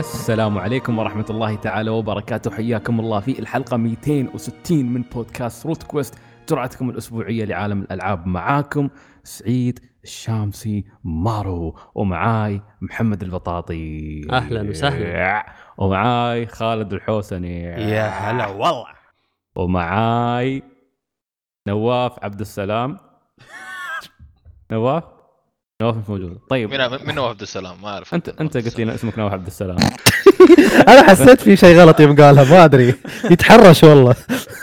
السلام عليكم ورحمة الله تعالى وبركاته، حياكم الله في الحلقة 260 من بودكاست روت كويست، جرعتكم الأسبوعية لعالم الألعاب. معاكم سعيد الشامسي مارو، ومعاي محمد البطاطي. أهلا وسهلا. ومعاي خالد الحوسني. يا هلا والله. ومعاي نواف عبد السلام. نواف مش موجود. طيب من نواف عبد السلام؟ ما اعرف. انت قلت لي اسمك نواف عبد السلام. انا حسيت في شيء غلط يوم قالها، ما ادري، يتحرش والله.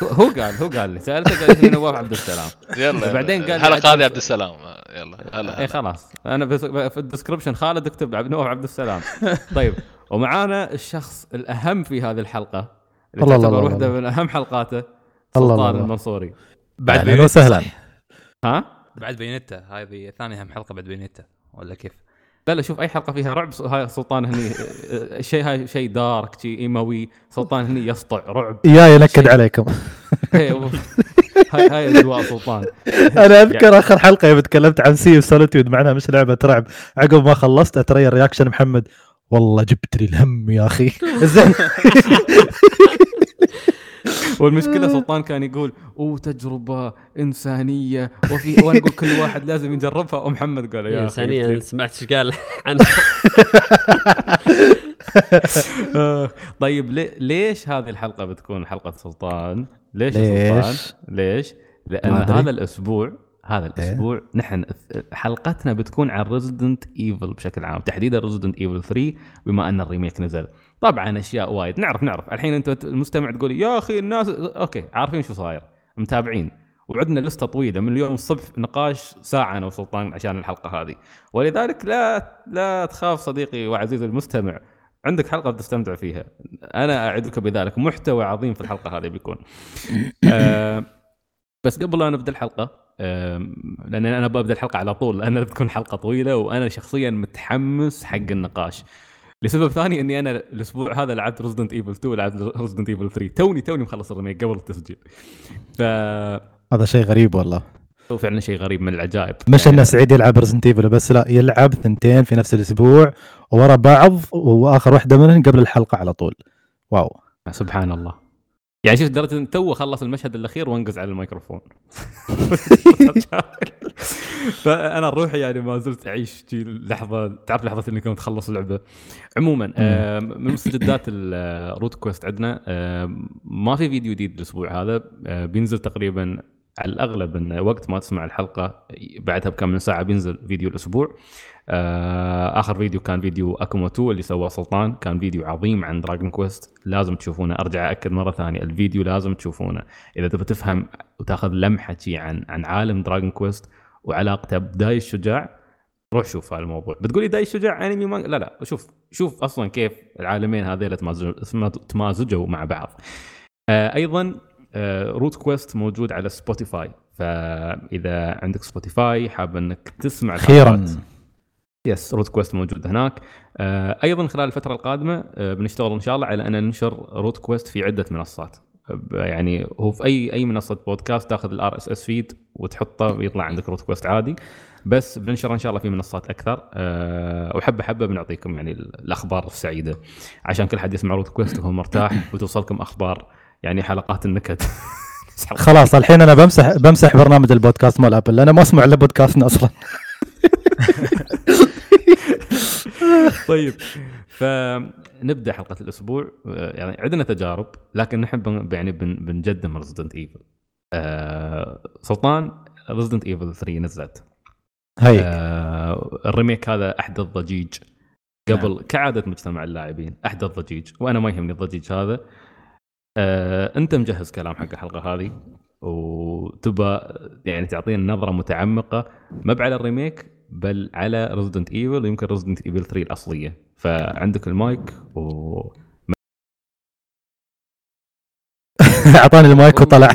هو قال لي سالته، قال لي نواف عبد السلام. يلا بعدين قال الحلقه هذه عبد السلام. يلا هلا. اي خلاص، انا في الديسكربشن خالد اكتب نواف عبد السلام. طيب، ومعانا الشخص الاهم في هذه الحلقه اللي تعتبر واحده من اهم حلقاته، سلطان المنصوري. بعد اهلا وسهلا. ها بعد بينته، هاي ثاني هم حلقة بعد بينته ولا كيف؟ لا شوف، أي حلقة فيها رعب هاي سلطان هني. هاي شيء دارك، شيء إيموي. سلطان هني يسطع رعب. يا نكد عليكم. هاي أجواء سلطان. أنا أذكر يعني آخر حلقة يوم تكلمت عن سي وسوليتيود، معناها مش لعبة رعب. عقب ما خلصت أتري الرياكشن محمد، والله جبت لي الهم يا أخي. زين. والمشكلة سلطان كان يقول تجربة إنسانية، وأنا أقول كل واحد لازم يجربها. ومحمد قال يا إنسانية، سمعت شو قال عنها. طيب ليش هذه الحلقة بتكون حلقة سلطان؟ ليش؟ لأن هذا الأسبوع نحن حلقتنا بتكون عن Resident Evil بشكل عام، تحديدا Resident Evil 3، بما أن الريميك نزل. طبعا اشياء وايد نعرف الحين. انت المستمع تقول يا اخي الناس اوكي عارفين شو صاير، متابعين، وعندنا لسته طويله من اليوم الصبح، نقاش ساعه انا وسلطان عشان الحلقه هذه. ولذلك لا تخاف صديقي وعزيزي المستمع، عندك حلقه بتستمتع فيها، انا اعدك بذلك. محتوى عظيم في الحلقه هذه بيكون. بس قبل لا نبدا الحلقه، لأن انا ببدا الحلقه على طول، لأن بتكون حلقه طويله، وانا شخصيا متحمس حق النقاش لسبب ثاني، اني انا الاسبوع هذا لعبت Resident Evil 2، لعبت Resident Evil 3. توني مخلص الريميك قبل التسجيل. هذا شيء غريب والله، هو فعلا شيء غريب من العجائب. مش الناس عيد يلعب Resident Evil بس، لا يلعب ثنتين في نفس الاسبوع ورا بعض، واخر واحده منهم قبل الحلقه على طول. واو، سبحان الله. يعني شوف درجه، تو خلص المشهد الاخير وانقز على الميكروفون. فانا روحي يعني ما زلت اعيش اللحظه، تعرف لحظه اني كنت اخلص اللعبه. عموما من مستجدات الروت كويست عندنا ما في فيديو جديد الاسبوع هذا، بينزل تقريبا على الاغلب ان وقت ما تسمع الحلقه بعدها بكم من ساعه بينزل فيديو الاسبوع. اخر فيديو كان فيديو اكوماتو اللي سواه سلطان، كان فيديو عظيم عن دراجون كويست، لازم تشوفونه. ارجع اكد مره ثانيه، الفيديو لازم تشوفونه اذا تبغى تفهم وتاخذ لمحه عن عالم دراجون كويست وعلاقته بداي الشجاع. روح شوف هذا الموضوع. بتقولي داي الشجاع انمي مانجا؟ لا شوف اصلا كيف العالمين هذيل تمازجوا مع بعض. ايضا روت كويست موجود على سبوتيفاي، فاذا عندك سبوتيفاي حاب انك تسمع اخيرا يس روت كويست موجود هناك. ايضا خلال الفتره القادمه بنشتغل ان شاء الله على ان ننشر روت كويست في عده منصات. يعني هو في اي منصه بودكاست تاخذ الار اس اس فيد وتحطه يطلع عندك روت كويست عادي، بس بننشر ان شاء الله في منصات اكثر. وحبه بنعطيكم يعني الاخبار السعيده عشان كل حد يسمع روت كويست وهو مرتاح، وتوصلكم اخبار يعني حلقات النكد. خلاص الحين انا بمسح برنامج البودكاست مال ابل، انا ما اسمع الا بودكاستنا اصلا. طيب، فنبدا حلقه الاسبوع. يعني عندنا تجارب، لكن نحب يعني بنقدم Resident Evil. سلطان Resident Evil 3 نزلت هاي. الريميك هذا احدث ضجيج قبل كعاده مجتمع اللاعبين، احدث ضجيج، وانا ما يهمني الضجيج هذا. انت مجهز كلام حق الحلقه هذه، وتبى يعني تعطينا نظره متعمقه ما على الريميك بل على Resident Evil، ويمكن Resident Evil 3 الاصليه. فعندك المايك. اعطاني المايك وطلع.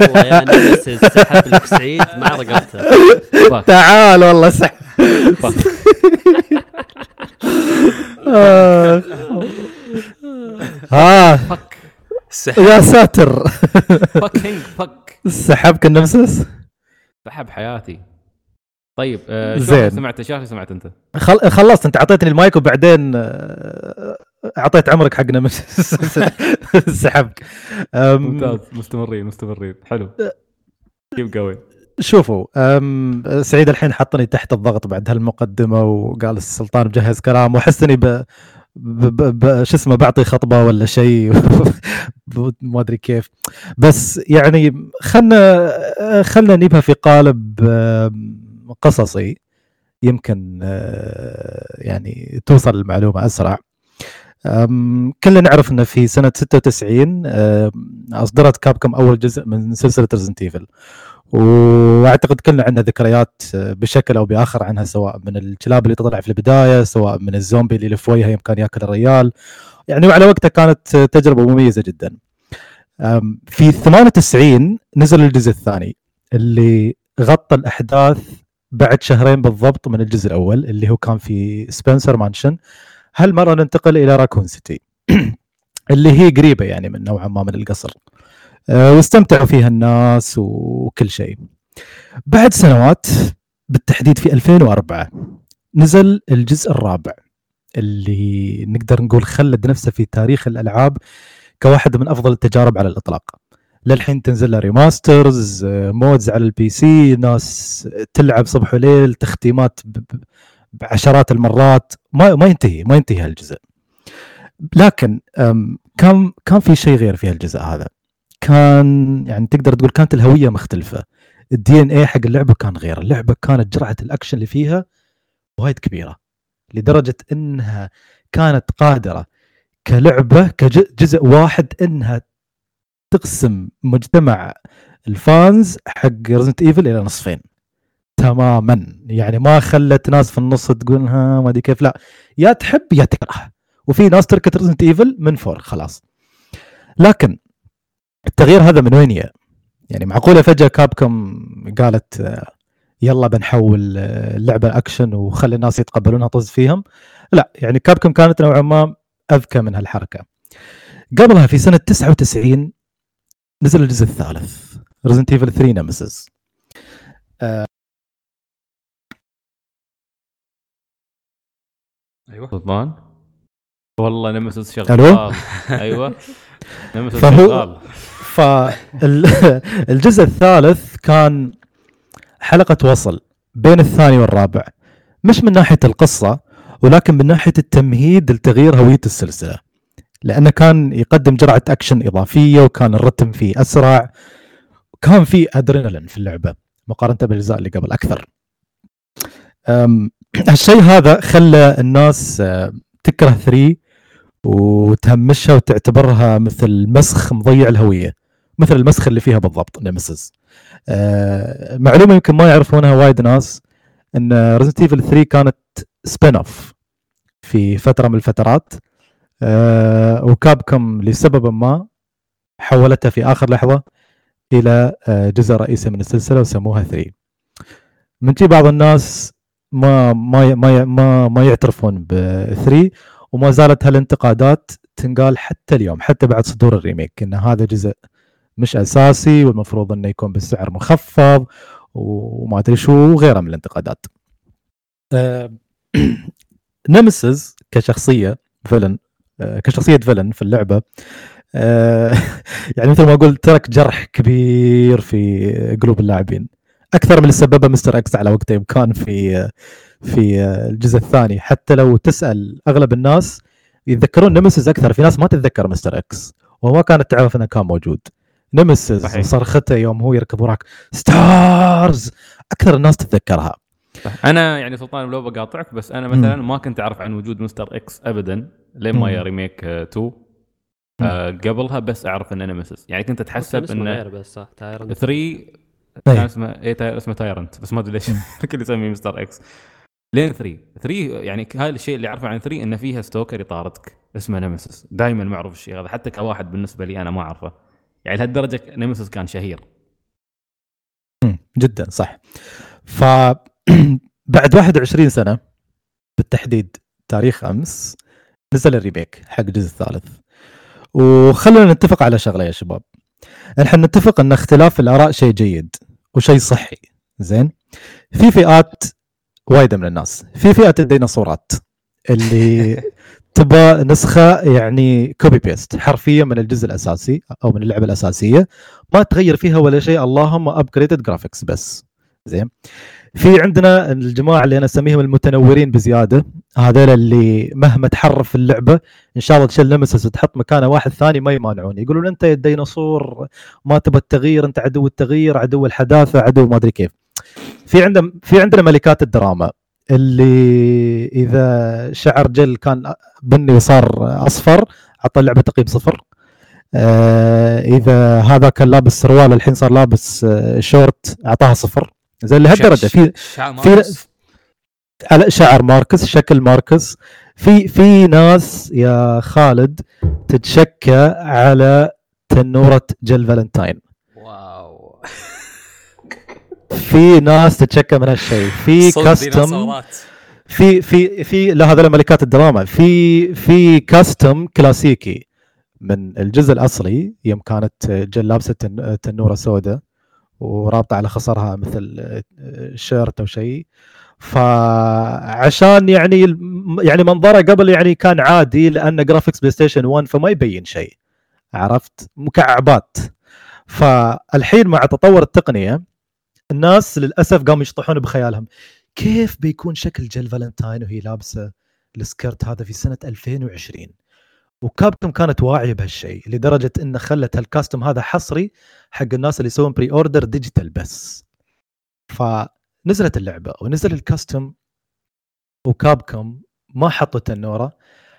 والله يا نمسيس سحب لك سعيد مع رقبته. تعال والله سحب. فك يا ساتر. فك سحبك النمسيس، سحب حياتي. طيب زين. سمعت شهر سمعت انت خلصت انت اعطيتني المايك وبعدين اعطيت عمرك حقنا من سحبك. ممتاز مستمرين حلو كيف قوي. شوفوا سعيد الحين حطني تحت الضغط بعد هالمقدمه وقال السلطان مجهز كلام وحسني شو اسمه بعطي خطبه ولا شيء ما ادري كيف. بس يعني خلنا نجيبها في قالب قصصي يمكن يعني توصل المعلومه اسرع. كلنا نعرف ان في سنه 96 اصدرت كابكوم اول جزء من سلسله ريزيدنت ايفل، واعتقد كلنا عندنا ذكريات بشكل او باخر عنها، سواء من الكلاب اللي تطلع في البدايه، سواء من الزومبي اللي لفويها يمكن ياكل الريال يعني، وعلى وقتها كانت تجربه مميزه جدا. في 98 نزل الجزء الثاني اللي غطى الاحداث بعد شهرين بالضبط من الجزء الاول اللي هو كان في سبنسر مانشن. هالمره ننتقل الى راكون سيتي اللي هي قريبه يعني من نوعا ما من القصر، واستمتعوا فيها الناس وكل شيء. بعد سنوات بالتحديد في 2004 نزل الجزء الرابع اللي نقدر نقول خلد نفسه في تاريخ الألعاب كواحد من أفضل التجارب على الإطلاق. للحين تنزل له ريماسترز، مودز على البي سي، ناس تلعب صبح وليل، تختيمات بعشرات المرات، ما ينتهي هالجزء. لكن كان في شيء غير في هالجزء هذا، كان يعني تقدر تقول كانت الهوية مختلفة، الDNA حق اللعبة كان غير. اللعبة كانت جرعة الأكشن اللي فيها وايد كبيرة لدرجة أنها كانت قادرة كلعبة كجزء واحد أنها تقسم مجتمع الفانز حق ريزيدنت ايفل إلى نصفين تماما. يعني ما خلت ناس في النص تقولها ما دي كيف، لا، يا تحب يا تكره. وفي ناس تركت ريزيدنت ايفل من فور خلاص. لكن التغيير هذا من وين جاء؟ يعني معقولة فجأة كابكوم قالت يلا بنحول اللعبة أكشن وخلي الناس يتقبلونها طز فيهم؟ لا، يعني كابكوم كانت نوعا ما أذكى من هالحركة. قبلها في سنة 99 نزل الجزء الثالث ريزيدنت ايفل 3 نيميسيس. أيوة سلطان والله نيميسيس شغال. أيوة نيميسيس شغال. فالجزء الثالث كان حلقة وصل بين الثاني والرابع، مش من ناحية القصة ولكن من ناحية التمهيد لتغيير هوية السلسلة، لأنه كان يقدم جرعة أكشن إضافية وكان الرتم فيه أسرع، كان فيه أدرينالين في اللعبة مقارنة بالأجزاء اللي قبل أكثر. الشيء هذا خلى الناس تكره 3 وتهمشها وتعتبرها مثل مسخ مضيع الهوية، مثل المسخ اللي فيها بالضبط نيميسيس. معلومة يمكن ما يعرفونها وايد ناس، ان ريزيدنت ايفل 3 كانت سبين اوف في فترة من الفترات، وكابكوم لسبب ما حولتها في آخر لحظة إلى جزء رئيسي من السلسلة وسموها 3. من جي بعض الناس ما يعترفون ب 3، وما زالت هالانتقادات تنقال حتى اليوم حتى بعد صدور الريميك، ان هذا جزء مش اساسي والمفروض انه يكون بالسعر مخفض وما ادري شو وغيرها من الانتقادات. نيميسيس كشخصية فيلن في اللعبة، يعني مثل ما اقول ترك جرح كبير في قلوب اللاعبين اكثر من اللي سببه مستر اكس على وقته يمكن في الجزء الثاني. حتى لو تسأل أغلب الناس يتذكرون نيميسيس أكثر، في ناس ما تتذكر مستر إكس وما كانت تعرف أنه كان موجود. نيميسيس صرخته يوم هو يركب وراك ستارز أكثر الناس تتذكرها. أنا يعني سلطان لو بقاطعك، بس أنا مثلا ما كنت أعرف عن وجود مستر إكس أبدا لما يا ريميك 2 قبلها، بس أعرف أنه نيميسيس. يعني كنت أتحسب أنه 3 كان اسمه تايرنت، بس ما أدري ليش كل يسميه مستر إكس لين 3 يعني هذا الشيء اللي أعرفه عن 3 إن فيها ستوكر يطاردك اسمه نيميسيس، دائما معروف الشيء هذا حتى كواحد بالنسبة لي أنا ما أعرفه، يعني لهالدرجة نيميسيس كان شهير جدا. صح. فبعد 21 سنة بالتحديد تاريخ أمس نزل الريميك حق الجزء الثالث. وخلونا نتفق على شغلة يا شباب، نحن نتفق أن اختلاف الآراء شيء جيد وشيء صحي، زين؟ في فئات وايدة من الناس، في فئة الديناصورات اللي تبى نسخة يعني كوبي بيست حرفية من الجزء الأساسي أو من اللعبة الأساسية، ما تغير فيها ولا شيء، اللهم أبجريدد جرافيكس بس. زين، في عندنا الجماعة اللي أنا أسميهم المتنورين بزيادة، هذول اللي مهما تحرف اللعبة إن شاء الله تشيل نمسس وتحط مكانه واحد ثاني ما يمانعون، يقولون أنت يا الديناصور ما تبى التغيير، أنت عدو التغيير، عدو الحداثة، عدو ما أدري كيف. في عندنا ملكات الدراما اللي إذا شعر جل كان بني وصار أصفر عطى اللعبة تقييم 0، إذا هذا كان لابس سروال الحين صار لابس شورت عطاها 0. زي لهالدرجه في شعر ماركس، شكل ماركس. في ناس يا خالد تتشكى على تنوره جيل فالنتاين، واو. في ناس تتشكى من هالشيء، في كاستم، في في في لا هذول ملكات الدراما. في كاستم كلاسيكي من الجزء الاصلي يوم كانت جيل لابسه تنوره سوداء ورابطه على خصرها مثل شيرت او شيء، فعشان يعني منظره قبل يعني كان عادي لان جرافيكس بلاي ستيشن 1 فما يبين شيء، عرفت، مكعبات. فالحين مع تطور التقنيه الناس للاسف قاموا يشطحون بخيالهم، كيف بيكون شكل جيل فالنتاين وهي لابسه السكرت هذا في سنه 2020؟ وكابكم كانت واعيه بهالشيء لدرجه ان خلت هالكاستم هذا حصري حق الناس اللي يسوون بري اوردر ديجيتال بس. فنزلت اللعبه ونزل الكاستم وكابكم ما حطوا تنوره،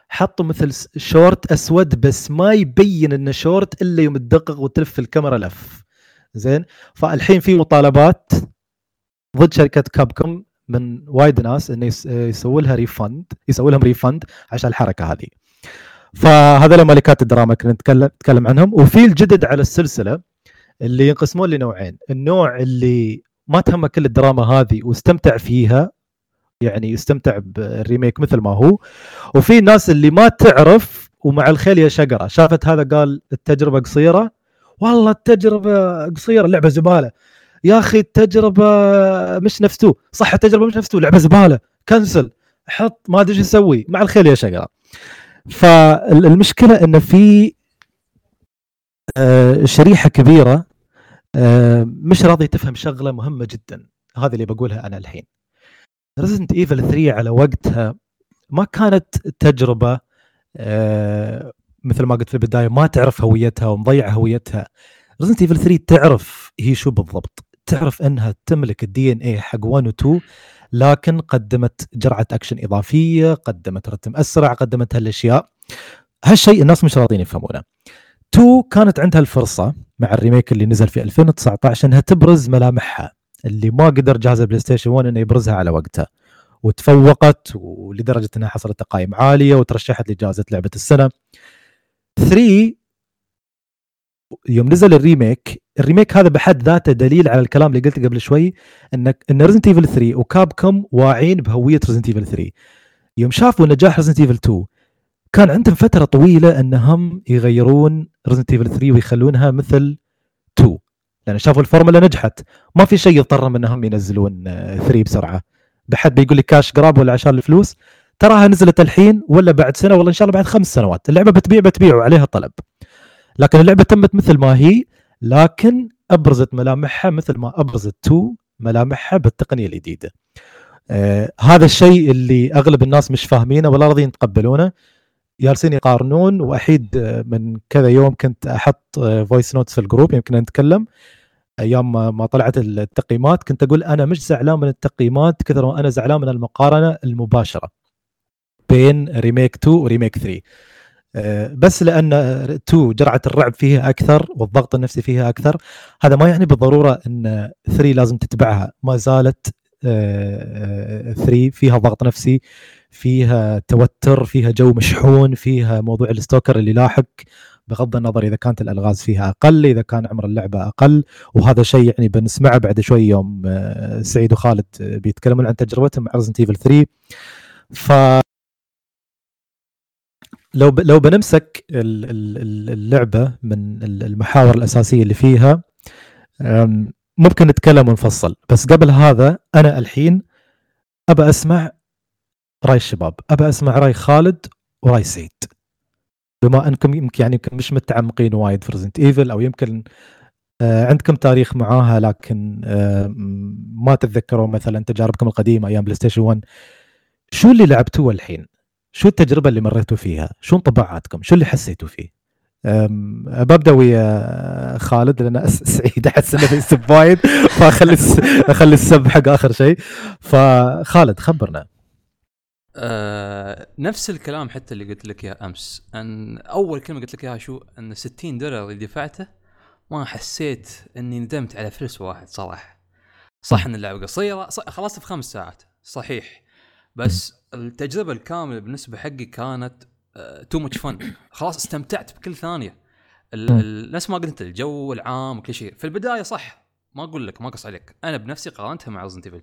حطوا مثل شورت اسود بس ما يبين انه شورت الا يوم تدقق وتلف الكاميرا لف. زين، فالحين في مطالبات ضد شركه كابكم من وايد ناس انه يسووا لهم ريفند عشان الحركه هذه. فهذول ملكات الدراما كنا نتكلم عنهم. وفي الجدد على السلسله اللي ينقسمون لنوعين، النوع اللي ما تهمه كل الدراما هذه واستمتع فيها، يعني يستمتع بالريميك مثل ما هو، وفي ناس اللي ما تعرف ومع الخيل يا شقره، شافت هذا قال التجربه قصيره، والله التجربه قصيره لعبه زباله، يا اخي التجربه مش نفستو، صح التجربه مش نفستو، لعبه زباله، كنسل، حط ما ادري ايش اسوي، مع الخيل يا شقره. فالمشكلة أن في شريحة كبيرة مش راضي تفهم شغلة مهمة جدا، هذا اللي بقولها أنا الحين. Resident Evil 3 على وقتها ما كانت تجربة مثل ما قلت في البداية، ما تعرف هويتها ومضيع هويتها. Resident Evil 3 تعرف هي شو بالضبط، تعرف أنها تملك DNA حق 1 و 2، لكن قدمت جرعة أكشن إضافية، قدمت رتم أسرع، قدمت هالأشياء. هالشيء الناس مش راضين يفهمونه. 2 كانت عندها الفرصة مع الريميك اللي نزل في 2019 أنها تبرز ملامحها اللي ما قدر جهاز البلاي ستيشن 1 أنه يبرزها على وقتها، وتفوقت ولدرجة أنها حصلت تقايم عالية وترشحت لجائزة لعبة السنة. 3 يوم نزل الريميك هذا بحد ذاته دليل على الكلام اللي قلته قبل شوي، ان ريزنت ايفل 3 وكابكوم واعين بهويه ريزنت ايفل 3. يوم شافوا نجاح ريزنت ايفل 2 كان عندهم فتره طويله انهم يغيرون ريزنت ايفل 3 ويخلونها مثل 2، لان شافوا الفورمولا نجحت، ما في شيء يضطرهم انهم ينزلون 3 بسرعه. بحد بيقول لك كاش جراب ولا عشان الفلوس، تراها نزلت الحين ولا بعد سنه ولا ان شاء الله بعد 5 سنوات اللعبه بتبيع وعليها طلب. لكن اللعبه تمت مثل ما هي، لكن ابرزت ملامحها مثل ما ابرزت 2 ملامحها بالتقنيه الجديده. هذا الشيء اللي اغلب الناس مش فاهمينه ولا راضيين يتقبلونه، جالسين يقارنون. واحيد من كذا يوم كنت احط فويس نوتس في الجروب، يمكن نتكلم ايام ما طلعت التقييمات، كنت اقول انا مش زعلان من التقييمات كثر ما انا زعلان من المقارنه المباشره بين ريميك 2 وريميك 3، بس لأن 2 جرعة الرعب فيها أكثر والضغط النفسي فيها أكثر. هذا ما يعني بالضرورة أن 3 لازم تتبعها، ما زالت 3 فيها ضغط نفسي، فيها توتر، فيها جو مشحون، فيها موضوع الستوكر اللي لاحق، بغض النظر إذا كانت الألغاز فيها أقل، إذا كان عمر اللعبة أقل. وهذا شيء يعني بنسمعه بعد شوي يوم سعيد وخالد بيتكلمون عن تجربتهم مع Resident Evil 3. لو بنمسك اللعبة من المحاور الأساسية اللي فيها، ممكن نتكلم ونفصل، بس قبل هذا أنا الحين أبى أسمع رأي الشباب، أبى أسمع رأي خالد ورأي سعيد، بما أنكم يمكن مش متعمقين وايد في ريزيدنت إيفل، أو يمكن عندكم تاريخ معاها لكن ما تتذكروا مثلا تجاربكم القديمة أيام بلاي ستيشن 1. شو اللي لعبتوه الحين؟ شو التجربة اللي مريتوا فيها؟ شو انطباعاتكم؟ شو اللي حسيتوا فيه؟ ببدأ ويا خالد لأن سعيد أحس أنه يسب وايد، فأخلي السب حق آخر شيء. فخالد خبرنا. نفس الكلام حتى اللي قلت لك يا أمس، أن أول كلمة قلت لك ياها شو، أن $60 اللي دفعته ما حسيت أني ندمت على فلس واحد صراحة. صح أن اللعبة قصيرة، خلاص في 5 ساعات صحيح، بس التجربة الكاملة بالنسبة حقي كانت تو ماتش فن. خلاص استمتعت بكل ثانية، نفس ما قلت الجو العام وكل شيء في البداية. صح ما أقول لك ما قص عليك، أنا بنفسي قارنتها مع Resident Evil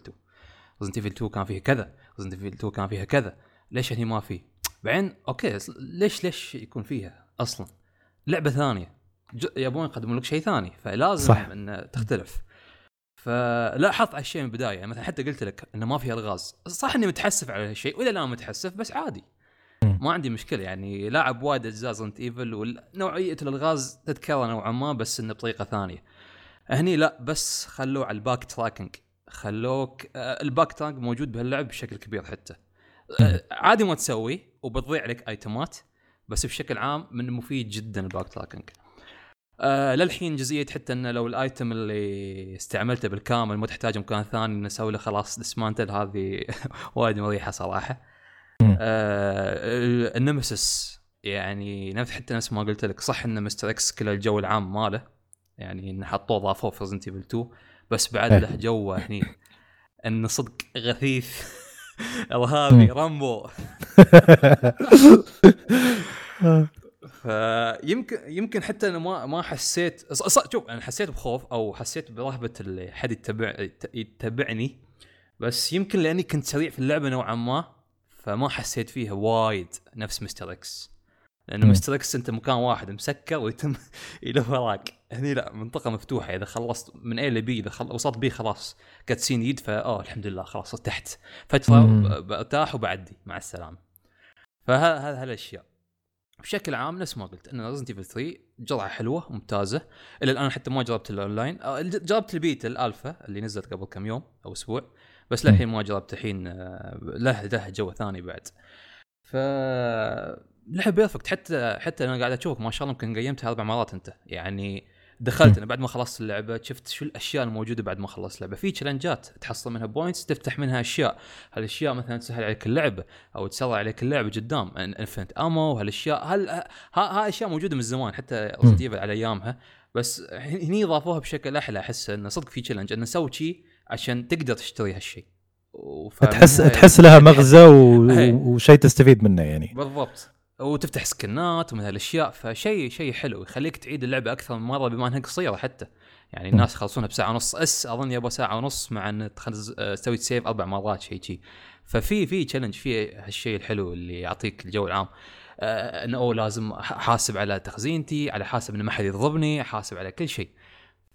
2. Resident Evil 2 كان فيها كذا، Resident Evil 2 كان فيها كذا، ليش هني ما فيه؟ بعدين أوكي ليش يكون فيها أصلا؟ لعبة ثانية يبون يقدمون لك شيء ثاني، فلازم صح أن تختلف. فلاحظت على الشيء من البداية، يعني مثلا حتى قلت لك إنه ما فيها الغاز، صح إني متحسف على هالشيء ولا لا متحسف، بس عادي ما عندي مشكلة. يعني لاعب وايد أجزاء Resident Evil والنوعية الغاز تتكرر نوعا ما، بس إنه بطريقة ثانية. هني لا، بس خلوه على الباك تراكنج، خلوك الباك تراك موجود بهاللعب بشكل كبير حتى. عادي ما تسوي وبتضيع لك ايتمات، بس بشكل عام من مفيد جدا الباك تراكنج. للحين جزئية حتى انه لو الايتم اللي استعملته بالكامل ما تحتاج مكان ثاني نسوي له خلاص ديسمانتل، هذه وايد مريحة صراحة. النمسيس يعني نفس حتى نفس ما قلت لك، صح انه مستر اكس كل الجو العام ماله يعني انه حطوه ضافوه في Resident Evil 2، بس بعد له جوه هني انه صدق غثيث الهابي رامبو. يمكن حتى انا ما حسيت، شوف انا حسيت بخوف او حسيت برهبه حد يتبعني، بس يمكن لاني كنت سريع في اللعبه نوعا ما، فما حسيت فيها وايد نفس مستر اكس، لأنه مستر اكس انت مكان واحد مسكر ويتم الى وراك. هني لا، منطقه مفتوحه، اذا خلصت من A ل B اذا وصلت B خلاص كاتسين يد، فاه الحمد لله خلاص تحت فتره برتاح وبعدي مع السلامه. فهذا الاشياء بشكل عام نفس ما قلت ان Resident Evil 3 جرعه حلوه ممتازه. الى الان حتى ما جربت الاونلاين، جربت البيت الالفا اللي نزلت قبل كم يوم او اسبوع، بس للحين ما جربت. الحين له جو ثاني بعد، ف لعب بيرفكت. حتى انا قاعد اشوفك ما شاء الله يمكن قيمتها 4 مرات انت، يعني دخلت انا بعد ما خلصت اللعبه شفت شو الاشياء الموجوده بعد ما خلصت اللعبه. في تشالنجات تحصل منها بوينتس، تفتح منها اشياء، هالاشياء مثلا تسهل عليك اللعبه او تسرع عليك اللعبه قدام، انفنت امو وهالاشياء. ها اشياء موجوده من زمان حتى Resident Evil على ايامها، بس هني ضافوها بشكل احلى. احس انه صدق في تشالنج انه سوي شيء عشان تقدر تشتري هالشيء، تحس لها مغزى وشيء تستفيد منه يعني بالضبط، وتفتح سكنات ومن هالاشياء. فشيء حلو يخليك تعيد اللعبه اكثر من مره بما انها قصيره حتى، يعني الناس خلصونها ب1.5 ساعة اظن يابا 1.5 ساعة، مع ان تسوي سيف 4 مرات شيء. ففي تشالنج في هالشيء الحلو اللي يعطيك الجو العام، انه لازم احاسب على تخزينتي، على حاسب ان ما حد يضربني، احاسب على كل شيء.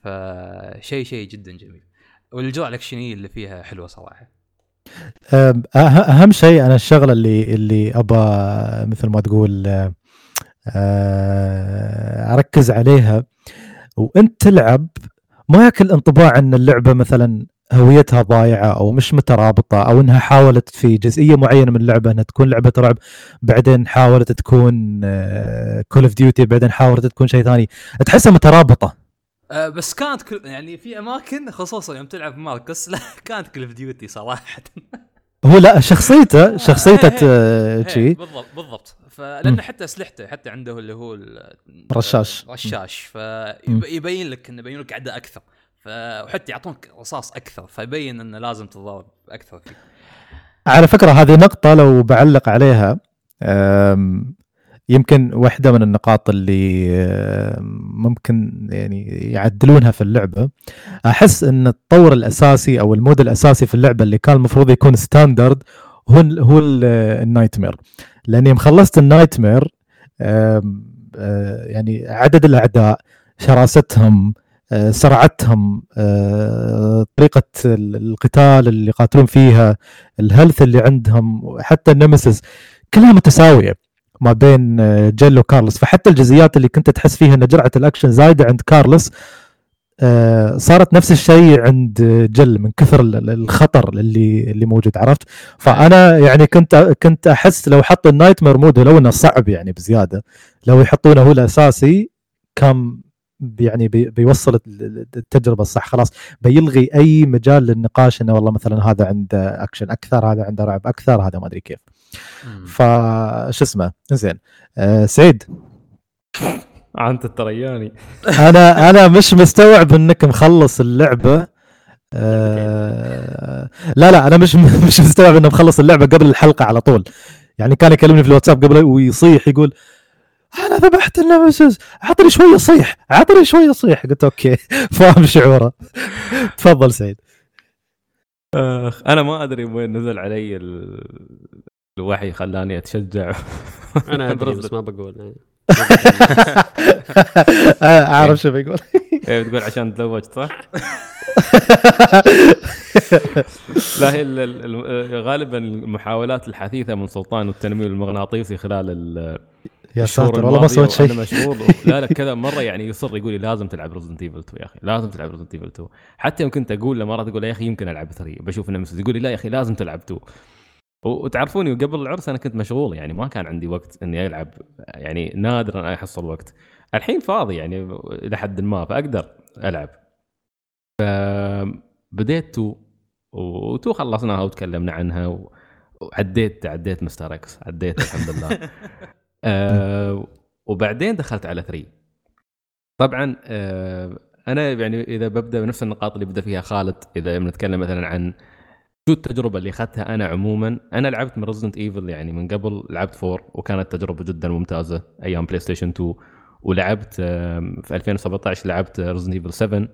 فشيء جدا جميل، والجرعه الاكشنيه اللي فيها حلوه صراحه. اهم شيء انا الشغله اللي ابى مثل ما تقول اركز عليها وانت تلعب، ما ياكل انطباع ان اللعبه مثلا هويتها ضايعه او مش مترابطه، او انها حاولت في جزئيه معينه من اللعبه انها تكون لعبه رعب، بعدين حاولت تكون كول اوف ديوتي، بعدين حاولت تكون شيء ثاني. تحسها مترابطه، بس كانت يعني في اماكن خصوصا يوم تلعب ماركس لا كانت كل فيديوتي صراحه. هو لا شخصيته شيء بالضبط. فلأن حتى اسلحته حتى عنده اللي هو الرشاش، فيبين لك انه يبين لك عدة اكثر، وحتى يعطونك رصاص اكثر، فيبين انه لازم تضرب اكثر فيه. على فكره هذه نقطه لو بعلق عليها، يمكن واحدة من النقاط اللي ممكن يعني يعدلونها في اللعبة. أحس أن الطور الأساسي أو المود الأساسي في اللعبة اللي كان المفروض يكون ستاندرد هو النايتمير، لأني مخلصت النايتمير يعني عدد الأعداء، شراستهم، سرعتهم، طريقة القتال اللي يقاتلون فيها، الهيلث اللي عندهم، حتى النمسيس كلها متساوية ما بين جيل وكارلوس. فحتى الجزئيات اللي كنت تحس فيها ان جرعة الاكشن زايدة عند كارلوس صارت نفس الشيء عند جل من كثر الخطر اللي موجود، عرفت؟ فانا يعني كنت احس لو حطوا النايت مير مود، ولو انه صعب يعني بزياده، لو يحطونه هو الاساسي كان يعني بيوصل التجربه الصح. خلاص بيلغي اي مجال للنقاش انه والله مثلا هذا عنده اكشن اكثر، هذا عنده رعب اكثر، هذا ما ادري كيف. فش اسمه زين سعيد، انت الترياني. انا مش مستوعب انك مخلص اللعبه. لا انا مش مستوعب انه مخلص اللعبه قبل الحلقه على طول. يعني كان يكلمني في الواتساب قبل ويصيح يقول انا ذبحت النمسيس، عطني شويه صيح. قلت اوكي، فاهم شعوره. تفضل سعيد. انا ما ادري وين نزل علي الوحي، خلاني اتشجع. انا ادري بس ما بقول يعني. اعرف شو بيقول. ايه بتقول عشان تزوج صح؟ لا، هي غالبا المحاولات الحثيثه من سلطان والتنميل المغناطيسي خلال يا ساتر والله ما سويت شيء. لا كذا مره يعني يصر يقول لي لازم تلعب ريزدنت ايفل 2 يا اخي، لازم تلعب ريزدنت ايفل 2. حتى يمكن تقول له مره، تقول يا اخي يمكن العب 3 بشوف النمسيس، يقول لي لا يا اخي لازم تلعب 2. وتعرفوني قبل العرس أنا كنت مشغول، يعني ما كان عندي وقت إني ألعب، يعني نادراً أحصل وقت. الحين فاضي يعني لحد ما، فأقدر ألعب. فبديت تو خلصناها وتكلمنا عنها، وعديت مستر إكس، عديت الحمد لله. وبعدين دخلت على 3. طبعاً أنا يعني إذا ببدأ بنفس النقاط اللي بدأ فيها خالد، إذا بنتكلم مثلاً عن شو التجربة اللي أخذتها أنا عموماً، أنا لعبت من Resident Evil يعني من قبل، لعبت 4 وكانت تجربة جداً ممتازة أيام PlayStation 2، ولعبت في 2017 لعبت Resident Evil 7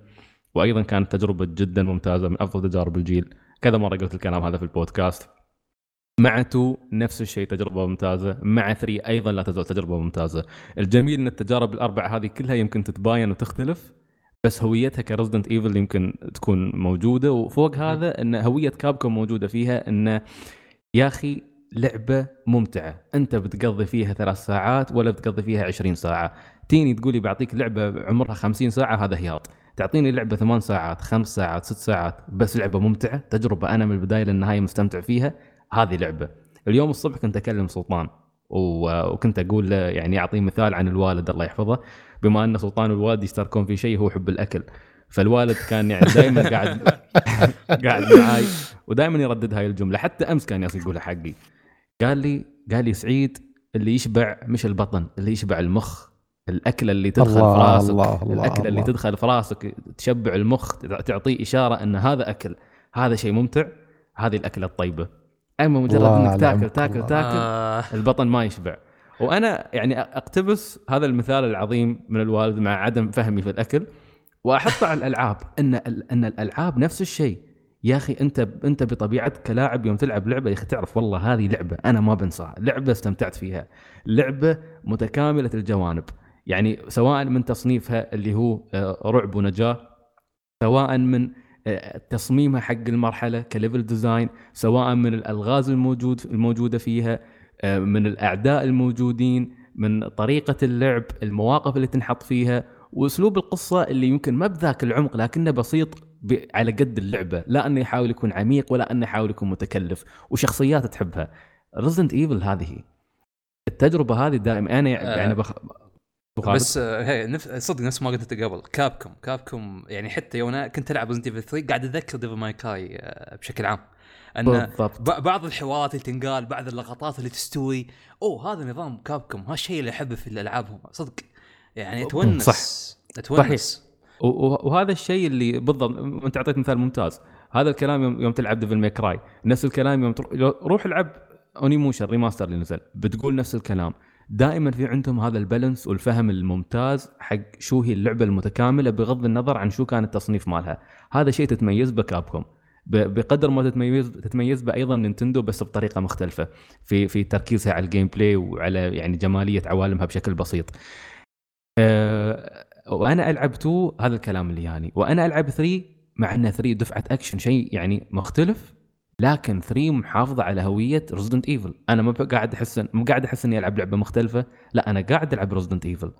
وأيضاً كانت تجربة جداً ممتازة من أفضل تجارب الجيل. كذا مرة قلت الكلام هذا في البودكاست. مع 2 نفس الشيء تجربة ممتازة، مع 3 أيضاً لا تزال تجربة ممتازة. الجميل أن التجارب الأربعة هذه كلها يمكن تتباين وتختلف، بس هويتها كريزدنت ايفل يمكن تكون موجودة. وفوق هذا ان هوية كابكوم موجودة فيها، ان يا اخي لعبة ممتعة انت بتقضي فيها 3 ساعات ولا بتقضي فيها 20 ساعة. تيني تقولي بعطيك لعبة عمرها 50 ساعة، هذا هياط. تعطيني لعبة 8 ساعات، 5 ساعات، 6 ساعات، بس لعبة ممتعة، تجربة انا من البداية للنهاية مستمتع فيها، هذه لعبة. اليوم الصبح كنت اكلم سلطان وكنت اقول له يعني اعطيه مثال عن الوالد الله يحفظه، بما ان سلطان والوالد يشتركون في شيء هو حب الاكل. فالوالد كان يعني دائما قاعد معاي ودائما يردد هاي الجمله. حتى امس كان يصير يقولها حقي، قال لي سعيد، اللي يشبع مش البطن، اللي يشبع المخ. الاكله اللي تدخل في راسك، الاكله اللي تدخل في راسك تشبع المخ، تعطيه اشاره ان هذا اكل، هذا شيء ممتع، هذه الاكله الطيبه. اما مجرد انك تاكل تاكل تاكل البطن ما يشبع. وانا يعني اقتبس هذا المثال العظيم من الوالد مع عدم فهمي في الاكل، واحطه على الالعاب. ان الالعاب نفس الشيء يا اخي. انت بطبيعتك كلاعب يوم تلعب لعبه يا اخي تعرف والله هذه لعبه انا ما بنساها، لعبه استمتعت فيها، لعبه متكامله الجوانب. يعني سواء من تصنيفها اللي هو رعب ونجاه، سواء من تصميمها حق المرحلة كليفل ديزاين، سواء من الألغاز الموجودة فيها، من الأعداء الموجودين، من طريقة اللعب، المواقف اللي تنحط فيها، وأسلوب القصة اللي يمكن ما بذاك العمق لكنه بسيط على قد اللعبة، لا أنه يحاول يكون عميق ولا أنه يحاول يكون متكلف، وشخصيات تحبها. Resident Evil هذه التجربة هذه دائما أنا يعني بس هي صدق نفس ما قلت قبل. كابكوم يعني حتى يوم كنت ألعب ريزدنت ايفل 3 قاعد أتذكر ديفل ماي كراي بشكل عام، أن بالضبط. بعض الحوارات اللي تنقال، بعض اللقطات اللي تستوي، هذا نظام كابكوم، هالشيء اللي أحبه في الألعابهم صدق يعني. أتونس وهذا الشيء اللي بالضبط. أنت أعطيت مثال ممتاز. هذا الكلام يوم تلعب ديفل ماي كراي، نفس الكلام يوم روح العب أونيموشا الريماستر اللي نزل، بتقول نفس الكلام. دائما في عندهم هذا البالانس والفهم الممتاز حق شو هي اللعبة المتكاملة، بغض النظر عن شو كان التصنيف مالها. هذا شيء تتميز بكابكوم بقدر ما تتميز بأيضا نينتندو، بس بطريقة مختلفة في تركيزها على الجيم بلاي وعلى يعني جمالية عوالمها بشكل بسيط. وانا العب 2 هذا الكلام اللي يعني، وانا العب 3 مع ان 3 دفعه اكشن شيء يعني مختلف، لكن 3 محافظه على هويه ريزيدنت ايفل. انا ما قاعد احس اني العب لعبه مختلفه، لا انا قاعد العب ريزيدنت ايفل.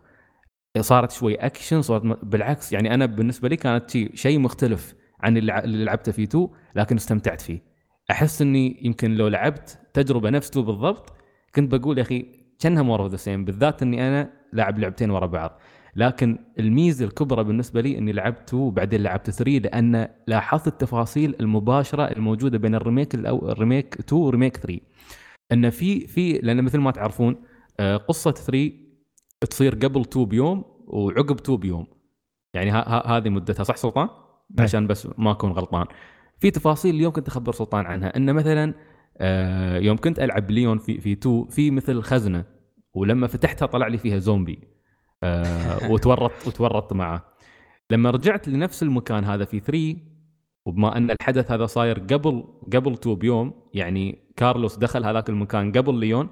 صارت شوي اكشن، صارت بالعكس يعني انا بالنسبه لي كانت شيء مختلف عن اللي لعبته في 2، لكن استمتعت فيه. احس اني يمكن لو لعبت تجربه نفس 2 بالضبط كنت بقول يا اخي كانها مور اوف ذا سيم، بالذات اني انا لاعب لعبتين ورا بعض. لكن الميزه الكبرى بالنسبه لي اني لعبت 2 وبعدين لعبت 3، لان لاحظت التفاصيل المباشره الموجوده بين الريميك 2 وريميك 3. ان في لان مثل ما تعرفون قصه 3 تصير قبل 2 بيوم وعقب 2 بيوم، يعني هذه مدتها صح سلطان؟ عشان بس ما اكون غلطان. في تفاصيل اليوم كنت اخبر سلطان عنها، ان مثلا يوم كنت العب ليون في 2 في مثل خزنه، ولما فتحتها طلع لي فيها زومبي وتورطت معه. لما رجعت لنفس المكان هذا في 3، وبما ان الحدث هذا صاير قبل 2 بيوم، يعني كارلوس دخل هذاك المكان قبل ليون،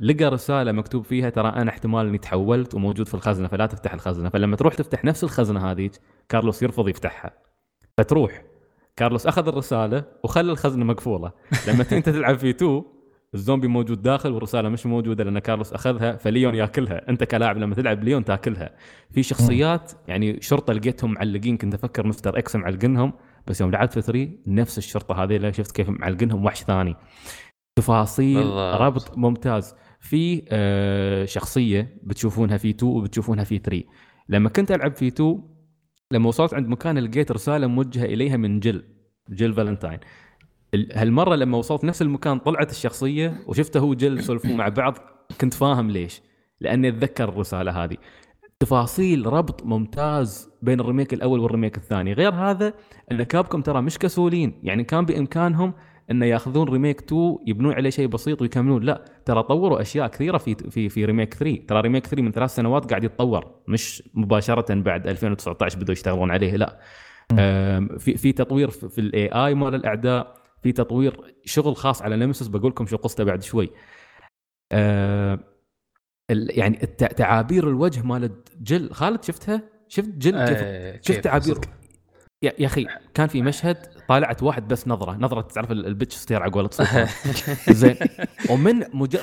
لقى رساله مكتوب فيها ترى انا احتمال اني تحولت وموجود في الخزنه فلا تفتح الخزنه. فلما تروح تفتح نفس الخزنه هذيك كارلوس يرفض يفتحها، فتروح كارلوس اخذ الرساله وخلى الخزنه مقفوله. لما انت تلعب في 2 الزومبي موجود داخل والرساله مش موجوده لان كارلوس اخذها، فليون ياكلها. انت كلاعب لما تلعب ليون تاكلها. في شخصيات يعني شرطه لقيتهم معلقين، كنت افكر مستر اكس معلقينهم، بس يوم لعبت في 3 نفس الشرطه هذه اللي شفت كيف معلقينهم وحش ثاني. تفاصيل ربط ممتاز. في شخصيه بتشوفونها في 2 وبتشوفونها في 3. لما كنت العب في 2 لما وصلت عند مكان لقيت رساله موجهه اليها من جيل فالنتاين. هالمره لما وصلت نفس المكان طلعت الشخصيه وشفته هو جيل يسولفون مع بعض، كنت فاهم ليش، لاني اتذكر الرساله هذه. تفاصيل ربط ممتاز بين الريميك الاول والريميك الثاني. غير هذا ان كابكم ترى مش كسولين، يعني كان بامكانهم ان ياخذون ريميك 2 يبنون عليه شيء بسيط ويكملون، لا ترى طوروا اشياء كثيره في ريميك 3. ترى ريميك 3 من 3 سنوات قاعد يتطور، مش مباشره بعد 2019 بدوا يشتغلون عليه، لا في تطوير في الاي اي مال الاعداء، في تطوير شغل خاص على نيمسيس بقول لكم شو قصته بعد شوي. يعني تعابير الوجه مال جل خالد شفتها، شفت جل شفت تعابير يا اخي. كان في مشهد طالعت واحد بس نظره تعرف البيتش ستير على قولة سلطان زين، ومن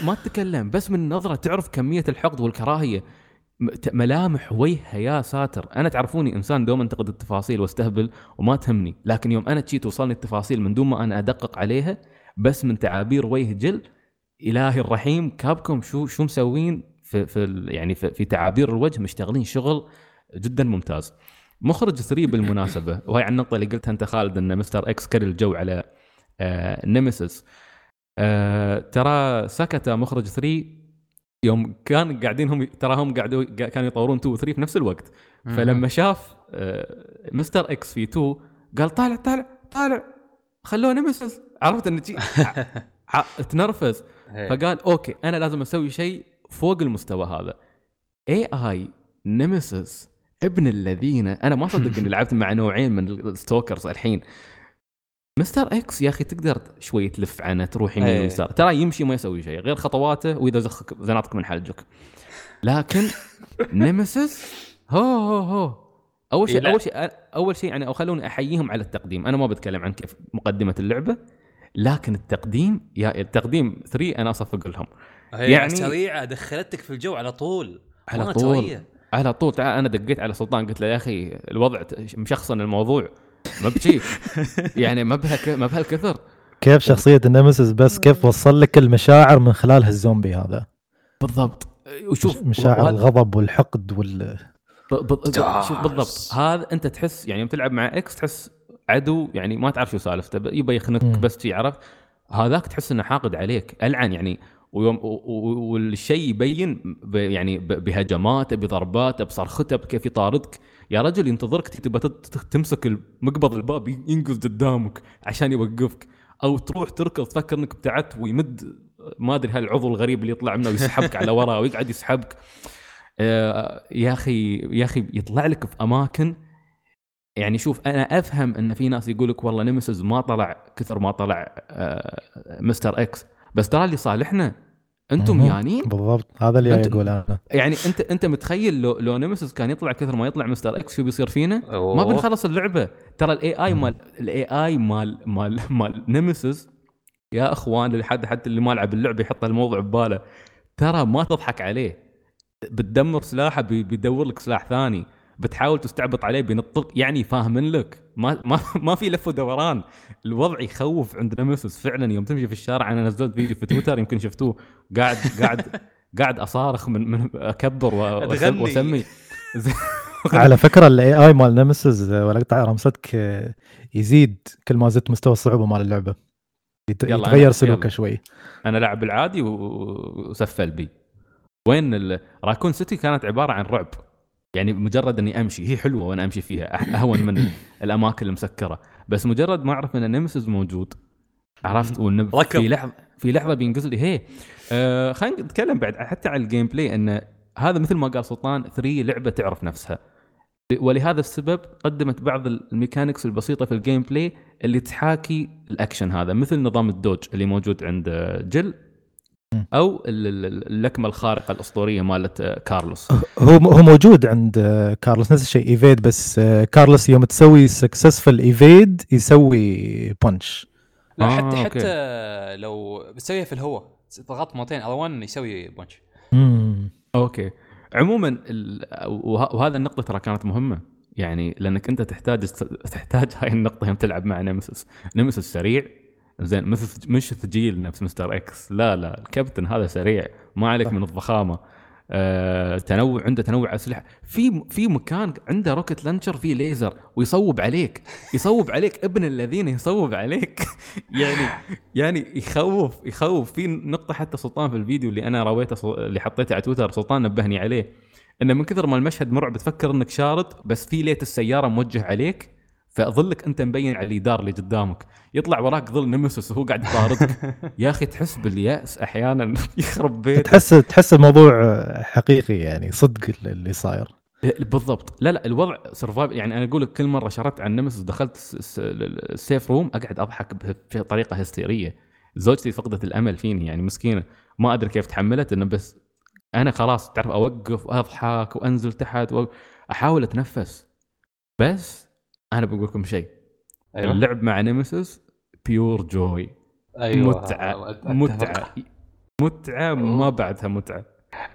ما تتكلم بس من نظره تعرف كميه الحقد والكراهيه، ملامح وجهها يا ساتر. انا تعرفوني انسان دوم انتقد التفاصيل واستهبل وما تهمني، لكن يوم انا جيت وصلني التفاصيل من دون ما انا ادقق عليها بس من تعابير وجه جل، الهي الرحيم كابكم شو مسوين في تعابير الوجه، مشتغلين شغل جدا ممتاز. مخرج 3 بالمناسبه، وهي عن النقطه اللي قلتها انت خالد ان مستر اكس كل الجو على نيميسيس. ترى سكت مخرج 3 يوم كان قاعدين هم تراهم قاعدوا كانوا يطورون 2 و 3 في نفس الوقت. فلما شاف مستر اكس في 2 قال طالع خلوه نيميسيس، عرفت ان تنرفز. فقال اوكي انا لازم اسوي شيء فوق المستوى هذا. اي نيميسيس ابن الذين، انا ما صدق اني لعبت مع نوعين من الستوكرز. الحين مستر اكس يا اخي تقدر شويه تلف عنه تروح يمين ويسار، ترى يمشي ما يسوي شيء غير خطواته، واذا زخك زناتك من حلجك. لكن نيميسيس هو اول شيء يعني، او خلوني احييهم على التقديم. انا ما بتكلم عن كيف مقدمه اللعبه، لكن التقديم يا التقديم 3 انا اصفق لهم يعني سريعه، دخلتك في الجو على طول. تعال انا دقيت على سلطان قلت له يا اخي الوضع مشخصن الموضوع ما بشيء يعني ما بهالكثر. كيف شخصيه النمسيس بس كيف وصل لك المشاعر من خلال هالزومبي هذا بالضبط، وشوف مشاعر الغضب والحقد شوف بالضبط هذا انت تحس يعني لما تلعب مع اكس تحس عدو يعني ما تعرف شو سالفته يبي يخنقك بس يعرف هذاك تحس انه حاقد عليك العن يعني، والشيء يبين يعني بهجماته بضرباته بصرخته بكيف يطاردك. يا رجل ينتظرك تبى تمسك مقبض الباب ينقز قدامك عشان يوقفك، او تروح تركض تفكر انك ابتعدت ويمد ما ادري هالعضو الغريب اللي يطلع منه ويسحبك على وراه ويقعد يسحبك. يا اخي يطلع لك في اماكن يعني. شوف انا افهم ان في ناس يقولك والله نيميسيس ما طلع كثر ما طلع مستر اكس، بس ترى اللي صالحنا انتم يعني بالضبط هذا اللي اقول انا. يعني انت متخيل لو نيميسيس كان يطلع كثر ما يطلع مستر اكس شو بيصير فينا؟ ما بنخلص اللعبه. ترى الاي اي مال نيميسيس يا اخوان، لحد حتى اللي ما لعب اللعبه يحط الموضوع بباله، ترى ما تضحك عليه، بتدمر سلاحه بيدور لك سلاح ثاني، بتحاول تستعبط عليه بينطق، يعني فاهمين لك، ما في لف ودوران. الوضع يخوف عند نيميسيس فعلا. يوم تمشي في الشارع، انا نزلت فيديو في تويتر يمكن شفتوه، قاعد اصارخ من اكبر واسمي على فكره الاي اي مال نيميسيس ولا قطع رمستك يزيد كل ما زدت مستوى الصعوبه مال اللعبه، يتغير سلوكه شوي. انا لعب العادي وسفل بي. وين راكون سيتي كانت عباره عن رعب، يعني مجرد اني امشي هي حلوه وانا امشي فيها اهون من الاماكن المسكره، بس مجرد ما اعرف ان النيمسيس موجود عرفت، في لحظه بينقزل لي. هي خلينا نتكلم بعد حتى على الجيم بلاي، ان هذا مثل ما قال سلطان 3 لعبه تعرف نفسها، ولهذا السبب قدمت بعض الميكانيكس البسيطه في الجيم بلاي اللي تحاكي الاكشن هذا، مثل نظام الدوج اللي موجود عند جيل، او اللكمه الخارقه الاسطوريه مالت كارلوس. هو موجود عند كارلوس نفس الشيء، ايفيد، بس كارلوس يوم تسوي سكسسفل ايفيد يسوي بانش. لا حتى لو بتسويها في الهواء تضغط مرتين الوان يسوي بانش. اوكي. عموما وهذا النقطه ترى كانت مهمه، يعني لانك انت تحتاج هاي النقطه يوم تلعب مع نمسس سريع زين، مش ثقيل نفس مستر اكس، لا الكابتن هذا سريع، ما عليك من الضخامه. تنوع عنده، تنوع اسلحه، في مكان عنده روكت لانشر فيه ليزر ويصوب عليك ابن الذين يصوب عليك يعني يخوف. في نقطه حتى سلطان في الفيديو اللي انا رويته اللي حطيته على تويتر، سلطان نبهني عليه، انه من كثر ما المشهد مرعب تفكر انك شارط، بس في ليت السياره موجه عليك، فظلك انت مبين على الدار اللي قدامك، يطلع وراك ظل نيميسيس وهو قاعد يطاردك. يا اخي تحس بالياس احيانا، يخرب بيتك، تحس الموضوع حقيقي، يعني صدق اللي صاير بالضبط. لا الوضع سرفايف، يعني انا اقول لك كل مره شربت عن نيميسيس دخلت السيف روم اقعد اضحك بطريقه هستيريه. زوجتي فقدت الامل فيني، يعني مسكينه ما ادري كيف تحملت، انه بس انا خلاص تعرف اوقف واضحك وانزل تحت واحاول اتنفس. بس أنا بقول لكم شيء، أيوة. اللعب مع نيميسيس بيور جوي، أيوة. متعة ما بعدها متعة.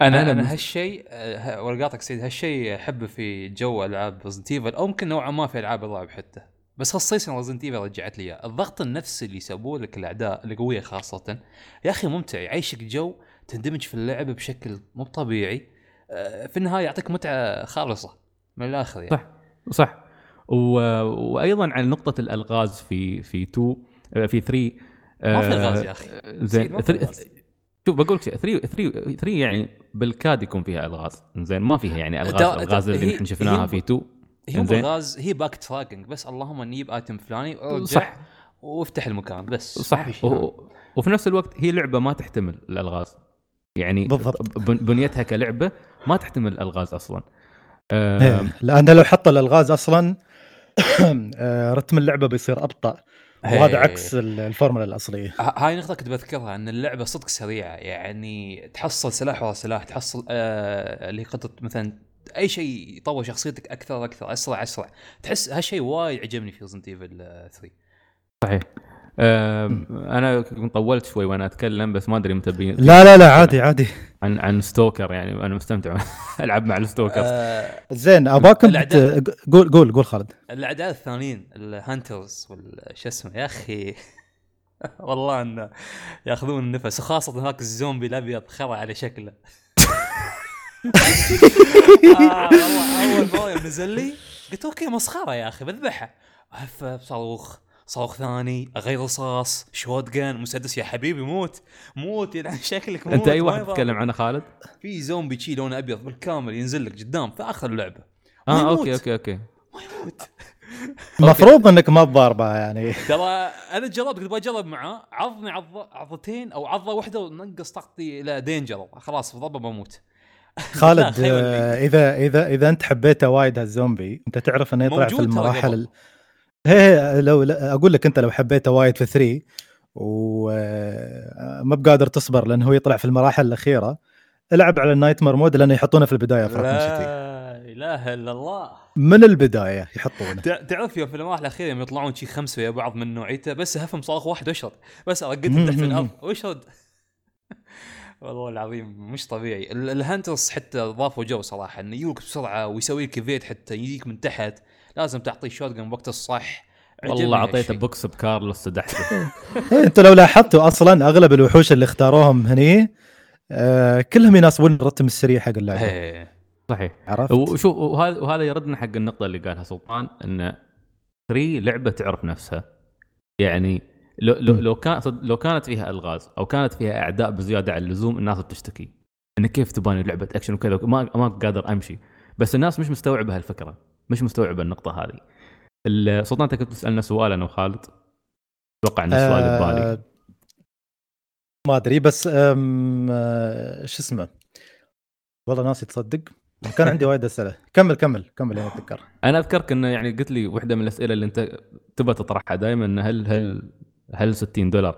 أنا هالشيء ورقاتك سيد، هالشيء أحبه في جو ألعاب Resident Evil، أو ممكن نوعا ما في ألعاب الرعب حتى، بس خصيصا Resident Evil رجعت لي الضغط النفسي اللي يسووه لك الأعداء القوية خاصة، يا أخي ممتع، يعيشك جو، تندمج في اللعب بشكل مو طبيعي، في النهاية يعطيك متعة خالصة من الآخر يعني. صح. وايضا عن نقطه الالغاز في 2 في 3 ما في الغاز يا اخي زين. شوف بقول لك 3 يعني بالكاد يكون فيها الغاز زين، ما فيها يعني الغاز اللي احنا شفناها في 2 هي الغاز، هي باك تراكنج بس، اللهم نجيب آيتم فلاني صح وافتح المكان بس صح. وفي نفس الوقت هي لعبه ما تحتمل الالغاز، يعني بنيتها كلعبه ما تحتمل الالغاز اصلا، لان لو حط الالغاز اصلا رتم اللعبه بيصير ابطا، وهذا عكس الفورمولا الاصليه. هاي نقطه كنت بذكرها، ان اللعبه صدق سريعه، يعني تحصل سلاح ورا سلاح، تحصل اللي قطه مثلا، اي شيء يطور شخصيتك اكثر اسرع. تحس هالشيء وايد عجبني في ريزدنت ايفل 3. صحيح. انا كنت طولت شوي وانا اتكلم، بس ما ادري متابعين. لا عادي عن ستوكر، يعني انا مستمتع العب مع الستوكر. زين اباكم قول خالد. الاعداء الثانيين الهانترز والش اسمه يا اخي والله ان ياخذون النفس، خاصه هناك الزومبي الابيض خرع على شكله. والله اول باير نزل لي قلت اوكي مسخره يا اخي بذبحه، هف بصاروخ ثاني، غير رصاص، شوتجان، مسدس، يا حبيبي موت يعني شكلك موت. انت اي واحد تتكلم عنه خالد؟ في زومبي شي لونه ابيض بالكامل ينزل لك قدام في اخر اللعبه. اوكي ما يموت. المفروض انك ما تضاربه يعني. ترى انا جربت، قلت بجرب معه، عضني عضتين او عضه واحده ونقص طاقتي الى دينجر، خلاص ضربه بموت. خالد اذا انت حبيته وايد هالزومبي، انت تعرف انه يطلع في المراحل هي لو اقول لك انت لو حبيته وايد في 3 وما بقادر تصبر لأنه هو يطلع في المراحل الأخيرة. العب على النايتمر مود لأنه يحطونه في البداية في راكون سيتي. لا إله إلا الله، من البداية يحطونه. تعرف يا في المراحل الأخيرة يوم يطلعون شي 5 ويا بعض من نوعيته، بس هفهم صاخ واحد وشرد، بس أرقد تحت الأرض وشرد. والله العظيم مش طبيعي. الهانترز حتى ضافوا جو صراحة، إنه يجيك بسرعة ويسوي لك فيت، حتى يجيك من تحت لازم تعطيه شوتجن وقت الصح. والله عطيته بوكس بكارلوس دحته. أنت لو لاحظتوا أصلاً أغلب الوحوش اللي اختاروهم هني كلهم يناسبون الرتم السريع حق اللعبة. صحيح. عرفت. وشوف، وهذا يردنا حق النقطة اللي قالها سلطان، إن 3 لعبة تعرف نفسها. يعني لو كانت فيها ألغاز أو كانت فيها أعداء بزيادة على اللزوم، الناس بتشتكي إن كيف تباني لعبة أكشن وكذا، ما قادر أمشي. بس الناس مش مستوعبة هالفكرة، مش مستوعبة النقطة هذه. السلطان كنت تسألنا سؤال أنا وخالد، أتوقع أن السؤال ببالي ما أدري، بس شو اسمه، والله ناسي تصدق، كان عندي وايد أسئلة. كمل يا أتذكر. أنا أذكرك إنه يعني قلت لي واحدة من الأسئلة اللي أنت تبى تطرحها دائما، إن هل $60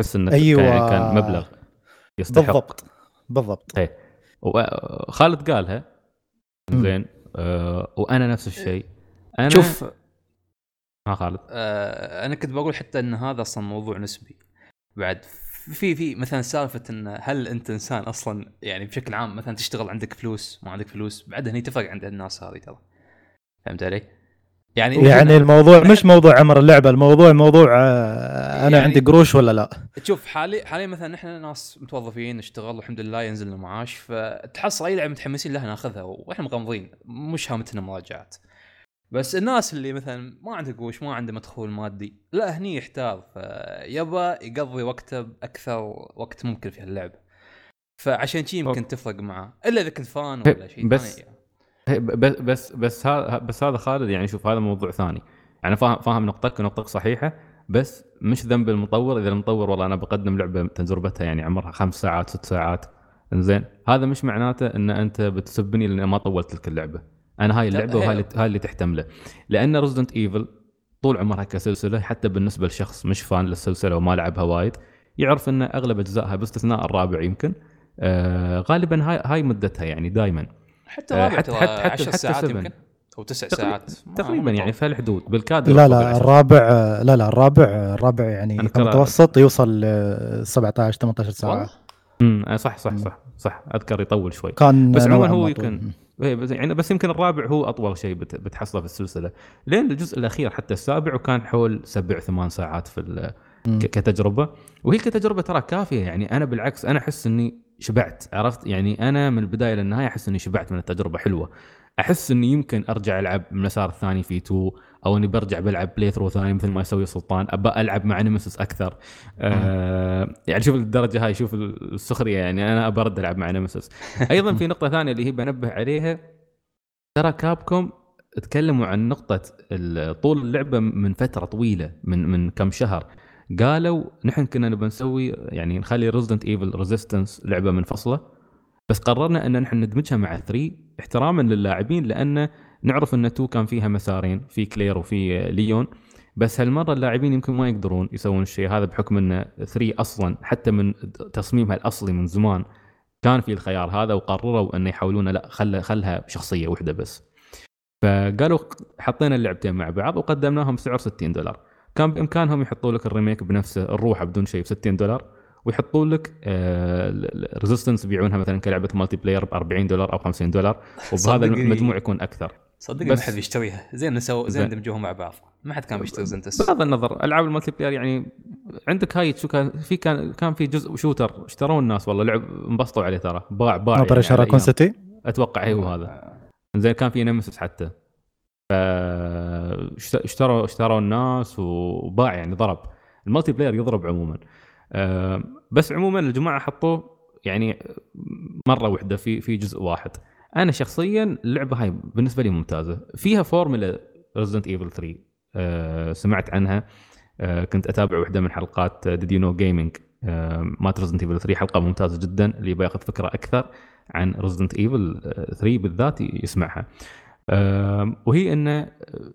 بس إنه أيوة. كان مبلغ يستحق. بالضبط. إيه، وخالد قالها زين. وأنا نفس الشيء. أنا شوف خالد، أنا كنت بقول حتى إن هذا أصلا موضوع نسبي بعد. في مثلا سالفة إن هل أنت إنسان أصلا، يعني بشكل عام مثلا تشتغل عندك فلوس ما عندك فلوس، بعدها هني تفرق عند الناس هذه ترى. فهمت علي؟ يعني الموضوع مش موضوع عمر اللعبة، الموضوع موضوع أنا يعني عندي قروش ولا لا. تشوف حالي مثلا نحن ناس متوظفين نشتغل الحمد لله، ينزل المعاش، فتحصل أي لعبة متحمسين لها ناخذها وإحنا مغمضين مش هامتنا مراجعات. بس الناس اللي مثلا ما عنده قوش، ما عنده مدخول مادي، لا هني يحتار، يبا يقضي وقته بأكثر وقت ممكن في هاللعبة، فعشان شيء يمكن تفرق معه، إلا إذا كنت فان ولا شيء. بس هذا خالد، يعني شوف هذا موضوع ثاني. يعني فاهم نقطتك، ونقطتك صحيحة، بس مش ذنب المطور إذا المطور والله أنا بقدم لعبة تجربتها يعني عمرها 5 ساعات 6 ساعات، إنزين هذا مش معناته إن أنت بتسبني لأن ما طولت لك اللعبة. أنا هاي اللعبة وهاي اللي تحتمله، لأن ريزيدنت إيفل طول عمرها كسلسلة، حتى بالنسبة لشخص مش فان للسلسلة وما لعبها وايد، يعرف أن أغلب أجزائها باستثناء الرابع يمكن غالباً هاي مدتها، يعني دائماً حتى رابع حتى 10 ساعات يمكن أو 9 ساعات تقريباً، يعني في الحدود بالكاد. لا الرابع يعني متوسط يوصل 17-18 ساعة. صح أذكر يطول شوي، بس عموماً هو يمكن يعني، بس يمكن الرابع هو أطول شيء بتحصله في السلسلة، لين الجزء الأخير حتى السابع، وكان حول 7-8 ساعات في كتجربة. وهي كتجربة ترى كافية، يعني أنا بالعكس أنا أحس إني شبعت، عرفت يعني، أنا من البداية للنهاية أحس إني شبعت من التجربة، حلوة. أحس إني يمكن أرجع ألعب من مسار الثاني في 2، أو إني برجع بلعب بلاي ثرو ثاني مثل ما يسوي سلطان، أبقى ألعب مع نيميسيس أكثر. يعني شوف الدرجة هاي، شوف السخرية، يعني أنا أبرد ألعب مع نيميسيس. أيضا في نقطة ثانية اللي هي بنبه عليها، ترى كابكوم تكلموا عن نقطة طول اللعبة من فترة طويلة، من كم شهر، قالوا نحن كنا نبي نسوي يعني نخلي ريزيدنت إيفل ريزيستنس لعبة منفصلة، بس قررنا أن نحن ندمجها مع 3 احتراما للاعبين، لأن نعرف أن 2 كان فيها مسارين، في كلير وفي ليون، بس هالمرة اللاعبين يمكن ما يقدرون يسوون الشيء هذا، بحكم أن 3 أصلا حتى من تصميمها الأصلي من زمان كان في الخيار هذا، وقرروا أن يحاولون لا خلها بشخصية واحدة بس. فقالوا حطينا اللعبتين مع بعض وقدمناهم بسعر $60. كان بإمكانهم يحطوا لك الريميك بنفس الروح بدون شيء $60، ويحطوا لك ريزيستنس بيعونها مثلا كلعبة مالتي بلاير $40 أو $50، وبهذا المجموع يكون أكثر. صدق ما حد بيشتريها، زين دمجوهم مع بعض، ما حد كان بيشتري زنتس. بغض النظر ألعاب المالتي بلاير، يعني عندك هاي شو كان في جزء شوتر اشتروا الناس والله لعب انبسطوا عليه، ترى باع يعني راكون سيتي أتوقع هو هذا. زين كان في نمسس حتى، اشتروا الناس وباع، يعني ضرب المالتي بلاير يضرب عموما. بس عموما الجماعة حطوه يعني مرة واحدة في جزء واحد. أنا شخصيا اللعبة هاي بالنسبة لي ممتازة، فيها فورمولا ريزيدنت إيفل 3 سمعت عنها، كنت أتابع واحدة من حلقات ديدينو جيمينج مات ريزيدنت إيفل 3، حلقة ممتازة جدا، اللي بياخذ فكرة أكثر عن ريزيدنت إيفل 3 بالذات يسمعها. وهي أن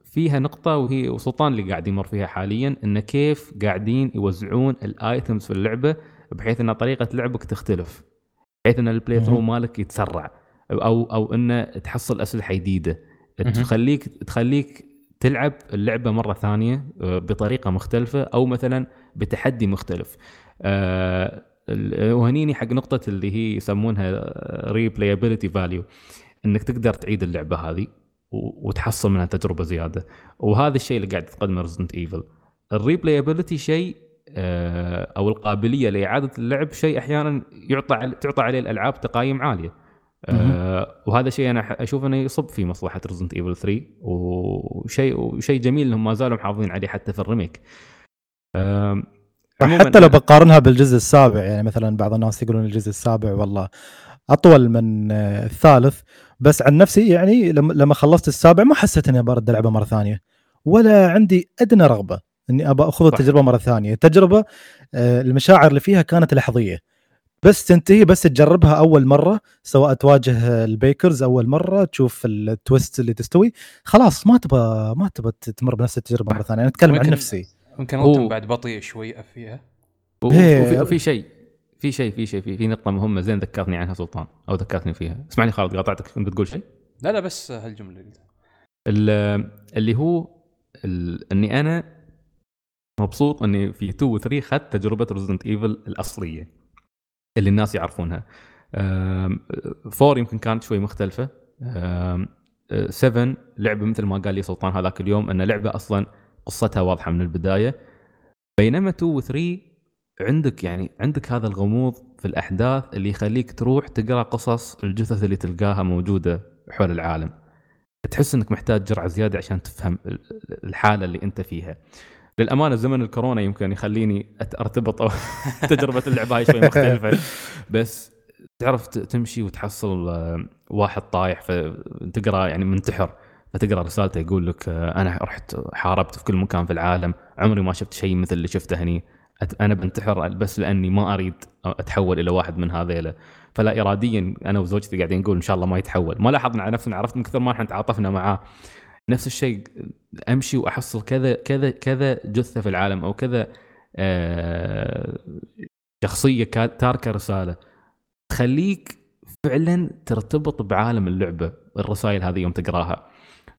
فيها نقطة وهي وسلطان اللي قاعد يمر فيها حالياً إن كيف قاعدين يوزعون الآيتمز في اللعبة بحيث أن طريقة لعبك تختلف، بحيث أن البلاي ثرو مالك يتسرع أو إن تحصل أسلحة جديدة تخليك تلعب اللعبة مرة ثانية بطريقة مختلفة أو مثلاً بتحدي مختلف. وهنيني حق نقطة اللي هي يسمونها replayability value، إنك تقدر تعيد اللعبة هذه وتحصل منها تجربة زيادة، وهذا الشيء اللي قاعد تقدمه ريزيدنت ايفل. الريبلايابيلتي شيء أو القابلية لإعادة اللعب شيء أحيانا تعطى عليه الألعاب تقايم عالية، وهذا شيء أنا أشوف أنه يصب في مصلحة ريزيدنت ايفل 3، وشيء جميل أنهم ما زالوا محافظين عليه حتى في الريميك. حتى لو بقارنها بالجزء السابع، يعني مثلا بعض الناس يقولون الجزء السابع والله أطول من الثالث، بس عن نفسي يعني لما خلصت السابع ما حسيت اني برد ألعبه مرة ثانية، ولا عندي أدنى رغبة اني أبى أخذ التجربة مرة ثانية. التجربة المشاعر اللي فيها كانت لحظية، بس تنتهي بس تجربها أول مرة، سواء تواجه البيكرز أول مرة، تشوف التويست اللي تستوي، خلاص ما تبى تمر بنفس التجربة مرة ثانية. أنا أتكلم عن نفسي، ممكن أنت بعد بطيء شوية فيها. في نقطة مهمة زين ذكرتني عنها سلطان أو ذكرتني فيها، اسمعني خالد قاطعتك كنت بتقول شيء. لا بس هالجملة اللي هو أني أنا مبسوط أني في 2 و 3 خدت تجربة ريزيدنت ايفل الأصلية اللي الناس يعرفونها. 4 يمكن كانت شوي مختلفة، 7 لعبة مثل ما قال لي سلطان هذاك اليوم أن لعبة أصلا قصتها واضحة من البداية، بينما 2 و 3 عندك هذا الغموض في الأحداث اللي يخليك تروح تقرأ قصص الجثث اللي تلقاها موجودة حول العالم، تحس أنك محتاج جرعة زيادة عشان تفهم الحالة اللي أنت فيها. للأمانة زمن الكورونا يمكن يخليني أرتبط تجربة اللعبة شوي مختلفة، بس تعرف تمشي وتحصل واحد طايح فتقرأ يعني منتحر، فتقرأ رسالته يقول لك أنا رحت حاربت في كل مكان في العالم، عمري ما شفت شيء مثل اللي شفته هني، أنا بنتحر بس لأني ما أريد أتحول إلى واحد من هذيله. فلا إراديا أنا وزوجتي قاعدين نقول إن شاء الله ما يتحول، ما لاحظنا على نفسنا، عرفت من كثر ما إحنا تعاطفنا معاه. نفس الشيء أمشي وأحصل كذا كذا كذا جثة في العالم أو كذا شخصية تاركة رسالة، تخليك فعلا ترتبط بعالم اللعبة الرسائل هذه يوم تقراها.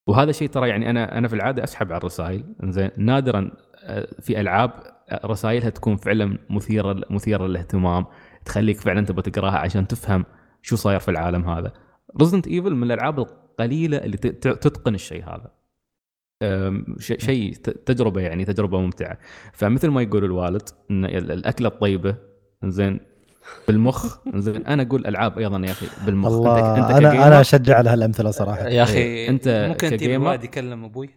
وهذا شيء ترى يعني أنا في العادة أسحب على الرسائل، إنزين نادرا في ألعاب رسائلها تكون فعلا مثيرة للاهتمام، تخليك فعلا تبى تقراها عشان تفهم شو صاير في العالم هذا. ريزيدنت ايفل من الألعاب القليلة اللي تتقن الشيء هذا، شيء تجربة يعني تجربة ممتعة. فمثل ما يقول الوالد إن الأكلة الطيبة إنزين بالمخ، إنزين أنا أقول ألعاب أيضا يا أخي بالمخ. أنت أنا أشجع على هالأمثلة صراحة يا أخي. أنت ممكن تجيب وادي يكلم أبوي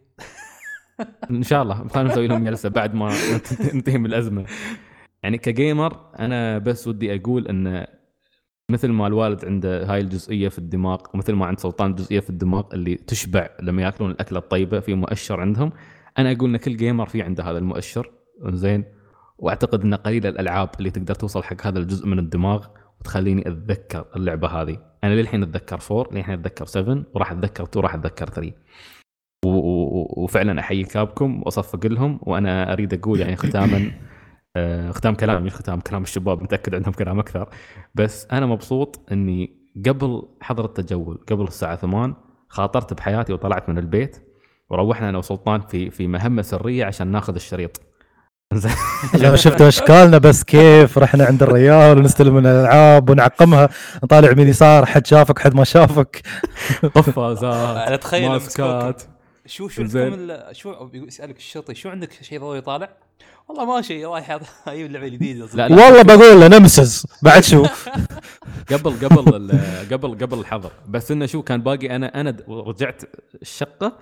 ان شاء الله خلينا نسوي لهم جلسه بعد ما ننتهي من الازمه. يعني كجيمر انا بس ودي اقول ان مثل ما الوالد عنده هاي الجزئيه في الدماغ، ومثل ما عند سلطان جزئيه في الدماغ اللي تشبع لما ياكلون الاكله الطيبه، في مؤشر عندهم. انا اقول ان كل جيمر في عنده هذا المؤشر زين، واعتقد ان قليله الالعاب اللي تقدر توصل حق هذا الجزء من الدماغ وتخليني اتذكر اللعبه هذه. انا للحين اتذكر 4، للحين اتذكر 7، وراح اتذكر 2، وراح اتذكر 3. وفعلا احيي كابكم واصفق لهم. وانا اريد اقول يعني ختاما ختام كلامي، ختام كلام الشباب، متاكد عندهم كلام اكثر، بس انا مبسوط اني قبل حضر التجول قبل الساعه 8 خاطرت بحياتي وطلعت من البيت، وروحنا انا وسلطان في مهمه سريه عشان ناخذ الشريط. لو شفتوا اشكالنا بس كيف رحنا عند الريال ونستلم من الالعاب ونعقمها، نطالع مين صار، حد شافك حد ما شافك، قفازات ماسكات. شو يسألك الشرطي شو عندك شيء ضروري طالع؟ والله ما شيء، رايح اجيب اللعبه الجديده. والله بقول له نمسز بعد شو قبل الحظر. بس انه شو كان باقي، انا رجعت الشقه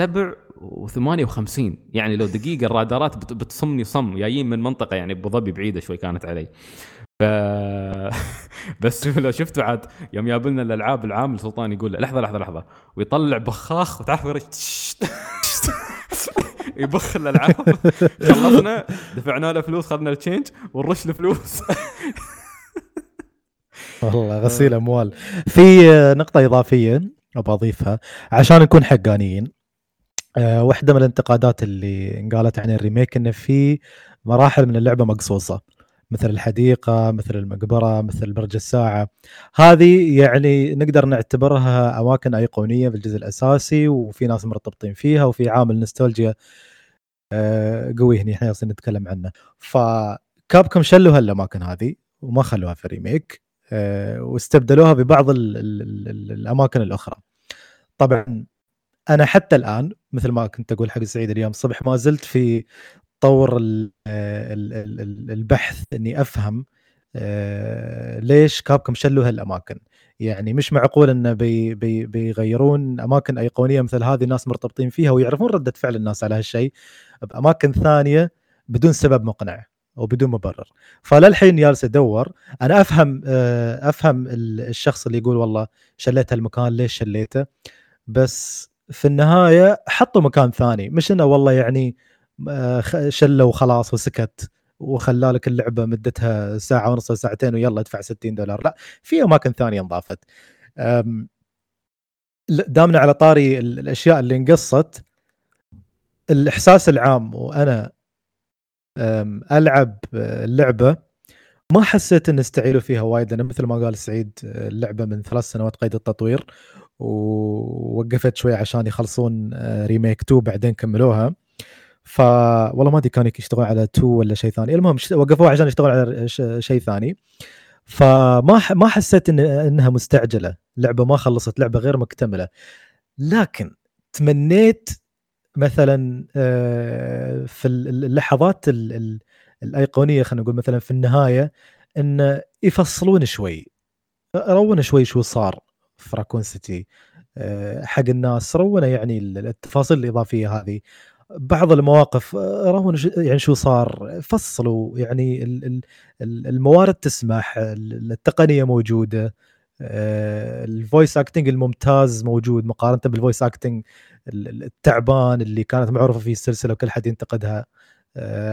7:58، يعني لو دقيقه الرادارات بتصمني صم، جايين من منطقه يعني ابو ظبي بعيده شوي كانت علي. بس لو شفتوا عاد يوم يقابلنا الالعاب العامل سلطان يقول له لحظه ويطلع بخاخ، وتعرفوا يبخ الالعاب. خلصنا دفعنا له فلوس، خذنا التشينج ونرش الفلوس. والله غسيل اموال. في نقطه اضافيه ابغى اضيفها عشان نكون حقانيين. واحده من الانتقادات اللي انقالت عن الريميك انه في مراحل من اللعبه مقصوصه، مثل الحديقه، مثل المقبره، مثل برج الساعه. هذه يعني نقدر نعتبرها اماكن ايقونيه بالجزء الاساسي، وفي ناس مرتبطين فيها، وفي عامل نوستالجيا قوي هنا احنا اصلا نتكلم عنه. فكابكم شلوا هالاماكن هذه وما خلوها في ريميك، واستبدلوها ببعض الاماكن الاخرى. طبعا انا حتى الان مثل ما كنت اقول حق سعيد اليوم الصبح، ما زلت في طور البحث اني افهم ليش كابكم شلوا هالاماكن. يعني مش معقول انه بيغيرون اماكن ايقونيه مثل هذه الناس مرتبطين فيها ويعرفون رده فعل الناس على هالشيء باماكن ثانيه بدون سبب مقنع وبدون مبرر. فللحين جالس ادور انا افهم الشخص اللي يقول والله شليت هالمكان، ليش شليته؟ بس في النهايه حطوا مكان ثاني، مش انه والله يعني شلوا وخلاص وسكت وخلى لك اللعبه مدتها ساعه ونص ساعتين ويلا ادفع $60. لا، في اماكن ثانيه انضافت. دامنا على طاري الاشياء اللي انقصت، الاحساس العام وانا العب اللعبه ما حسيت ان استعيلوا فيها وايد. انا مثل ما قال سعيد اللعبه من 3 سنوات قيد التطوير، ووقفت شويه عشان يخلصون ريميك 2 بعدين كملوها. فوالله ما ادري كانوا يشتغلون على 2 ولا شيء ثاني، المهم وقفوها عشان يشتغلون على شيء ثاني. فما حسيت انها مستعجله، لعبه ما خلصت، لعبه غير مكتمله. لكن تمنيت مثلا في اللحظات الايقونيه، خلينا نقول مثلا في النهايه، ان يفصلون شوي، رونوا شوي شو صار في راكون سيتي حق الناس، رونوا يعني التفاصيل الاضافيه هذه، بعض المواقف رهون يعني شو صار، فصلوا يعني الموارد تسمح، التقنية موجودة، الفويس اكتنج الممتاز موجود مقارنة بالفويس اكتنج التعبان اللي كانت معروفة في السلسلة وكل حد ينتقدها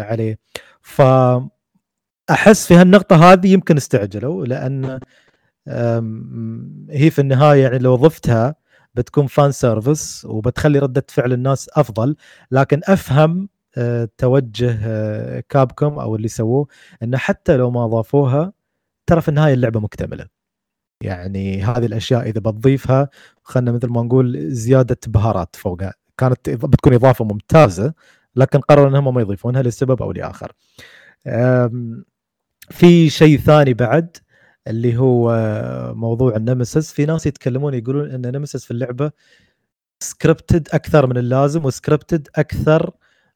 عليه. فأحس في هالنقطة هذه يمكن استعجلوا، لأن هي في النهاية يعني لو ضفتها بتكون فان سيرفيس وبتخلي ردة فعل الناس أفضل. لكن أفهم توجه كابكوم أو اللي سووه، أنه حتى لو ما أضافوها ترى في النهاية اللعبة مكتملة. يعني هذه الأشياء إذا بتضيفها، خلنا مثل ما نقول زيادة بهارات فوقها، كانت بتكون إضافة ممتازة، لكن قرروا أنهم ما يضيفونها لسبب أو لآخر. في شيء ثاني بعد اللي هو موضوع النمسيس. في ناس يتكلمون يقولون ان نمسيس في اللعبه سكريبتد اكثر من اللازم، وسكريبتد اكثر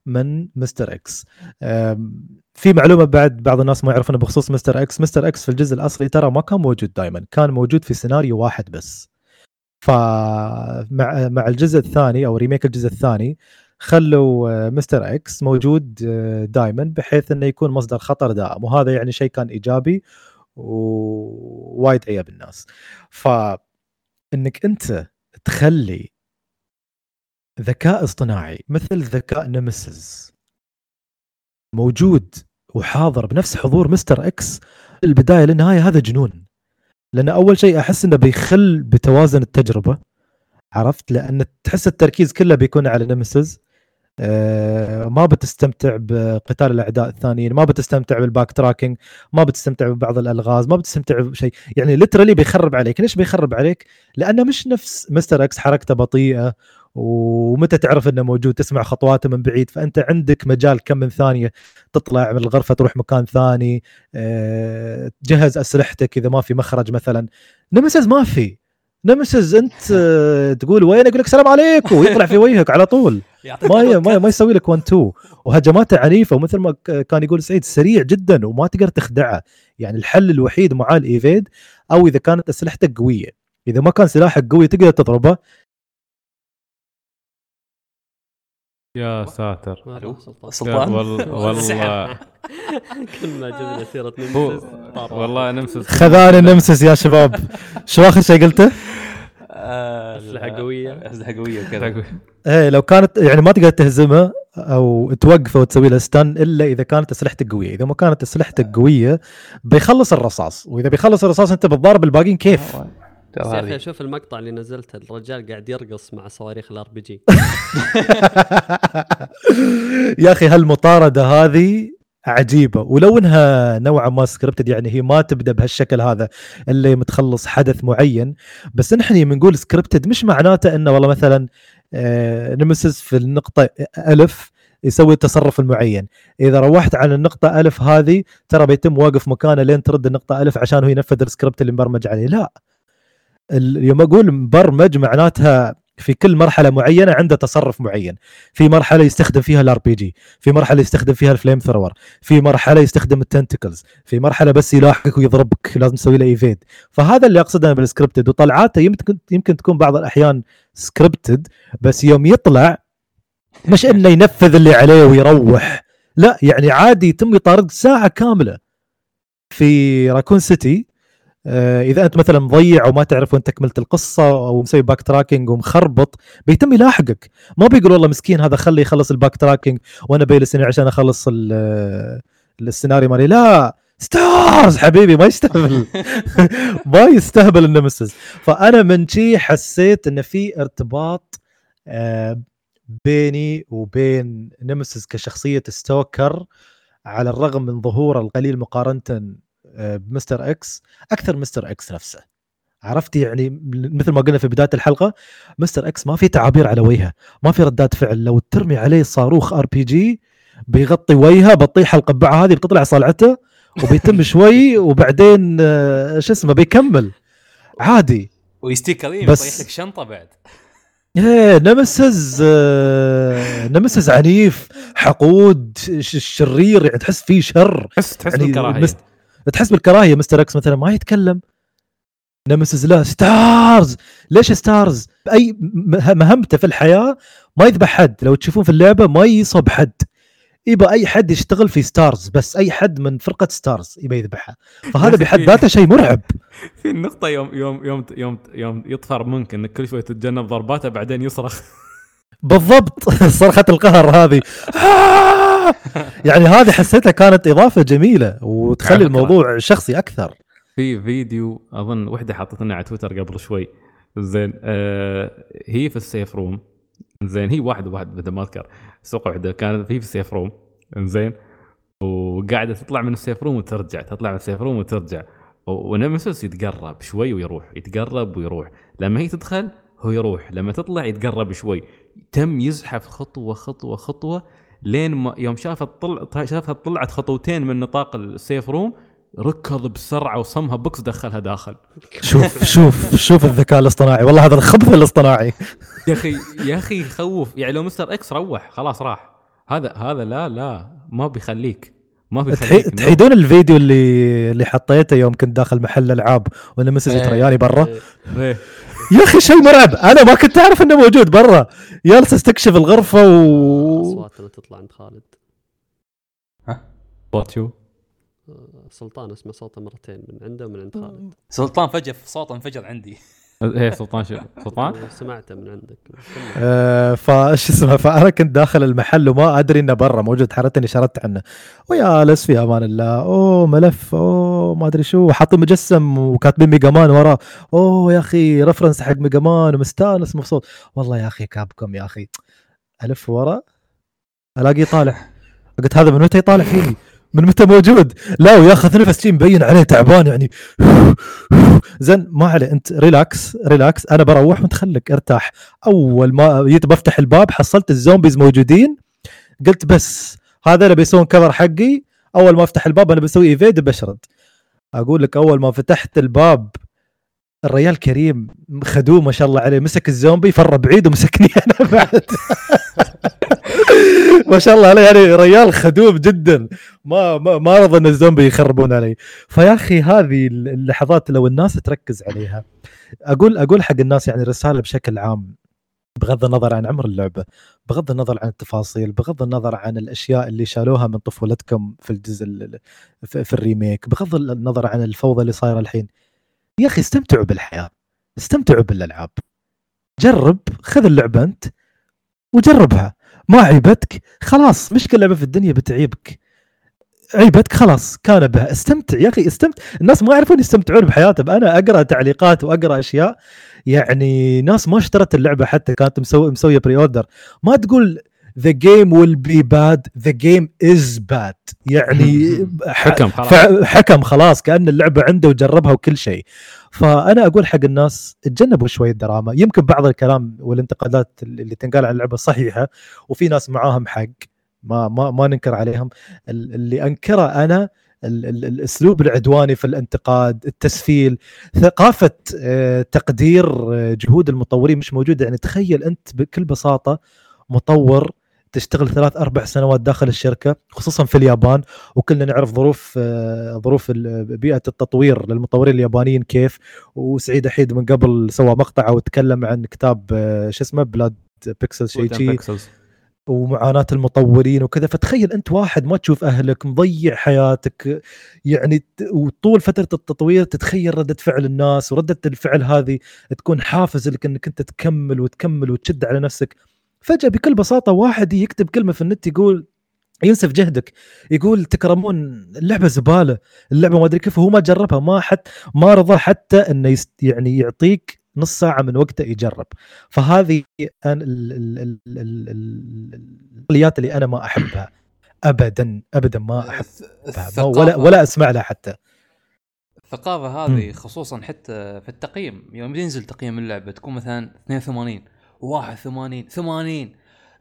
من مستر اكس. في معلومه بعد بعض الناس ما يعرفونها بخصوص مستر اكس. مستر اكس في الجزء الاصلي ترى ما كان موجود دائما، كان موجود في سيناريو واحد بس. فمع الجزء الثاني او ريميك الجزء الثاني خلوا مستر اكس موجود دائما، بحيث انه يكون مصدر خطر دائم، وهذا يعني شيء كان ايجابي ووايد عياب الناس. فإنك أنت تخلي ذكاء اصطناعي مثل ذكاء نمسيس موجود وحاضر بنفس حضور مستر إكس البداية للنهاية، هذا جنون. لأن أول شيء أحس أنه بيخل بتوازن التجربة، عرفت؟ لأن تحس التركيز كله بيكون على نمسيس، ما بتستمتع بقتال الأعداء الثانيين، ما بتستمتع بالباك تراكينج، ما بتستمتع ببعض الألغاز، ما بتستمتع بشيء. يعني ليترالي بيخرب عليك. ليش بيخرب عليك؟ لأنه مش نفس مستر إكس، حركته بطيئة، ومتى تعرف أنه موجود تسمع خطواته من بعيد، فأنت عندك مجال كم من ثانية تطلع من الغرفة تروح مكان ثاني، تجهز أسلحتك إذا ما في مخرج مثلا. نمسيس ما في، نمسيس انت تقول وين، اقول لك السلام عليكم ويطلع في وجهك على طول، ما يسوي لك 1-2. وهجماته عنيفه، ومثل ما كان يقول سعيد سريع جدا وما تقدر تخدعه. يعني الحل الوحيد معاه الايفيد، او اذا كانت اسلحتك قويه. اذا ما كان سلاحك قوي تقدر تضربه. يا ساتر سلطان، والله كنا جبنا سيرة نمسيس، والله نمسيس خذاني نمسيس يا شباب. شو آخر شيء قلته؟ أسلحة قوية كذا. إيه، لو كانت يعني ما تقدر تهزمها أو توقفه وتسوي له ستان إلا إذا كانت أسلحتك قوية. إذا ما كانت أسلحتك قوية بيخلص الرصاص، وإذا بيخلص الرصاص أنت بتضارب الباقين. كيف يا اخي اشوف المقطع اللي نزلته الرجال قاعد يرقص مع صواريخ الار بي جي. يا اخي هالمطارده هذه عجيبه، ولو انها نوعا ما سكريبتد، يعني هي ما تبدا بهالشكل هذا اللي متخلص حدث معين، بس نحن بنقول سكريبتد مش معناته انه والله مثلا نمسس في النقطه الف يسوي التصرف المعين، اذا روحت عن النقطه الف هذه ترى بيتم واقف مكانه لين ترد النقطه الف عشان هو ينفذ السكريبت اللي مبرمج عليه. لا، اليوم اقول مبرمج معناتها في كل مرحله معينه عنده تصرف معين، في مرحله يستخدم فيها الار بي جي، في مرحله يستخدم فيها الفليم ثرور، في مرحله يستخدم التنتكلز، في مرحله بس يلاحقك ويضربك لازم تسوي له ايفيد. فهذا اللي اقصده بالسكريبتد، وطلعاته يمكن تكون بعض الاحيان سكريبتد، بس يوم يطلع مش انه ينفذ اللي عليه ويروح، لا يعني عادي يتم يطارد ساعه كامله. في راكون سيتي اذا انت مثلا مضيع وما تعرف وين تكملت القصه او مسوي باك تراكنج ومخربط بيتم يلاحقك، ما بيقول والله مسكين هذا خليه يخلص الباك تراكنج وانا بيلسني عشان اخلص السيناريو مالي. لا ستارز حبيبي، ما يستهبل. ما يستهبل النمسيس. فانا من شي حسيت ان في ارتباط بيني وبين نمسيس كشخصيه ستوكر، على الرغم من ظهوره القليل مقارنه بمستر اكس، اكثر مستر اكس نفسه. عرفتي يعني مثل ما قلنا في بدايه الحلقه، مستر اكس ما في تعابير على وجهه، ما في ردات فعل، لو ترمي عليه صاروخ ار بي جي بيغطي وجهه، بطيح القبعه هذه بتطلع صلعته وبيتم شوي وبعدين شو اسمه بيكمل عادي ويستيكرين بس... يطيح لك شنطه بعد. ايه نمسز عنيف حقود شرير، يعني تحس فيه شر، تحس يعني بالكراهيه، تحس بالكراهيه. مستر اكس مثلا ما يتكلم، نمسز لا ستارز. ليش ستارز؟ اي مهمته في الحياه ما يذبح حد، لو تشوفون في اللعبه ما يصب حد، يبقى اي حد يشتغل في ستارز، بس اي حد من فرقه ستارز يبقى يذبحها، فهذا بحد ذاته شيء مرعب. في النقطه يوم يوم يوم يوم يوم يطفر ممكن انك كل شويه تتجنب ضرباته بعدين يصرخ. بالضبط، صرخه القهر هذه. يعني هذه حسيتها كانت اضافه جميله وتخلي الموضوع شخصي اكثر. في فيديو اظن وحده حطتنا على تويتر قبل شوي، زين هي في السيف روم، زين هي واحد بدل ما اذكر سوق وحده، كانت في السيف روم زين، وقاعده تطلع من السيف روم وترجع، تطلع من السيف روم وترجع، ونمسس يتقرب شوي ويروح، يتقرب ويروح، لما هي تدخل هو يروح، لما تطلع يتقرب شوي، تم يزحف خطوه خطوه خطوه لين يوم شافها طلعت خطوتين من نطاق السيف روم، ركض بسرعه وصمها بوكس دخلها داخل. شوف شوف شوف الذكاء الاصطناعي، والله هذا الخبث الاصطناعي. يا اخي يخوف، يعني لو مستر اكس روح خلاص راح، هذا لا ما بيخليك. تحيدون الفيديو اللي حطيته يوم كنت داخل محل العاب وانا مسج ترياني برا. يا اخي شيء مرعب، انا ما كنت اعرف انه موجود برا، جالس استكشف الغرفه اصوات اللي تطلع عند خالد. ها باتيو سلطان اسمه صوته مرتين من عنده ومن عند خالد. سلطان فجأة صوته انفجر عندي. ايه سلطان سمعته من عندك. فايش اسمه، فانا كنت داخل المحل وما ادري انه برا موجود، حرتني شردت عنه ويالس في امان الله، اوه ملف، اوه ما ادري شو، حاطين مجسم وكاتبين ميجامان وراه، اوه يا اخي رفرنس حق ميجامان، ومستانس مبسوط والله يا اخي كابكم يا اخي. الف ورا الاقي طالع، قلت هذا من متى يطالع فيني، من متى موجود؟ لا وياخذ نفس شيء مبين عليه تعبان يعني. زين ما عليه، انت ريلاكس، انا بروح متخلك ارتاح. اول ما جيت بفتح الباب حصلت الزومبيز موجودين، قلت بس هذا اللي بيسوون كفر حقي، اول ما افتح الباب انا بسوي ايفيد بشرد. اقول لك اول ما فتحت الباب الرجال كريم خدوه ما شاء الله عليه، مسك الزومبي فر بعيد ومسكني انا بعد. ما شاء الله عليه، يعني ريال خدوب جدا، ما رضى ان الزومبي يخربون علي. فيا اخي هذه اللحظات لو الناس تركز عليها، اقول حق الناس يعني رساله بشكل عام، بغض النظر عن عمر اللعبه، بغض النظر عن التفاصيل، بغض النظر عن الاشياء اللي شالوها من طفولتكم في الجزء في الريميك، بغض النظر عن الفوضى اللي صايره الحين، يا اخي استمتعوا بالحياه، استمتعوا بالالعاب، جرب، خذ اللعبه انت وجربها، ما عيبتك خلاص، مش كل لعبه في الدنيا بتعيبك، عيبتك خلاص كان بها. استمتع يا اخي استمتع. الناس ما يعرفون يستمتعون بحياتهم. انا اقرا تعليقات واقرا اشياء يعني ناس ما اشترت اللعبه حتى كانت مسويه بري اوردر ما تقول The game will be bad. The game is bad. يعني حكم خلاص كأن اللعبة عنده وجربها وكل شيء. فأنا أقول حق الناس اتجنبوا شوية دراما. يمكن بعض الكلام والانتقادات اللي تنقال عن اللعبة صحيحة وفي ناس معاهم حق ما ننكر عليهم. اللي أنكره أنا الأسلوب العدواني في الانتقاد التسفيل ثقافة تقدير جهود المطورين مش موجودة. يعني تخيل أنت بكل بساطة مطور تشتغل 3-4 سنوات داخل الشركة خصوصا في اليابان وكلنا نعرف ظروف بيئة التطوير للمطورين اليابانيين كيف. وسعيد أحيد من قبل سوى مقطع وتكلم عن كتاب شو اسمه بلاد بيكسل شيء ومعاناة المطورين وكذا. فتخيل أنت واحد ما تشوف أهلك مضيع حياتك يعني وطول فترة التطوير تتخيل ردة فعل الناس وردة الفعل هذه تكون حافز لك أنك أنت تكمل وتكمل وتشد على نفسك. فجأة بكل بساطة واحد يكتب كلمة في النت يقول ينسف جهدك يقول تكرمون اللعبة زبالة اللعبة ما أدري كيف. هو ما جربها ما رضى حتى أنه يعني يعطيك نص ساعة من وقته يجرب. فهذه القليات اللي أنا ما أحبها أبدا ما أحبها ولا أسمع لها حتى. الثقافة هذه خصوصا حتى في التقييم يوم ينزل تقييم اللعبة تكون مثلا 82 81 80.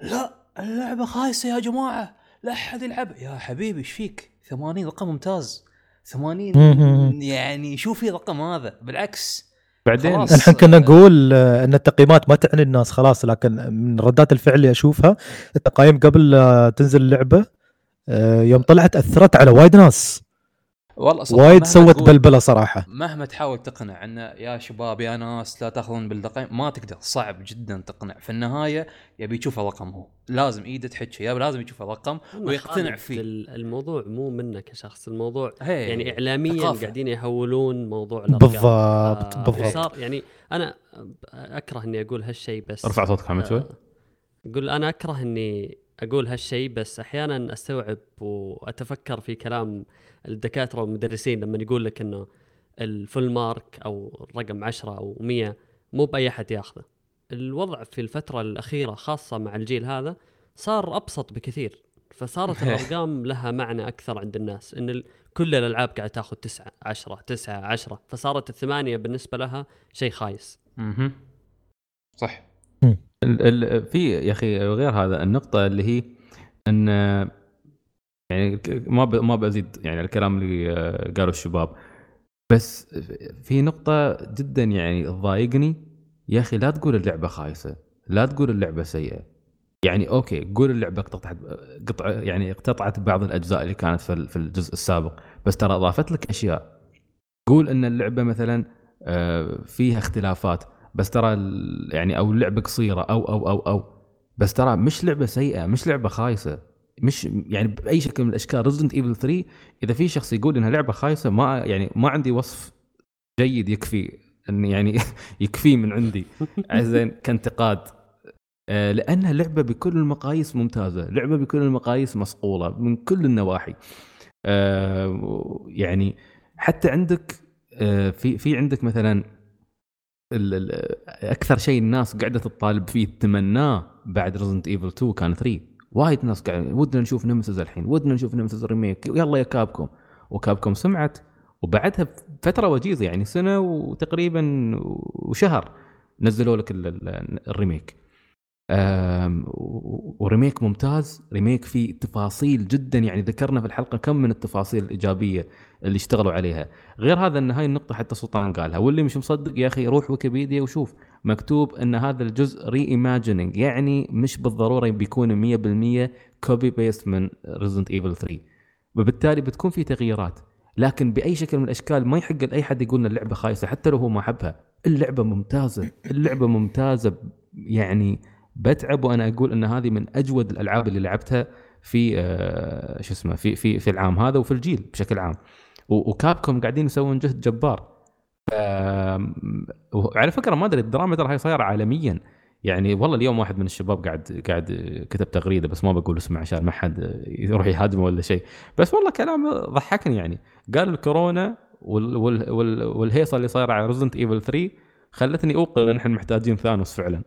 لا اللعبة خايسة يا جماعة لا أحد يلعب. يا حبيبي ايش فيك 80 رقم ممتاز 80 يعني شو في رقم هذا بالعكس. بعدين نحن كنا نقول ان التقييمات ما تعني الناس خلاص لكن من ردات الفعل اللي اشوفها التقايم قبل تنزل اللعبة يوم طلعت اثرت على وايد ناس وايد سوت بلبلة صراحة. مهما تحاول تقنع أن يا شباب يا ناس لا تأخذون بالتقييم ما تقدر صعب جدا تقنع. في النهاية يبي يشوف الرقم هو لازم إيده تحكي يا لازم يشوف الرقم ويقتنع فيه. الموضوع مو منك كشخص الموضوع يعني إعلاميا ثقافة. قاعدين يهولون موضوع بالضبط. يعني أنا أكره إني أقول هالشيء بس أرفع صوتك حمد شوي. أقول أنا أكره إني أقول هالشيء بس أحيانا أستوعب وأتفكر في كلام الدكاترة والمدرسين لما يقول لك إنه الفول مارك أو الرقم 10 أو 100 مو بأي أحد يأخذه. الوضع في الفترة الأخيرة خاصة مع الجيل هذا صار أبسط بكثير فصارت الأرقام لها معنى أكثر عند الناس. إن كل الألعاب قاعدة تأخذ 9 10 9 10 فصارت 8 بالنسبة لها شيء خايس. صح. في يا أخي غير هذا النقطة اللي هي أن يعني ما بزيد يعني الكلام اللي قالوا الشباب بس في نقطة جدا يعني تضايقني يا أخي. لا تقول اللعبة خايسة لا تقول اللعبة سيئة. يعني أوكي قول اللعبة اقتطعت بعض الأجزاء اللي كانت في الجزء السابق بس ترى أضافت لك أشياء. قول أن اللعبة مثلا فيها اختلافات بس ترى يعني أو اللعبة قصيرة أو بس ترى مش لعبة سيئة مش لعبة خايسة. مش يعني بأي شكل من الأشكال Resident Evil 3 إذا في شخص يقول إنها لعبة خايسة ما عندي وصف جيد يكفي إن يعني يكفي من عندي عزين كانتقاد لأنها لعبة بكل المقاييس ممتازة لعبة بكل المقاييس مصقولة من كل النواحي. يعني حتى عندك في عندك مثلا أكثر شيء الناس قاعدة تطالب فيه تمناه بعد Resident Evil 2 كان 3 وايد ناس قاعدين ودنا نشوف نمسز الحين ودنا نشوف نمسز الريميك يلا يا كابكوم. وكابكوم سمعت وبعدها فترة وجيزة يعني سنة وتقريبا وشهر نزلوا لك الريميك وريميك ممتاز. ريميك فيه تفاصيل جدا يعني ذكرنا في الحلقة كم من التفاصيل الإيجابية اللي اشتغلوا عليها. غير هذا أن هاي النقطة حتى سلطان قالها واللي مش مصدق يا أخي روح ويكيبيديا وشوف مكتوب أن هذا الجزء reimagining يعني مش بالضرورة بيكون 100% copy paste من Resident Evil 3 وبالتالي بتكون في تغييرات. لكن بأي شكل من الأشكال ما يحق لأي حد يقولنا اللعبة خايسة حتى لو هو ما حبها. اللعبة ممتازة يعني بتعب. وأنا أقول أن هذه من أجود الألعاب اللي لعبتها في شو اسمه في العام هذا وفي الجيل بشكل عام. وكابكم قاعدين يسوون جهد جبار. على فكرة ما أدري الدراما ترى هاي صايرة عالميا يعني والله اليوم واحد من الشباب قاعد كتب تغريده بس ما بقول اسمه عشان ما حد يروح يهاجمه ولا شيء، بس والله كلام ضحكني. يعني قال الكورونا والهيصه اللي صايره على Resident Evil 3 خلتني اوقن ان احنا محتاجين ثانوس فعلا.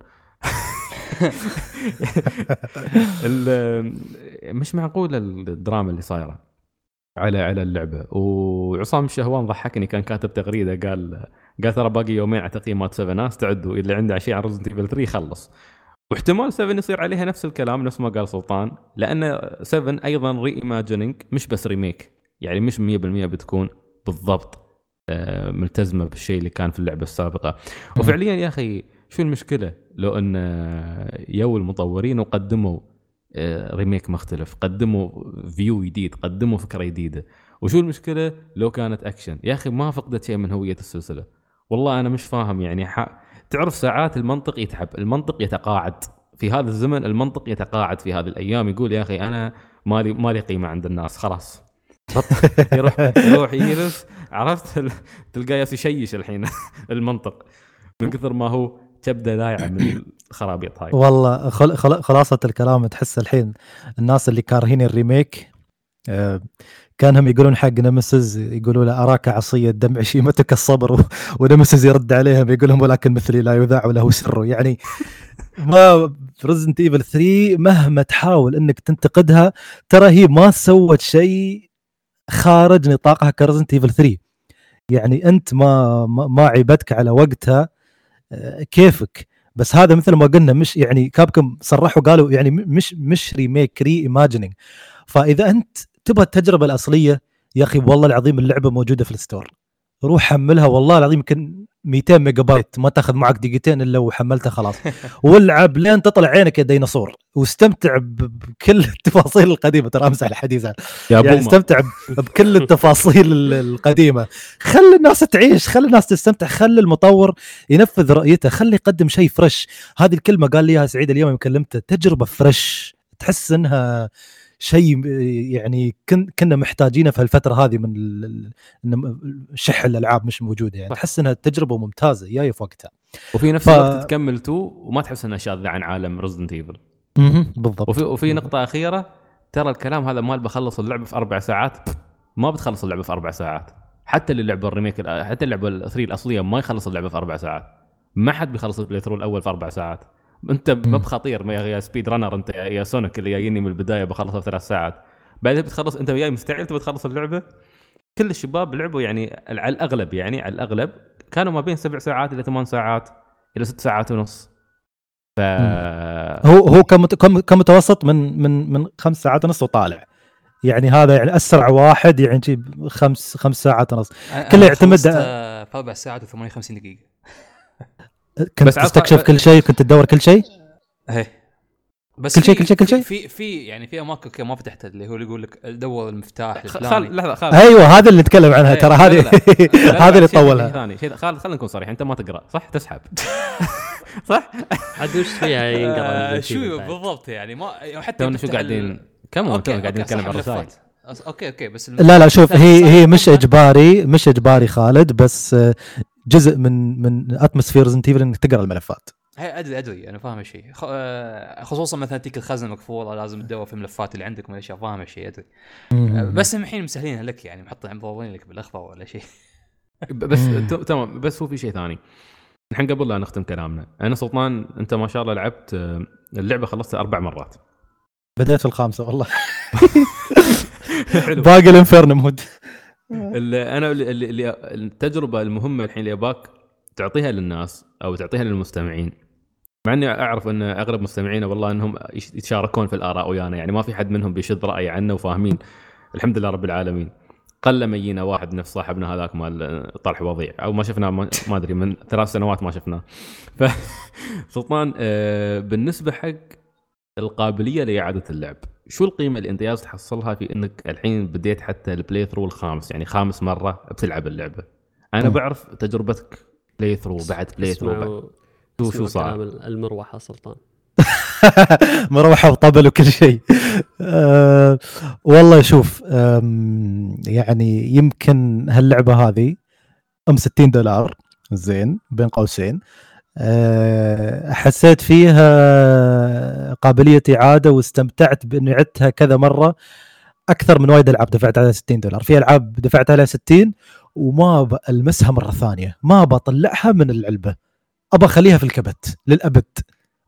مش معقول الدراما اللي صايره على اللعبه. وعصام الشهوان ضحكني، كان كاتب تغريده قال ترى باقي يومين على تقييمات 7، استعدوا اللي عنده عشي على Resident Evil 3 خلص، واحتمال 7 يصير عليها نفس الكلام نفس ما قال سلطان، لان 7 ايضا ري ايماجيننج مش بس ريميك، يعني مش 100% بتكون بالضبط ملتزمه بالشيء اللي كان في اللعبه السابقه. وفعليا يا اخي شو المشكله لو ان يو المطورين وقدموا ريميك مختلف، قدموا فيو جديد، قدموا فكره جديده، وشو المشكله لو كانت اكشن؟ يا اخي ما فقدت شيء من هويه السلسله. والله انا مش فاهم يعني تعرف ساعات المنطق يتعب، المنطق يتقاعد في هذا الزمن، المنطق يتقاعد في هذه الايام، يقول يا اخي انا مالي قيمه عند الناس خلاص. يروح يجلس، عرفت تلقاه يشيش الحين المنطق من كثر ما هو تبدأ دايعة من الخرابيط هاي. والله خلاصة الكلام تحس الحين الناس اللي كارهين الريميك كانهم يقولون حق نمسيس، يقولوا له أراك عصية دمع شيمتك الصبر، ونمسيس يرد عليهم يقول لهم ولكن مثلي لا يذاع ولا هو سره. يعني ما Resident Evil 3 مهما تحاول انك تنتقدها ترى هي ما سوت شيء خارج نطاقها Resident Evil 3. يعني انت ما عيبتك على وقتها كيفك، بس هذا مثل ما قلنا مش يعني كابكم صرحوا قالوا يعني مش ريميك، ري ايماجينينج. فاذا انت تبغى التجربه الاصليه يا اخي والله العظيم اللعبه موجوده في الستور، روح حملها والله العظيم يمكن 200 ميجا بايت ما تاخذ معك دقيقتين الا وحملتها خلاص، والعب لين تطلع عينك يا ديناصور، واستمتع بكل التفاصيل القديمه. ترى امسح الحديث يعني استمتع بكل التفاصيل القديمه، خلي الناس تعيش، خلي الناس تستمتع، خلي المطور ينفذ رؤيته، خلي يقدم شيء فريش. هذه الكلمه قال لي اياها سعيد اليوم كلمته، تجربه فريش تحس انها شيء يعني كنا محتاجينه في هالفتره هذه من شح الالعاب مش موجوده. يعني تحس انها تجربه ممتازه جايه في وقتها، وفي نفس الوقت تكمل تو وما تحس انها شاذه عن عالم Resident Evil. بالضبط. وفي نقطه اخيره، ترى الكلام هذا مال بخلص اللعبه في 4 ساعات، ما بتخلص اللعبه في 4 ساعات. حتى اللعبه الريميك حتى اللعبه ال3 الاصليه ما يخلص اللعبه في 4 ساعات، ما حد بيخلص البلاي ثرو الاول في 4 ساعات. انت ما بخطير ما يا سبيد رانر، انت يا سونيك اللي جايني من البدايه بخلصها في 3 ساعات، بعدين بتخلص انت وياي مستعجل تبي تخلص اللعبه. كل الشباب لعبوا يعني على الاغلب، كانوا ما بين 7 ساعات الى 8 ساعات الى 6 ساعات ونص. ف هو كمتوسط من 5 ساعات ونص وطالع، يعني هذا يعني اسرع واحد يعني 5 ساعات ونص كله يعتمد على 4 ساعات و58 دقيقه. كنت تستكشف كل شيء، كنت تدور كل شيء، بس كل شيء في يعني في اماكن كذا ما فتحتها، اللي هو اللي يقول لك دور المفتاح الفلاني. لحظه ايوه هذا اللي نتكلم عنها، ترى هذه اللي طولها. خالد خلينا نكون صريح، انت ما تقرا صح، تسحب صح، عاد وش فيها ينقرا شو بالضبط يعني ما حتى شو قاعدين كم قاعدين نتكلم عن الرسائل. اوكي بس لا شوف، هي مش اجباري خالد، بس جزء من اتموسفير Resident Evil انك تقرا الملفات. ادري انا فاهم الشيء، خصوصا مثلا تلك الخزنه مقفوله لازم تدور في الملفات اللي عندك ولا شيء، فاهم الشيء ادري. بس الحين مسهلينها لك، يعني محطين مضوبين لك بالاخفاء ولا شيء. بس تمام. بس هو في شيء ثاني الحين قبل لا نختم كلامنا. انا سلطان انت ما شاء الله لعبت اللعبه، خلصتها 4 مرات، بدأت في 5 والله. باقي الانفيرنو مود. انا اللي التجربه المهمه الحين اللي اباك تعطيها للناس او تعطيها للمستمعين، مع اني اعرف ان اغلب مستمعينا والله انهم يتشاركون في الاراء ويانا، يعني ما في حد منهم بيشد راي عنه وفاهمين الحمد لله رب العالمين. قل ما يجينا واحد نفس صاحبنا هذاك مال طرح وضيع، او ما شفناه ما ادري من 3 سنوات ما شفناه. فسلطان بالنسبه حق القابليه لاعاده اللعب، شو القيمه اللي انت جالس تحصلها في انك الحين بديت حتى البلاي ثرو الخامس، يعني 5 مره بتلعب اللعبه؟ انا بعرف تجربتك بلاي ثرو بعد بلاي ثرو، شو صار المروحه سلطان؟ مروحه وطبل وكل شيء. والله شوف، يعني يمكن هاللعبه هذه $60 زين بين قوسين، حسيت فيها قابلية إعادة واستمتعت بأني عدتها كذا مرة أكثر من وايد ألعاب دفعت عليها $60. في ألعاب دفعت عليها 60 وما ألمسها مرة ثانية، ما بطلعها من العلبة، أبى أخليها في الكبت للأبد،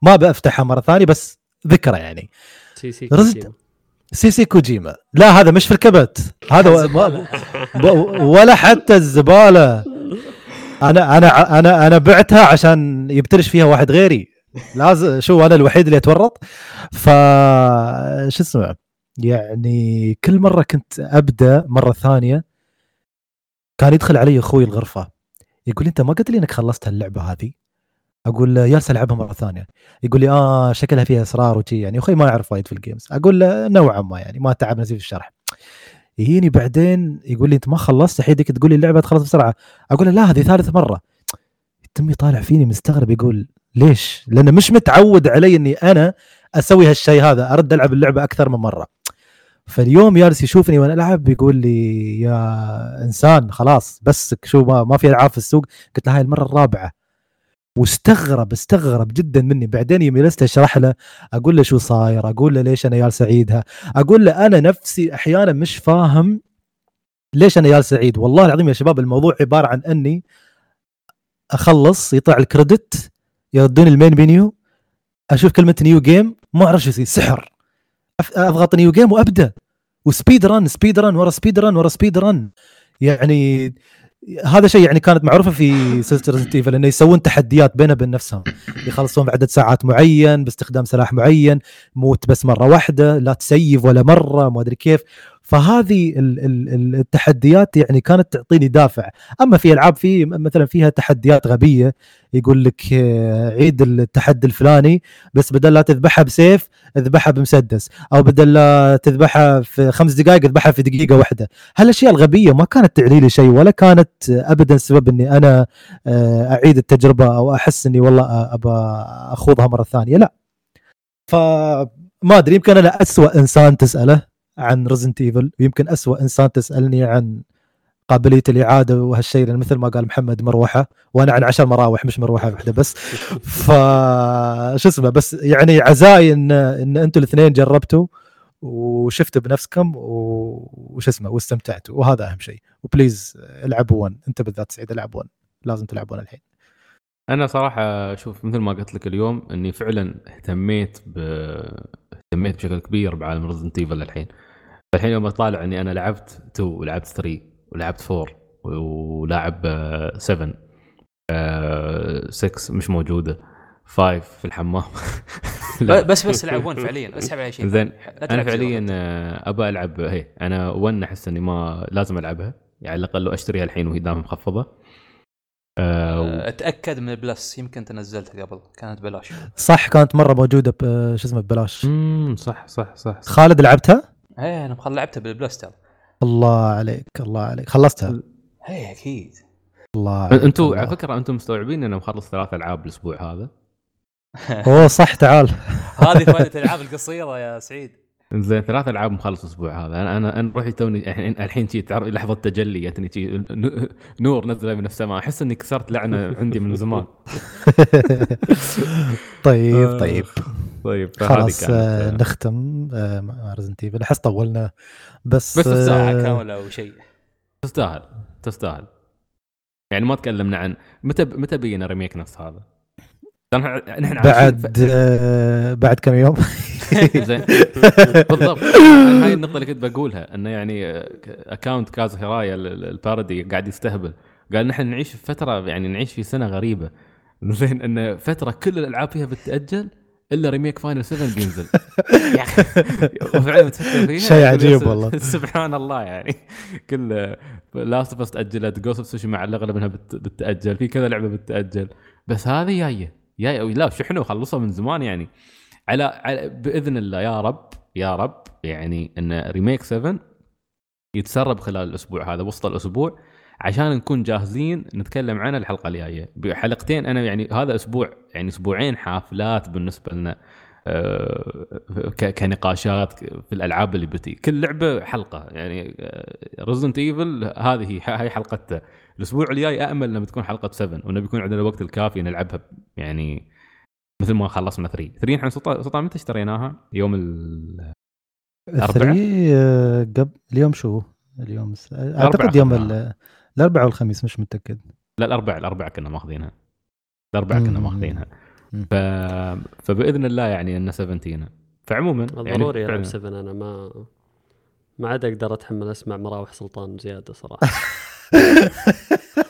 ما بأفتحها مرة ثانية، بس ذكرى يعني. سي كوجيما، لا هذا مش في الكبت، هذا ولا حتى الزبالة. أنا بعتها عشان يبترش فيها واحد غيري، لازم شو أنا الوحيد اللي أتورط. فش اسمه يعني، كل مرة كنت أبدأ مرة ثانية كان يدخل علي أخوي الغرفة يقول أنت ما قلت لي إنك خلصت هاللعبة هذه؟ أقول له يالس ألعبها مرة ثانية. يقول لي شكلها فيها أسرار وشي يعني، أخوي ما يعرف وايد في الجيمز. أقول له نوعا ما يعني، ما تعب نفسي في الشرح. يجيني بعدين يقول لي أنت ما خلصت، حيدك تقول لي اللعبة تخلص بسرعة. أقول له لا هذه ثالث مرة. يتم يطالع فيني مستغرب، يقول ليش؟ لأنه مش متعود علي أني أنا أسوي هالشيء هذا، أرد ألعب اللعبة أكثر من مرة. فاليوم يارس يشوفني وأنا ألعب يقول لي يا إنسان خلاص بس شو ما في ألعاب في السوق؟ قلت له هاي المرة الرابعة. واستغرب جدا مني. بعدين يوم جلست اشرح له، اقول له شو صاير، اقول له ليش انا يا سعيدها، اقول له انا نفسي احيانا مش فاهم ليش انا يا سعيد. والله العظيم يا شباب الموضوع عباره عن اني اخلص يطلع الكريدت، يردون المين منيو، اشوف كلمه نيو جيم، ما اعرف شو سحر، اضغط نيو جيم وابدا، وسبيد ران ورا سبيد ران. يعني هذا شيء يعني كانت معروفه في سلسله ريزيدنت ايفل، لانه يسوون تحديات بينه وبين نفسهم، يخلصون بعدد ساعات معين باستخدام سلاح معين، موت بس مره واحده، لا تسيف ولا مره، ما ادري كيف. فهذه التحديات يعني كانت تعطيني دافع. اما في العاب في مثلا فيها تحديات غبيه، يقول لك عيد التحدي الفلاني بس بدل لا تذبحها بسيف اذبحها بمسدس، او بدل لا تذبحها في 5 دقائق اذبحها في دقيقه واحده. هالاشياء الغبيه ما كانت تعلي لي شيء، ولا كانت ابدا سبب اني انا اعيد التجربه او احس اني والله ابى اخوضها مره ثانيه، لا. فما ادري، يمكن انا اسوأ انسان تساله عن ريزيدنت ايفل، ويمكن أسوأ إنسان تسألني عن قابلية الإعادة وهالشيء، لأن مثل ما قال محمد مروحة، وأنا عن 10 مراوح مش مروحة واحدة بس. فش اسمه، بس يعني عزائي إن أنتوا الاثنين جربتوا وشفتوا بنفسكم وش اسمه واستمتعتوا، وهذا أهم شيء. وبليز العبوا، أنت بالذات سعيد العبوا، لازم تلعبون الحين. أنا صراحة شوف مثل ما قلت لك اليوم إني فعلا اهتميت بشكل كبير بعالم ريزيدنت ايفل الحين. الحين يوم اطالع اني انا لعبت 2 ولعبت 3 ولعبت 4 ولعب 7 6 مش موجوده 5 في الحمام. بس العبون فعليا، اسحب على شيء زين. انا فعليا ابى العب هي، انا ون احس اني ما لازم العبها يعني، على الاقل اشتريها الحين وهي دام مخفضه. اتاكد من البلس، يمكن تنزلتها قبل كانت بلاش. صح، كانت مره موجوده شو اسمه ببلاش. صح. خالد لعبتها؟ ايه انا لعبتها بالبلس ترى. الله عليك خلصتها؟ ايه اكيد. الله، انتوا على فكره انتم مستوعبين ان انا مخلص 3 ألعاب الاسبوع هذا؟ اوه صح، تعال. هذه فائده الالعاب القصيره يا سعيد. زين، 3 ألعاب مخلص الاسبوع هذا. انا روحي توني الحين لحظه تجلي جتني، نور نزل من السماء، احس اني كسرت لعنه عندي من زمان. طيب خلاص نختم مع ريزيدنت ايفل. احس طولنا بس ساعه كامله او شيء. تستاهل يعني. ما تكلمنا عن متى بينا ريميك نفس هذا، نحن بعد كم يوم. بالضبط هاي النقطه اللي كنت بقولها، انه يعني اكاونت كاز هرايا البارودي قاعد يستهبل، قال نحن نعيش في فتره يعني نعيش في سنه غريبه، زين ان فتره كل الالعاب فيها بتتاجل الا ريميك فاينل 7 بينزل. يا اخي وفعلا تفكر فيها شيء عجيب والله، سبحان الله يعني. كل لاست اوف اس تاجلت، جوست اوف سوشي مع الاغلب انها بتتاجل، في كذا لعبه بتتاجل، بس هذه جايه لا شحنوا خلصوها من زمان يعني. على باذن الله يا رب يعني ان ريميك 7 يتسرب خلال الاسبوع هذا، وسط الاسبوع، عشان نكون جاهزين نتكلم عنه الحلقه الجايه بحلقتين. انا يعني هذا اسبوع يعني اسبوعين حافلات بالنسبه لنا كنقاشات في الالعاب اللي بتي، كل لعبه حلقه يعني. ريزيدنت ايفل هذه هي حلقتها، الاسبوع الجاي أأمل لما تكون حلقة 7 ونبي يكون عندنا الوقت الكافي نلعبها يعني مثل ما خلصنا 3 احنا سلطان متى اشتريناها؟ يوم الأربعاء قبل اليوم شو؟ اليوم أعتقد يوم الأربعاء والخميس مش متأكد. لا الأربعاء كنا ماخذينها. فبإذن الله يعني إن 17 فعموما ضروري يعني 7 أنا ما عاد أقدر أتحمل أسمع مراوح سلطان زيادة صراحة.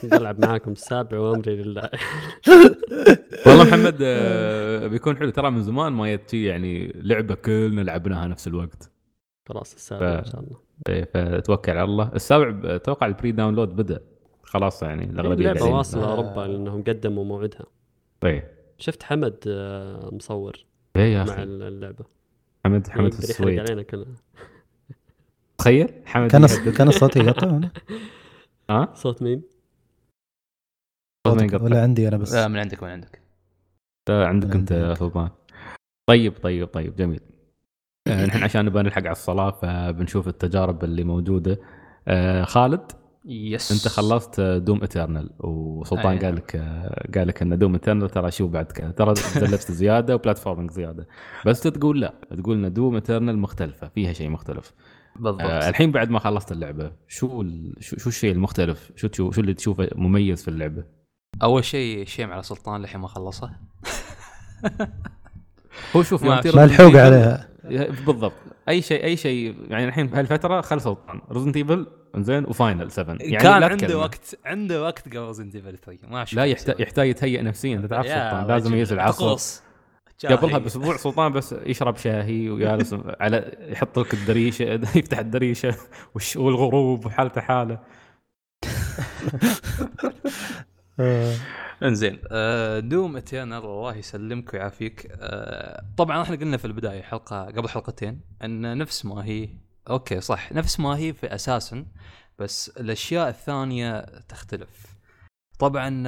بلعب معاكم السابع وأمري لله. والله محمد بيكون حلو ترى من زمان ما يتي يعني لعبة كلنا لعبناها نفس الوقت. خلاص السابع إن شاء الله. فتوكل على الله السابع توقع البري داونلود بدأ خلاص يعني الأغلبية. لعبة واصلة أوروبا لأنهم قدموا موعدها. طيب. شفت حمد مصور. يا مع اللعبة. حمد السويد. علينا كلنا. تخيل حمد. كان صوتي يقطع هنا. ها صوت مين؟ ولا عندي أنا بس. لا من عندك عندك أنت سلطان. طيب جميل. نحن عشان نبغى نلحق على الصلاة فبنشوف التجارب اللي موجودة. خالد. يس. أنت خلصت دوم إترنال وسلطان قال لك إن دوم إترنال ترى شو بعد كذا ترى زلفت زيادة وبلاتفورمينج زيادة بس تقول لا تقول إن دوم إترنال مختلفة فيها شيء مختلف. بالضبط. الحين بعد ما خلصت اللعبة شو الشيء المختلف شو اللي تشوفه مميز في اللعبة؟ أول شيء شيم على سلطان لحين ما خلصه. هو شوف ملحوق عليها بالضبط أي شيء يعني الحين بهالفترة خلص سلطان ريزدنت ايفل انزين وفاينل 7 يعني كان عنده وقت قبل ريزدنت ايفل 3 ما شاء الله يحتاج يتهيئ نفسيا انت تعرف سلطان لازم ينزل العصر قبلها باسبوع سلطان بس يشرب شاهي ويالس على يحط لك الدريشه يفتح الدريشه والغروب وحالته حاله. انزين دوم إترنال الله يسلمك ويعافيك. طبعا احنا قلنا في البدايه حلقه قبل حلقتين ان نفس ما هي اوكي صح نفس ما هي في اساسا بس الاشياء الثانيه تختلف. طبعا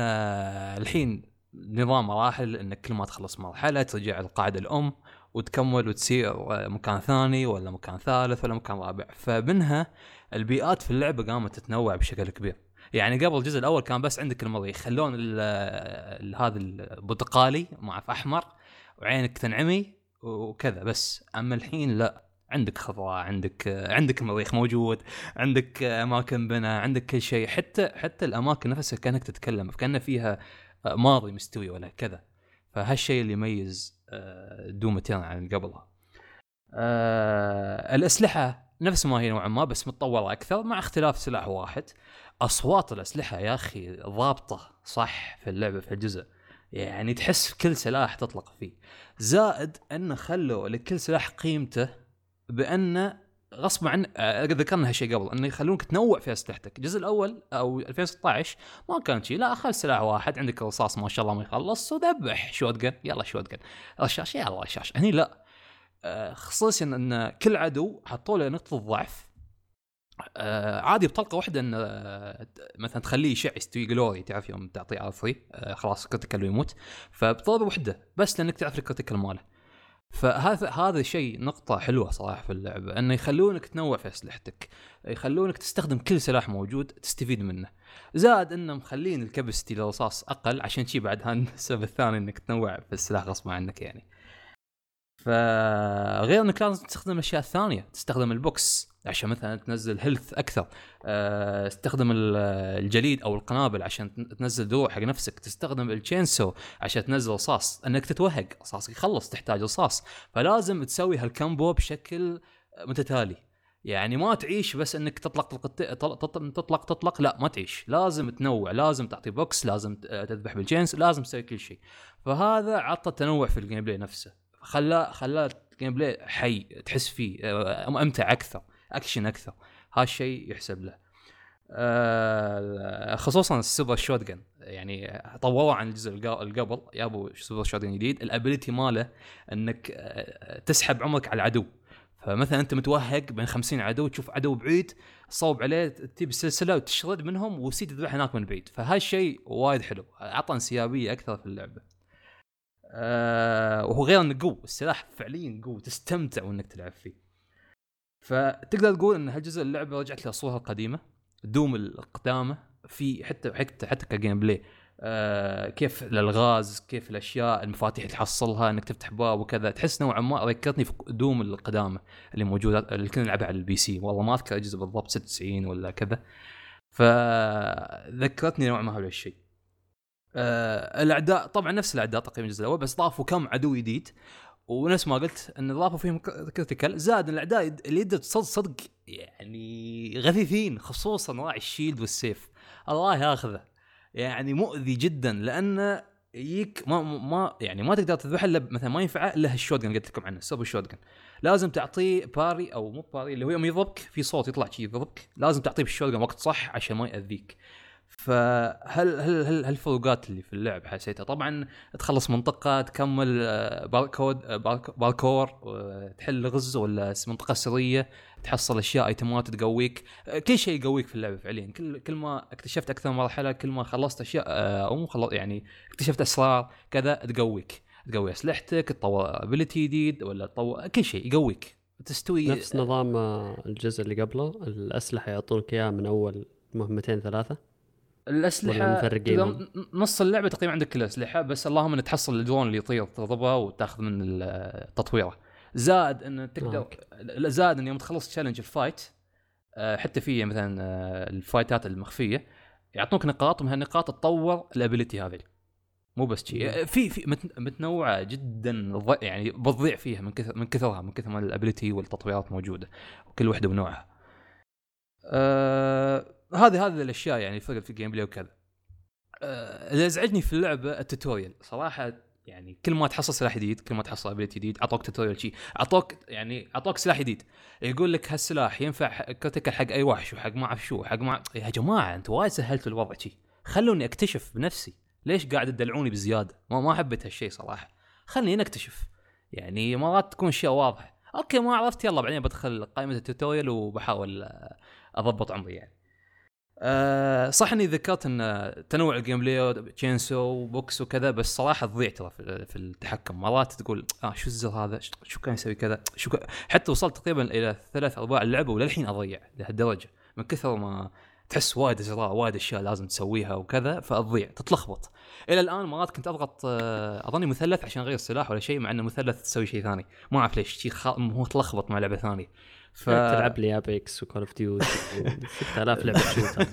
الحين نظام مراحل انك كل ما تخلص مرحله ترجع للقاعده الام وتكمل وتسير مكان ثاني ولا مكان ثالث ولا مكان رابع فمنها البيئات في اللعبه قامت تتنوع بشكل كبير. يعني قبل الجزء الاول كان بس عندك المريخ خلون هذا البرتقالي مع احمر وعينك تنعمي وكذا بس. اما الحين لا عندك خضراء عندك مريخ موجود عندك اماكن بناء عندك كل شيء حتى الاماكن نفسها كانك تتكلم كان فيها ماضي مستوي ولا كذا. فهالشيء اللي يميز دوم إترنال عن قبلها. الأسلحة نفس ما هي نوعا ما بس متطورة أكثر مع اختلاف سلاح واحد. أصوات الأسلحة يا أخي ضابطة صح في اللعبة في الجزء يعني تحس كل سلاح تطلق فيه. زائد أنه خلوا لكل سلاح قيمته بأنه غصب عن ذكرنا هالشيء قبل انه يخلونك تنوع في اسلحتك. الجزء الاول او 2016 ما كان شيء لا اخذ سلاح واحد عندك رصاص ما شاء الله ما يخلص وذبح شوتجن يلا شوتجن رشاش يلا رشاش. هني لا خصوصا ان كل عدو حطوا له نقطه ضعف عادي بطلقه واحده ان مثلا تخليه يشع يستوي جلوري تعرف يوم تعطيه ار3 خلاص كريتيكال يموت فبضربه واحده بس لانك تعرف الكريتيكال ماله. فهذا شيء نقطة حلوة صراحة في اللعبة أنه يخلونك تنوع في أسلحتك يخلونك تستخدم كل سلاح موجود تستفيد منه. زائد أنه مخلين الكابستي للرصاص أقل عشان شي بعد هالسبب الثاني أنك تنوع في السلاح غصب عنك يعني. فغير أنك لازم تستخدم أشياء ثانية تستخدم البوكس عشان مثلا تنزل هيلث أكثر تستخدم الجليد أو القنابل عشان تنزل دروع حق نفسك تستخدم الشينسو عشان تنزل رصاص أنك تتوهق رصاص يخلص تحتاج رصاص فلازم تسوي هالكامبو بشكل متتالي يعني ما تعيش بس أنك تطلق لا ما تعيش لازم تنوع لازم تعطي بوكس لازم تذبح بالشينسو لازم تسوي كل شيء. فهذا عطى تنوع في الجيم بلاي نفسه خلى الجيم بلاي حي تحس فيه أمتع أكثر أكشن أكثر. هالشيء يحسب له خصوصاً السوبر شوتجن يعني طوروا عن الجزء القبل يا أبو سوبر شوتجن جديد الأبيليتي ماله أنك تسحب عمرك على العدو. فمثلاً أنت متوهق بين 50 عدو تشوف عدو بعيد صوب عليه تجيب السلسلة وتشرد منهم وسيت تذبح هناك من بعيد. فهالشيء وايد حلو عطى انسيابية أكثر في اللعبة. وهو غير أنه قوي السلاح فعلياً قوي تستمتع وأنك تلعب فيه. فتقدر تقول ان هالجزء اللعبه رجعت لصورها القديمه دوم القدامه في حتى كجيم بلاي كيف الالغاز، كيف الاشياء، المفاتيح تحصلها انك تفتح باب وكذا. تحس نوعا ما ذكرتني في دوم القدامه اللي موجوده اللي كنا نلعبها على البي سي، والله ما اذكر اجهزه بالضبط 96 ولا كذا، فذكرتني نوعا ما هذا الشيء. الاعداء طبعا نفس الاعداء تقريبا الجزء الاول، بس ضافوا كم عدو جديد، ونفس ما قلت ان ضافوا فيهم كريتيكال زاد. الاعداء اللي يدد صدق يعني غثيثين، خصوصا راعي الشيلد والسيف الله ياخذه، يعني مؤذي جدا، لأنه يك ما يعني ما تقدر تذبحه إلا مثلا ما ينفع إلا الشوتجن قلت لكم عنه، سب الشوتجن لازم تعطيه باري أو مو باري اللي هو يوم يضربك في صوت يطلع شيء يضربك، لازم تعطيه بالشوتجن وقت صح عشان ما يأذيك. فهل هل هل هالفروقات اللي في اللعب حسيتها؟ طبعا تخلص منطقة تكمل باركور تحل غزة ولا منطقة سرية تحصل أشياء ايتمات تقويك، كل شيء يقويك في اللعبة فعليا. كل ما اكتشفت أكثر مرحلة، كل ما خلصت أشياء أو خلص يعني اكتشفت أسرار كذا تقويك، تقوي أسلحتك، تطور أبيليتي جديد ولا تطور كل شيء يقويك تستوي. نفس نظام الجزء اللي قبله، الأسلحة يعطونك إياها من أول مهمتين ثلاثة، الأسلحة نص اللعبة تقريبا عندك كل أسلحة، بس اللهم أن تحصل الدرون اللي يطير تضربه وتأخذ من التطويرة. زاد أن تقدر زاد أن يوم تخلص تشالنج الفايت، حتى فيه مثلا الفايتات المخفية يعطونك نقاط، ومن هالنقاط تطور الأبيليتي هذه، مو بس شيء في متنوعة جدا يعني بتضيع فيها من كثرها الأبيليتي والتطويرات موجودة، وكل واحدة بنوعها. هذه الاشياء يعني فرق في الجيم بلاي وكذا. اللي ازعجني في اللعبه التوتوريال صراحه، يعني كل ما تحصل سلاح جديد، كل ما تحصل ابيليتي جديد، اعطوك توتوريال شيء، اعطوك سلاح جديد، يقول لك هالسلاح ينفع كرتكل حق اي وحش وحق ما اعرف شو حق ما. يا جماعه انتوا وايد سهلتوا الوضع شيء، خلوني اكتشف بنفسي، ليش قاعد تدلعوني بزياده؟ ما حبيت هالشيء صراحه، خليني اكتشف. يعني مرات تكون شيء واضح اوكي ما عرفت، يلا بعدين بدخل قائمه التوتوريال وبحاول اضبط عمري. يعني صح اني ذكرت ان تنوع الجيم بلاي تشينسو وبوكس وكذا، بس صراحه تضيع ترى في التحكم. مرات تقول شو الزر هذا، شو كان يسوي كذا، حتى وصلت تقريبا الى 3/4 اللعبه وللحين اضيع لهالدرجه، من كثر ما تحس وايد ازرار وايد اشياء لازم تسويها وكذا، فاضيع تتلخبط. الى الان مرات كنت اضغط اظني مثلث عشان غير السلاح ولا شيء، مع انه مثلث تسوي شيء ثاني، ما اعرف ليش شيء مو تلخبط مع لعبه ثانيه. تلعب لي ابيكس وكول اوف ديوتي 6000 لعبه شوتر.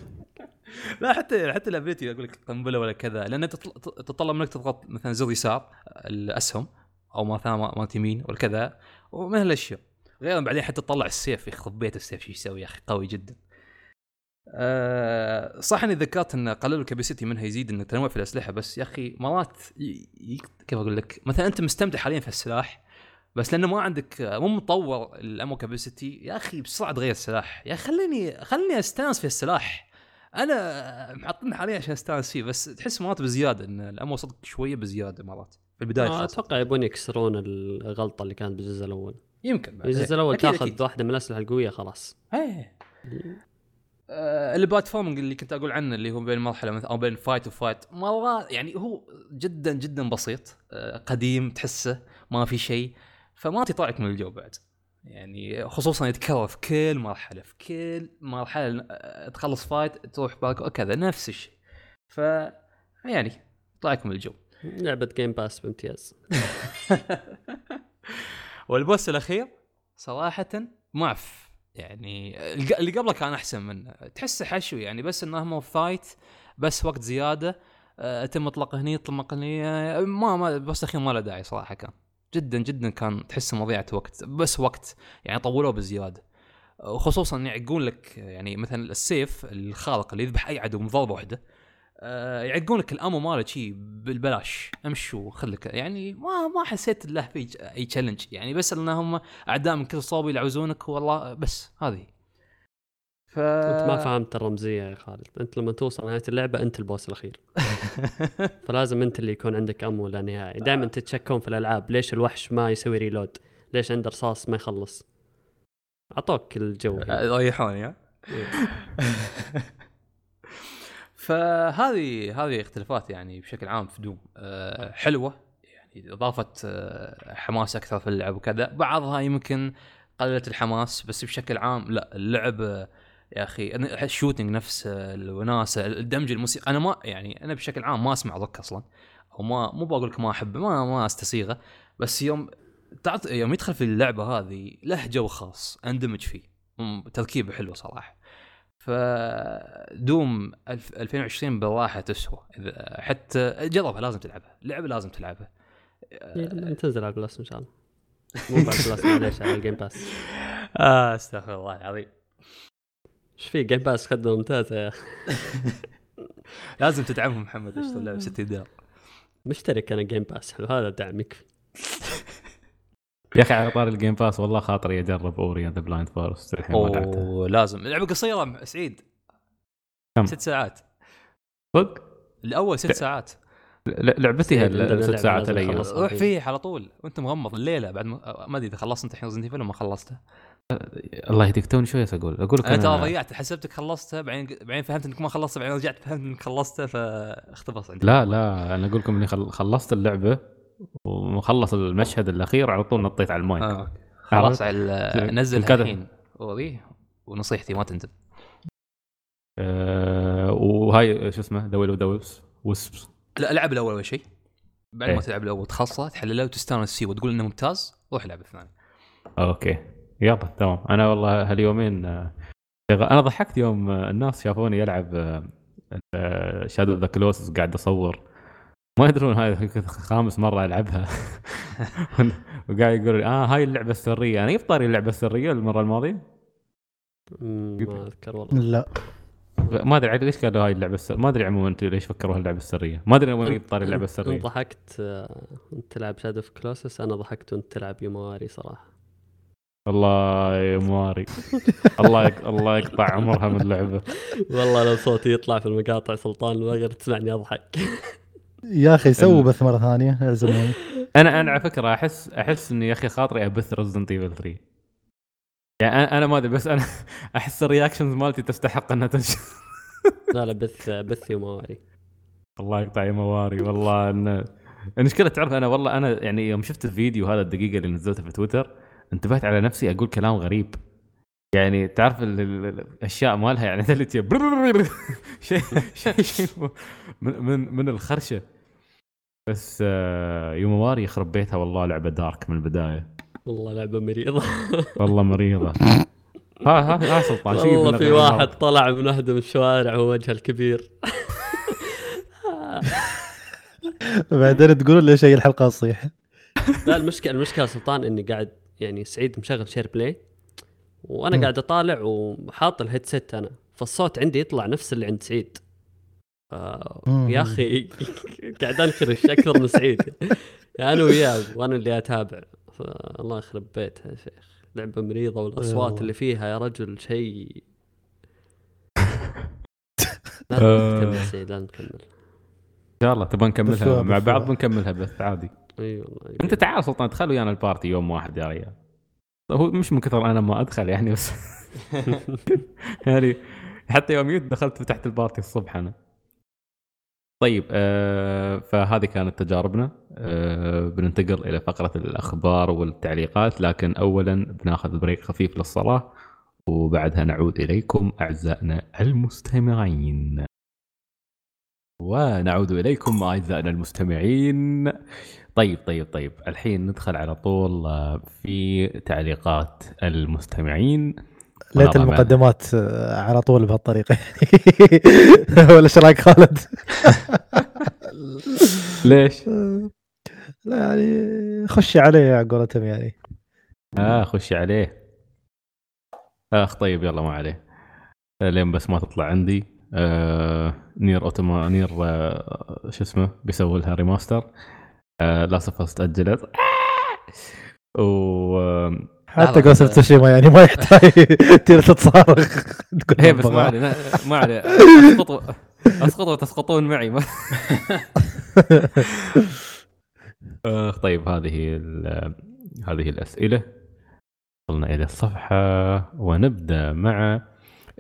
لا حتى الابيليتي اقول لك قنبله ولا كذا، لان تتطلب منك تضغط مثلا زر يسار الاسهم او ما يمين ولا كذا ومن هالاشياء. غير بعدين حتى تطلع السيف، يخرب بيت السيف شو يسوي يا اخي، قوي جدا. صح اني ذكرت ان قللوا الكاباسيتي منها، يزيد ان التنوع في الاسلحه، بس يا اخي مرات كيف اقول لك، مثلا انت مستمتع حاليا في السلاح، بس لانه ما عندك مو مطور الامو كاباسيتي، يا اخي بسرعه تغير السلاح. يا خليني استانس في السلاح، انا محطين حاليا عشان استانس فيه، بس تحس مرات بزياده ان الامو صدق شويه بزياده مرات في البدايه. اتوقع يبون يكسرون الغلطه اللي كانت بالجزء الاول، يمكن بالجزء الاول تاخذ واحده من الاسلحه القويه خلاص. البلاتفورمينج اللي كنت اقول عنه، اللي هو بين مرحله مثلا او بين فايت وفايت، مره يعني هو جدا جدا بسيط، قديم، تحسه ما في شيء، فما تطلعك من الجو بعد. يعني خصوصا يتكرر في كل مرحله، في كل مرحله تخلص فايت تروح باك وكذا نفس الشيء، ف يعني يطلعك من الجو. لعبه جيم باس بامتياز. والبوس الاخير صراحه ما اعرف، يعني اللي قبله كان احسن منه، تحسه حشو يعني، بس انه مو فايت بس وقت زياده، تم اطلق هني اطلق هني، ما بس اخي ما له داعي صراحه. كان جدا جدا كان تحسه مضيعه وقت، بس وقت يعني طولوه بزياده، وخصوصا يعقون لك يعني مثلا السيف الخارق اللي يذبح اي عدو بضربه واحده، يعقون لك الامو ماله شيء بالبلاش، امشوا خلك. يعني ما حسيت له في اي تشالنج يعني، بس انهم اعداء من كل صوب يلعزونك والله، بس هذه. انت ما فهمت الرمزيه يا خالد، انت لما توصل نهايه اللعبه انت البوس الاخير، فلازم انت اللي يكون عندك امو لا نهائي. دائما تتشكون في الالعاب ليش الوحش ما يسوي ريلود، ليش عنده رصاص ما يخلص، اعطوك الجو ريحوني ها. فهذه اختلافات يعني بشكل عام في دوم. حلوه يعني، اضافت حماس اكثر في اللعب وكذا، بعضها يمكن قللت الحماس، بس بشكل عام لا اللعب يا أخي أنا الشوتينج نفس الوناسة الدمج الموسيقى. أنا ما يعني أنا بشكل عام ما أسمع روك أصلاً أو ما مو بقولك ما أحب ما أستسيغه، بس يوم يدخل في اللعبة هذه له جو خاص أندمج فيه، تركيبه حلوة صراحة. فدوم 2020 بالراحة تسوى، حتى جربها لازم تلعبها، لعبة لازم تلعبها. تنزل على بلاس إن شاء الله، مو على بلاس معليش على الجيم باس. استغفر الله العظيم، ايش في جيم باس خدمة ممتازة يا أخي. لازم تدعمهم محمد، ايش طلع $60 مشترك أنا جيم باس، حلو هذا دعم يكفي. يا اخي على طار الجيم باس والله خاطري اجرب اوري اند ذا بلايند فورست الحين ما لعبتها. لازم لعبه قصيره سعيد، 6 ساعات صدق الاول، 6 ساعات لعبتي هال 6 ساعات اللي روح فيه على طول وانت مغمض الليله بعد ما ادري اذا خلصت انت الحين ريزدنت ايفل وما خلصتها. الله يهديك توني شويه اقول لك انا ضيعت، حسبتك خلصتها بعدين فهمت انك ما خلصتها، بعدين رجعت فهمت انك خلصتها فاختبص عندي. لا انا اقول لكم اني خلصت اللعبه ومخلص المشهد الأخير على طول نطيت على المايك. خلاص على نزل الحين أوري ونصيحتي ما تندم. وهاي شو اسمه دويلو وسبس، لا العب الأول أول شيء، بعد ما تلعب الأول تخلصه تحلله وتستانس فيه وتقول إنه ممتاز روح لعب الثاني. أوكي يابا تمام. أنا والله هاليومين أنا ضحكت يوم الناس شافوني يلعب شادو ذا كلوس قاعد أصور، ما يدرون هاي 5 مرة ألعبها. وقاعد يقول هاي اللعبة السرية. أنا يفطري اللعبة السرية المرة الماضية ما أذكر والله، لا ما أدري ليش قالوا هاي اللعبة السرية، ما أدري عموما أنت ليش فكروا هاللعبة السرية، ما أدري وين يفطري اللعبة السرية. ضحكت أنت تلعب شادو أوف كلوسس، أنا ضحكت وأنت تلعب يومواري صراحة. الله يومواري الله يقطع عمرها من اللعبة والله. لو صوتي يطلع في المقاطع سلطان ما غير تسمعني أضحك. يا اخي سووا بث مره ثانيه لازمني. انا على فكره احس اني يا اخي خاطري ابث ريزدنت ايفل 3 يعني انا ما ادري، بس انا احس الرياكشنز مالتي تستحق انها تنشر. لا بث يومواري الله يقطع يومواري والله. ان المشكله تعرف انا والله انا يعني يوم شفت الفيديو هذا الدقيقه اللي نزلته في تويتر انتبهت على نفسي اقول كلام غريب، يعني تعرف الاشياء مالها يعني ثلتي شيء من الخرشه. بس يومواري يخرب بيتها والله، لعبه دارك من البدايه والله، لعبه مريضه والله مريضه. ها سلطان شيء والله في واحد طلع من واحده من الشوارع ووجهه الكبير. بعدين تقولوا لي شيء الحلقه تصيح. لا المشكله سلطان اني قاعد يعني سعيد مشغل شير بلاي وانا قاعد اطالع وحاط الهيدسيت انا، فالصوت عندي يطلع نفس اللي عند سعيد. يا اخي قاعد انخرش اكثر من سعيد انا وياه وانا اللي اتابع. الله يخرب بيتها يا شيخ، لعبه مريضه والاصوات اللي فيها يا رجل شيء. لا نكمل ان شاء الله، تبغى نكملها مع بعض بنكملها بث عادي. اي والله انت تعال سلطان تخلوا يانا البارتي يوم واحد يا ريال، هو مش من كثر انا ما ادخل يعني بس. يعني حتى يوم دخلت تحت البارتي الصبح انا. طيب فهذه كانت تجاربنا. بننتقل الى فقره الاخبار والتعليقات، لكن اولا بناخذ بريك خفيف للصلاه وبعدها نعود اليكم اعزائنا المستمعين. ونعود اليكم اعزائنا المستمعين. طيب الحين ندخل على طول في تعليقات المستمعين. ليت المقدمات على طول بهالطريقه يعني. ولا ايش رايك خالد؟ ليش؟ لا يعني خشي عليه على قولتهم يعني. خشي عليه. طيب يلا ما عليه لين بس ما تطلع عندي. نير اوتوما نير شو اسمه بيسوي لها ريماستر. لا صفص تأجلت حتى قصة تشيما يعني ما يحتاج تير تتصارخ تقول هي بس ما علي أسقطوا تسقطون معي. طيب هذه الأسئلة وصلنا إلى الصفحة ونبدأ مع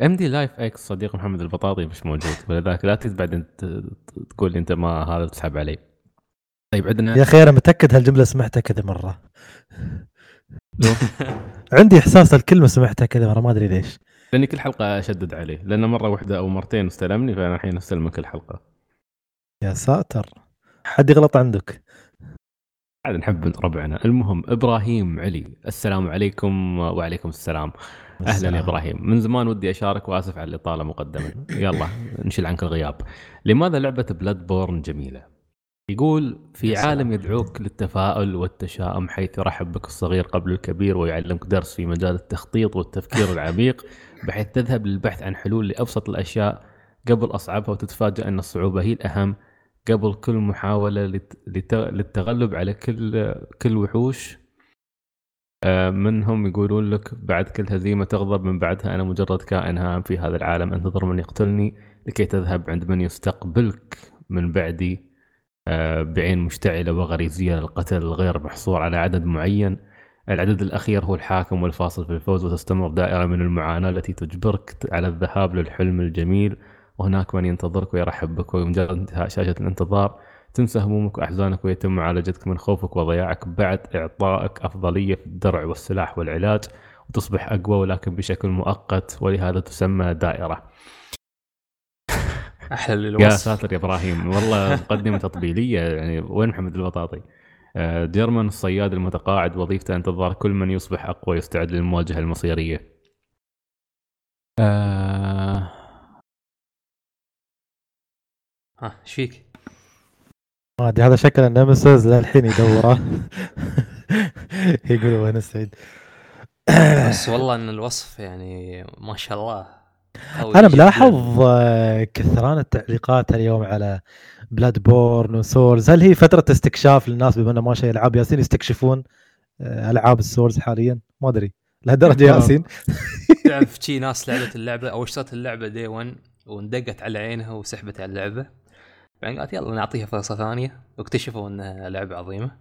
MD Life X. صديق محمد البطاطي مش موجود ولذلك لا تبعد تقول أنت ما هذا تسحب عليه. طيب عندنا يا اخي انا متاكد هالجمله سمعتها كذا مره. عندي احساس الكلمه سمعتها كذا مره ما ادري ليش. لأني كل حلقة أشدد عليه، لأن مرة واحدة أو مرتين استلمني، فأنا الحين استلم كل حلقة. يا ساتر، حد يغلط عندك. عاد نحب ربعنا. المهم إبراهيم علي، السلام عليكم. وعليكم السلام. أهلا يا إبراهيم، من زمان ودي أشارك وأسف على الإطالة مقدما. يلا نشيل عنك الغياب. لماذا لعبة بلاد بورن جميلة؟ يقول في عالم يدعوك للتفاؤل والتشاؤم، حيث يرحب بك الصغير قبل الكبير ويعلمك درس في مجال التخطيط والتفكير العميق، بحيث تذهب للبحث عن حلول لأبسط الأشياء قبل أصعبها، وتتفاجأ أن الصعوبة هي الأهم قبل كل محاولة للتغلب على كل وحوش منهم. يقولون لك بعد كل هزيمة تغضب، من بعدها أنا مجرد كائن هام في هذا العالم، انتظر من يقتلني لكي تذهب عند من يستقبلك من بعدي بعين مشتعلة وغريزية للقتل الغير محصور على عدد معين. العدد الأخير هو الحاكم والفاصل في الفوز، وتستمر دائرة من المعاناة التي تجبرك على الذهاب للحلم الجميل، وهناك من ينتظرك ويرحب بك، ومجرد انتهاء شاشة الانتظار تنسى همومك وأحزانك، ويتم معالجتك من خوفك وضياعك بعد إعطائك أفضلية في الدرع والسلاح والعلاج، وتصبح أقوى ولكن بشكل مؤقت، ولهذا تسمى دائرة. أحلى للوصف. يا ساتر يا إبراهيم، والله مقدمة تطبيلية يعني. وين محمد البطاطي؟ جيرمان الصياد المتقاعد، وظيفته انتظار كل من يصبح أقوى يستعد للمواجهة المصيرية. ايش فيك؟ هذا شكل النمسز للحين يدوره. يقولوا وانا سعيد. بس والله ان الوصف يعني ما شاء الله. انا ملاحظ كثران التعليقات اليوم على بلاد بورن وسورز. هل هي فترة استكشاف للناس بما انه ما شيء العاب ياسين يستكشفون العاب السورز حاليا؟ ما ادري لهالدرجة ياسين. تعرف شي ناس لعبت اللعبة او اشترت اللعبة دي 1 واندقت على عينها وسحبت على اللعبة، بعدين قالت يلا نعطيها فرصة ثانية، واكتشفوا أنها لعبة عظيمة.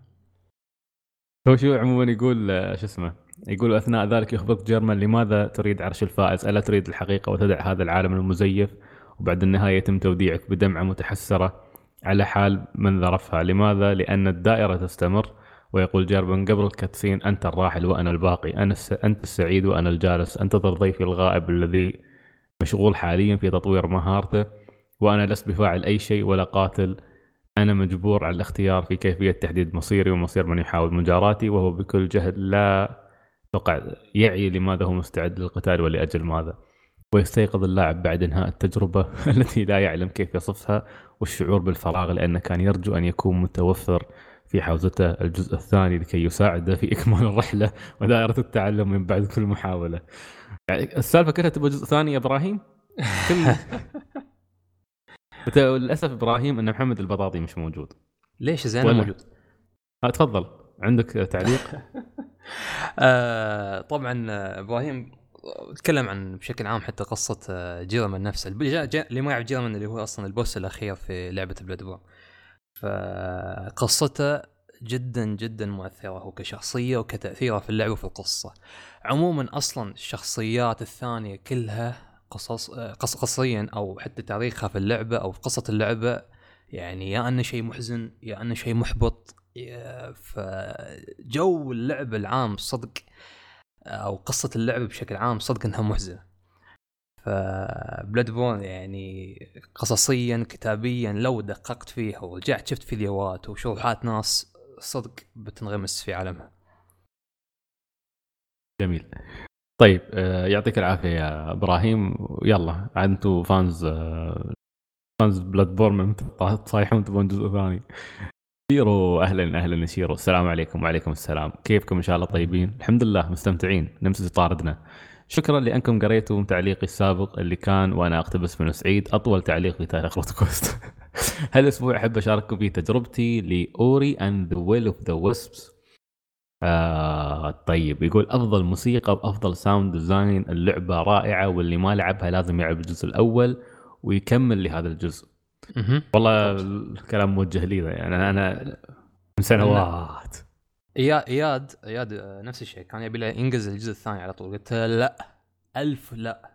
هو شو عموما يقول شو اسمه، يقول أثناء ذلك يخبط جيرمان لماذا تريد عرش الفائز؟ ألا تريد الحقيقة وتدع هذا العالم المزيف؟ وبعد النهاية يتم توديعك بدمعة متحسرة على حال من ذرفها. لماذا؟ لأن الدائرة تستمر. ويقول جيرمان قبل الكاتسين أنت الراحل وأنا الباقي، أنت السعيد وأنا الجالس، انتظر ضيفي الغائب الذي مشغول حاليا في تطوير مهارته، وأنا لست بفاعل أي شيء ولا قاتل، أنا مجبور على الاختيار في كيفية تحديد مصيري ومصير من يحاول مجاراتي، وهو بكل جهد لا توقع يعي لماذا هو مستعد للقتال ولأجل ماذا. ويستيقظ اللاعب بعد انهاء التجربة التي لا يعلم كيف يصفها، والشعور بالفراغ لأنه كان يرجو أن يكون متوفر في حوزته الجزء الثاني لكي يساعده في إكمال الرحلة ودائرة التعلم من بعد كل محاولة. يعني السالفة كلها تبغى جزء ثاني يا إبراهيم؟ للأسف إبراهيم أن محمد البطاطي مش موجود. ليش زين موجود؟ تفضل عندك تعليق. طبعا إبراهيم تكلم عن بشكل عام حتى قصة جيرمان نفسه. اللي ما يعرف جيرمان اللي هو أصلا البوس الأخير في لعبة بلادبورن، فقصته جدا جدا مؤثرة، وكشخصية وكتأثيرها في اللعبة وفي القصة عموما. أصلا الشخصيات الثانية كلها قصصيا أو حتى تاريخها في اللعبة أو في قصة اللعبة، يعني يا أنه شيء محزن يا أنه شيء محبط. فجو اللعبة العام صدق، أو قصة اللعبة بشكل عام صدق أنها محزنة. فبلادبورن يعني قصصيا كتابيا لو دققت فيها ورجعت شفت فيديوهات وشروحات ناس صدق بتنغمس في عالمها. جميل. طيب يعطيك العافية يا إبراهيم. يلا عاد انتوا فانز بلادبورن صايحون تبون جزء ثاني. شيرو أهلا شيرو، السلام عليكم. وعليكم السلام، كيفكم؟ إن شاء الله طيبين الحمد لله مستمتعين. نمسز طاردنا. شكرا لأنكم قريتوا تعليقي السابق اللي كان وأنا أقتبس من سعيد أطول تعليق في تاريخ روت كويست. هالأسبوع أحب أشارككم في تجربتي لأوري and the Will of the Wisps. طيب يقول أفضل موسيقى وأفضل ساوند ديزاين، اللعبة رائعة واللي ما لعبها لازم يلعب الجزء الأول ويكمل لهذا الجزء. والله الكلام موجه لي يعني أنا من سنوات. إياد نفس الشيء كان يبي له إنجز الجزء الثاني على طول، قلت لا ألف لا،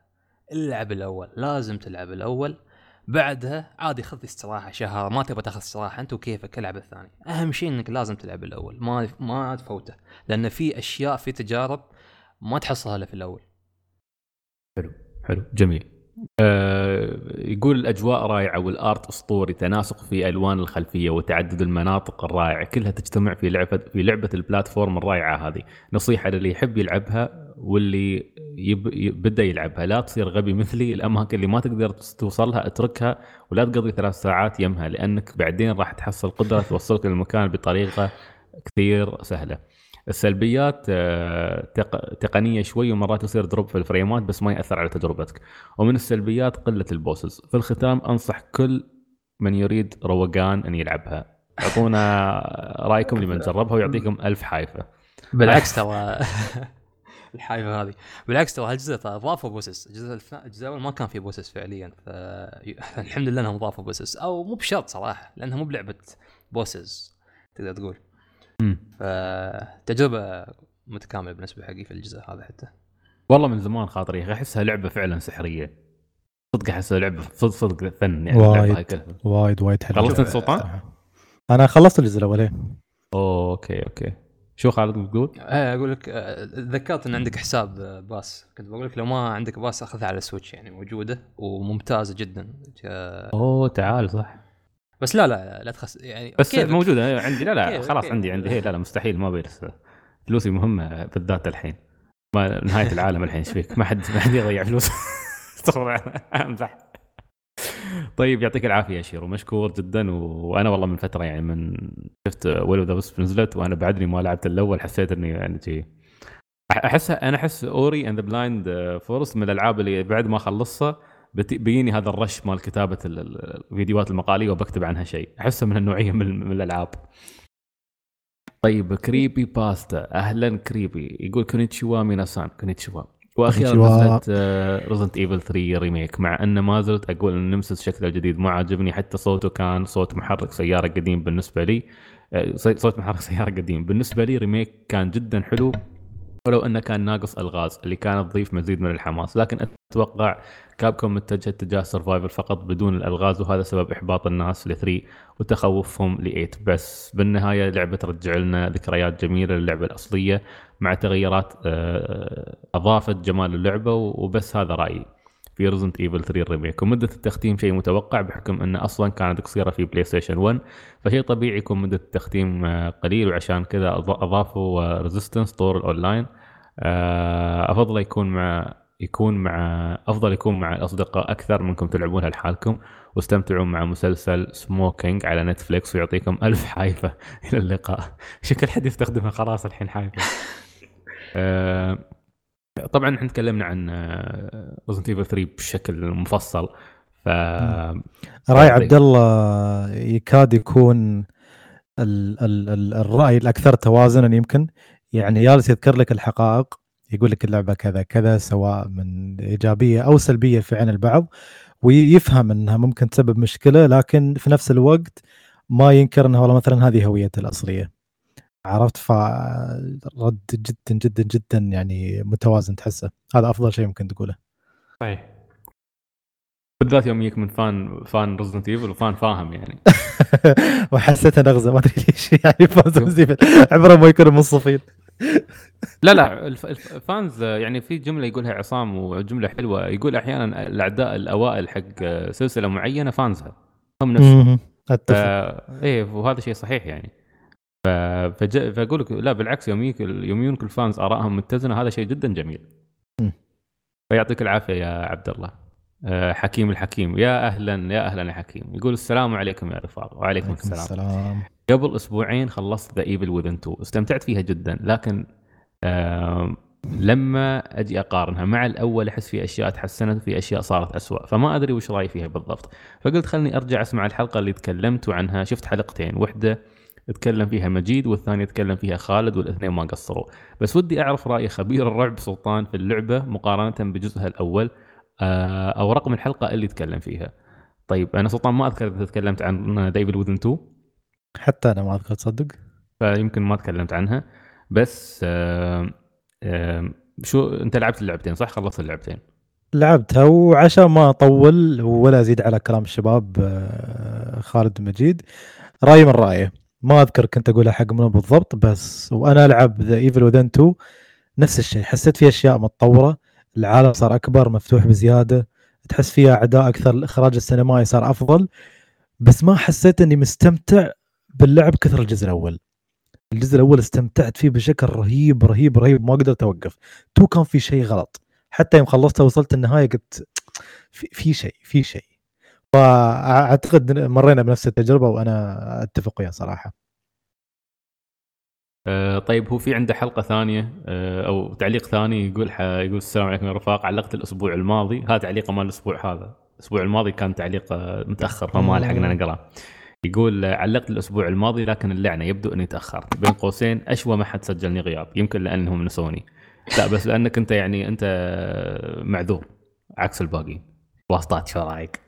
العب الأول، لازم تلعب الأول، بعدها عادي خذ استراحة شهر، ما تبغى تاخذ استراحة أنت وكيفك العب الثاني، أهم شيء إنك لازم تلعب الأول، ما تفوته، لأن في أشياء في تجارب ما تحصلها في الأول. حلو حلو جميل. يقول الأجواء رائعة والآرت أسطوري, تناسق في ألوان الخلفية وتعدد المناطق الرائع, كلها تجتمع في لعبة البلاتفورم الرائعة هذه. نصيحة للي يحب يلعبها واللي بدأ يلعبها, لا تصير غبي مثلي. الأماكن اللي ما تقدر توصلها اتركها ولا تقضي 3 ساعات يمها, لأنك بعدين راح تحصل قدرة توصلك للمكان بطريقة كثير سهلة. السلبيات تقنية شوي, ومرات يصير دروب في الفريمات بس ما يأثر على تجربتك. ومن السلبيات قلة البوسز. في الختام أنصح كل من يريد روقان أن يلعبها. أعطونا رأيكم لمن جربها ويعطيكم 1000 حايفة. بالعكس ترى الحايفة هذه بالعكس ترى هالجزء ضافوا بوسز. الجزء الأول ما كان فيه بوسز فعليا, الحمد لله أنهم ضافوا بوسز, أو مو بشرط صراحة لأنها مو بلعبة بوسز تقدر تقول. تجربة متكاملة بالنسبة حقي في الجزء هذا. حتى والله من زمان خاطري أحسها لعبة فعلا سحرية صدق, أحسها لعبة صدق فن يعني. وايد حلوة. خلصت سلطان؟ أنا خلصت الجزء الأولي. أوكي شو خالد بتقول؟ أقول لك ذكرت إن عندك حساب باس, كنت بقول لك لو ما عندك باس أخذها على سويتش, يعني موجودة وممتازة جدا. تعال صح بس لا تخس يعني, بس موجودة عندي. لا خلاص عندي هي. لا مستحيل ما بيرس فلوسي مهمة بالذات الحين, ما نهاية العالم الحين. شفيك ما حد يضيع فلوس. استغفر امزح. طيب يعطيك العافية يا شيرو, مشكور جدا. وأنا والله من فترة يعني من شفت ولو ذا بس نزلت وأنا بعدني ما لعبت الأول, حسيت إني يعني أحس أوري and the blind forest من الألعاب اللي بعد ما خلصها بيني هذا الرش مال كتابة الفيديوهات المقالية وبكتب عنها شيء, أحسها من النوعية من الألعاب. طيب كريبي باستا, أهلا كريبي, يقول كونيتشوا ميناسان. كونيتشوا. وأخيرا نزلت Resident Evil 3 ريميك, مع أن ما زلت أقول أن نمسس شكله الجديد ما عجبني, حتى صوته كان صوت محرك سيارة قديم بالنسبة لي. ريميك كان جدا حلو ولو أنه كان ناقص الغاز اللي كانت تضيف مزيد من الحماس, لكن أتوقع كابكوم اتجهت تجاه سرفايفل فقط بدون الألغاز, وهذا سبب إحباط الناس ل3 وتخوفهم ل8. بس بالنهاية لعبة ترجع لنا ذكريات جميلة للعبة الأصلية مع تغييرات أضافت جمال اللعبة. وبس هذا رأيي في Resident Evil 3 ريميك. ومدة التختيم شيء متوقع بحكم أنه أصلاً كانت قصيرة في PlayStation 1, فشيء طبيعي يكون مدة التختيم قليل, وعشان كذا أضافوا Resistance طور الأونلاين. أفضل يكون مع الأصدقاء أكثر منكم تلعبونها لحالكم, واستمتعوا مع مسلسل سموكينج على نتفليكس, ويعطيكم 1000 حايفة. إلى اللقاء. شكل حد يستخدمها خلاص الحين حايفة. طبعاً احنا تكلمنا عن Resident Evil 3 بشكل مفصل. رأي عبد الله يكاد يكون الرأي الأكثر توازناً يمكن, يعني جالس يذكر لك الحقائق, يقول لك اللعبة كذا كذا سواء من إيجابية أو سلبية في عين البعض, ويفهم أنها ممكن تسبب مشكلة, لكن في نفس الوقت ما ينكر أنها والله مثلاً هذه هويتها الأصلية, عرفت؟ فرد جدا جدا جدا يعني متوازن, تحسه هذا افضل شيء ممكن تقوله. طيب بالذات يوميك من فان Resident Evil وفان فاهم يعني. وحسيت نغزه ما ادري ليش يعني فان عبره ما يكون منصفين. لا الفانز يعني في جمله يقولها عصام وجمله حلوه, يقول احيانا الاعداء الاوائل حق سلسله معينه فانزها هم نفسهم. ايه وهذا شيء صحيح يعني. فأقول لك لا بالعكس يوميون كل فانز آرائهم متزنة, هذا شيء جدا جميل. فيعطيك العافية يا عبد الله. حكيم يا أهلا يا حكيم, يقول السلام عليكم يا رفاق. وعليكم السلام. قبل أسبوعين خلصت The Evil Within 2, استمتعت فيها جدا, لكن لما أجي أقارنها مع الأول أحس في أشياء تحسنت وفي أشياء صارت أسوأ, فما أدري وش رأي فيها بالضبط. فقلت خلني أرجع أسمع الحلقة اللي تكلمت عنها. شفت حلقتين, واحدة اتكلم فيها مجيد والثاني اتكلم فيها خالد, والاثنين ما قصروا, بس ودي أعرف رأي خبير الرعب سلطان في اللعبة مقارنة بجزءها الأول, أو رقم الحلقة اللي اتكلم فيها. طيب أنا سلطان ما أذكر إذا تكلمت عن ديفل وذن 2, حتى أنا ما أذكر تصدق, فيمكن ما تكلمت عنها. بس شو أنت لعبت اللعبتين صح؟ خلصت اللعبتين؟ لعبتها, وعشان ما أطول ولا أزيد على كلام الشباب خالد مجيد, رأي من رأيه. ما أذكر كنت أقولها حق منه بالضبط, بس وأنا ألعب The Evil Within 2 نفس الشيء, حسيت فيه أشياء متطورة, العالم صار أكبر مفتوح بزيادة، تحس فيها أعداء أكثر، الإخراج السينمائي صار أفضل، بس ما حسيت أني مستمتع باللعب كثر الجزء الأول. الجزء الأول استمتعت فيه بشكل رهيب رهيب رهيب، ما قدرت أوقف. تو كان في شيء غلط، حتى يوم خلصتها وصلت النهاية قلت في شيء. فأعتقد مرينا بنفس التجربة وأنا أتفق وياه صراحة. طيب هو في عنده حلقة ثانية أو تعليق ثاني يقول السلام عليكم يا رفاق، علقت الأسبوع الماضي، هذا تعليقه مال الأسبوع هذا، الأسبوع الماضي كان تعليق متأخر فما لحقنا نقرأ. يقول علقت الأسبوع الماضي لكن اللعنة يبدو أني تأخر، بين قوسين أشوى ما حد سجلني غياب، يمكن لأنهم نسوني، لا بس لأنك أنت يعني أنت معذور عكس الباقي واسطات شرايك.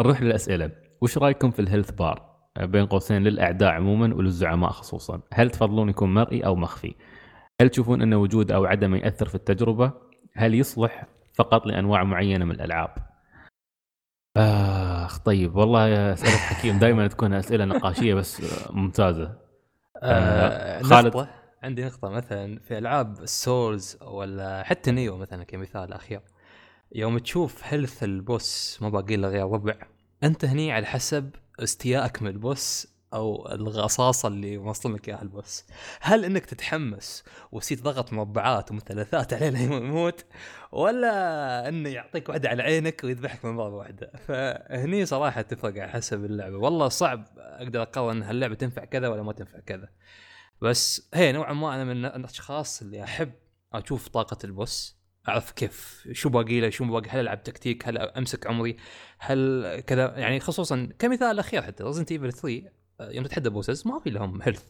نروح للأسئلة. وش رأيكم في الهيلث بار؟ بين قوسين للأعداء عموما وللزعماء خصوصا، هل تفضلون يكون مرئي أو مخفي؟ هل تشوفون أن وجود أو عدم يأثر في التجربة؟ هل يصلح فقط لأنواع معينة من الألعاب؟ طيب والله أسئلة حكيم، دائما تكون أسئلة نقاشية بس ممتازة. خالد عندي نقطة، مثلا في ألعاب السولز ولا حتى نيو مثلا كمثال أخير، يوم تشوف هيلث البوس ما باقي له غير ربع، أنت هني على حسب استياءك من البوس أو الغصاصة اللي وصلك إياها البوس، هل إنك تتحمس وسيت ضغط مربعات ومثلثات عليه لما يموت، ولا إنه يعطيك واحدة على عينك ويذبحك من ضربة واحدة؟ فهني صراحة تفرق على حسب اللعبة. والله صعب أقدر أقرر هاللعبة تنفع كذا ولا ما تنفع كذا، بس هي نوعا ما أنا من الأشخاص اللي أحب أشوف طاقة البوس، أعرف كيف شو باقي له شو باقي، هل ألعب تكتيك، هل أمسك عمري، هل كذا يعني. خصوصا كمثال الأخير حتى Resident Evil 3 يوم تتحدى بوسز ما في لهم هيلث،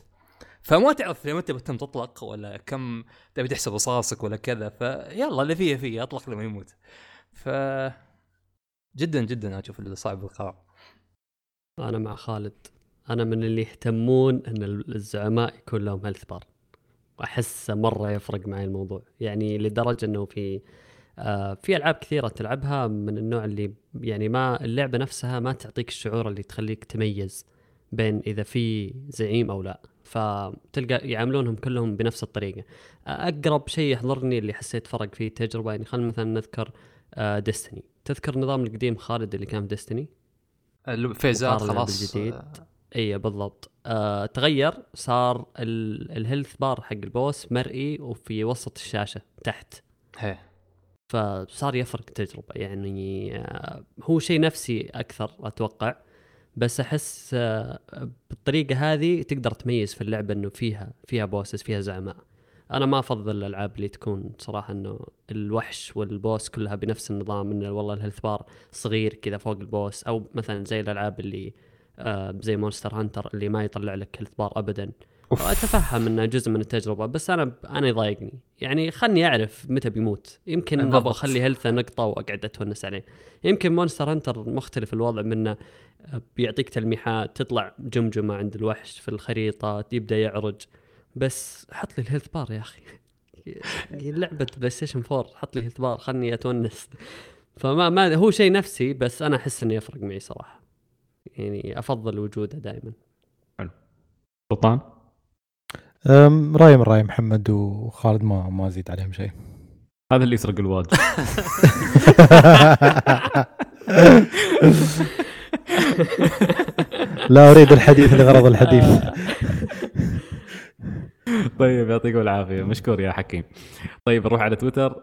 فما تعرف لما أنت بتم تطلق ولا كم تبي تحسب رصاصك ولا كذا، فيلا اللي فيه فيه أطلق لما يموت. فجدا جدا أشوف اللي صعب القرار. أنا مع خالد، أنا من اللي يهتمون أن الزعماء يكون لهم هيلث بار، أحس مرة يفرق معي الموضوع، يعني لدرجة أنه في ألعاب كثيرة تلعبها من النوع اللي يعني ما اللعبة نفسها ما تعطيك الشعور اللي تخليك تميز بين إذا في زعيم أو لا، فتلقى يعاملونهم كلهم بنفس الطريقة. أقرب شيء يحضرني اللي حسيت فرق فيه تجربة، يعني خلينا مثلا نذكر Destiny. تذكر النظام القديم خالد اللي كان في Destiny فيزات خلاص ايه بالضبط، تغير صار الهيلث بار حق البوس مرئي وفي وسط الشاشة تحت هي. فصار يفرق التجربة يعني، هو شيء نفسي أكثر أتوقع، بس أحس بالطريقة هذه تقدر تميز في اللعبة أنه فيها بوسس فيها زعماء. أنا ما أفضل الألعاب اللي تكون صراحة أنه الوحش والبوس كلها بنفس النظام، أنه والله الهيلث بار صغير كذا فوق البوس، أو مثلا زي الألعاب اللي زي مونستر هانتر اللي ما يطلع لك هيلث بار أبدا. أتفهم أنه جزء من التجربة، بس أنا يضايقني يعني، خلني أعرف متى بيموت، يمكن أبغى أخلي هيلثه نقطة وأقعد أتونس عليه. يمكن مونستر هانتر مختلف الوضع، منه بيعطيك تلميحات، تطلع جمجمة عند الوحش في الخريطة يبدأ يعرج، بس حط لي الهيلث بار يا أخي، لعبة بلاي ستيشن 4 حط لي هيلث بار خلني أتونس. فما هو شيء نفسي، بس أنا أحس أنه يفرق معي صراحة، يعني أفضل وجوده دائما. حلو. سلطان راي محمد وخالد ما زيد عليهم شيء. هذا اللي يسرق الواد. لا أريد الحديث لغرض الحديث. طيب يعطيكم العافية، مشكور يا حكيم. طيب نروح على تويتر.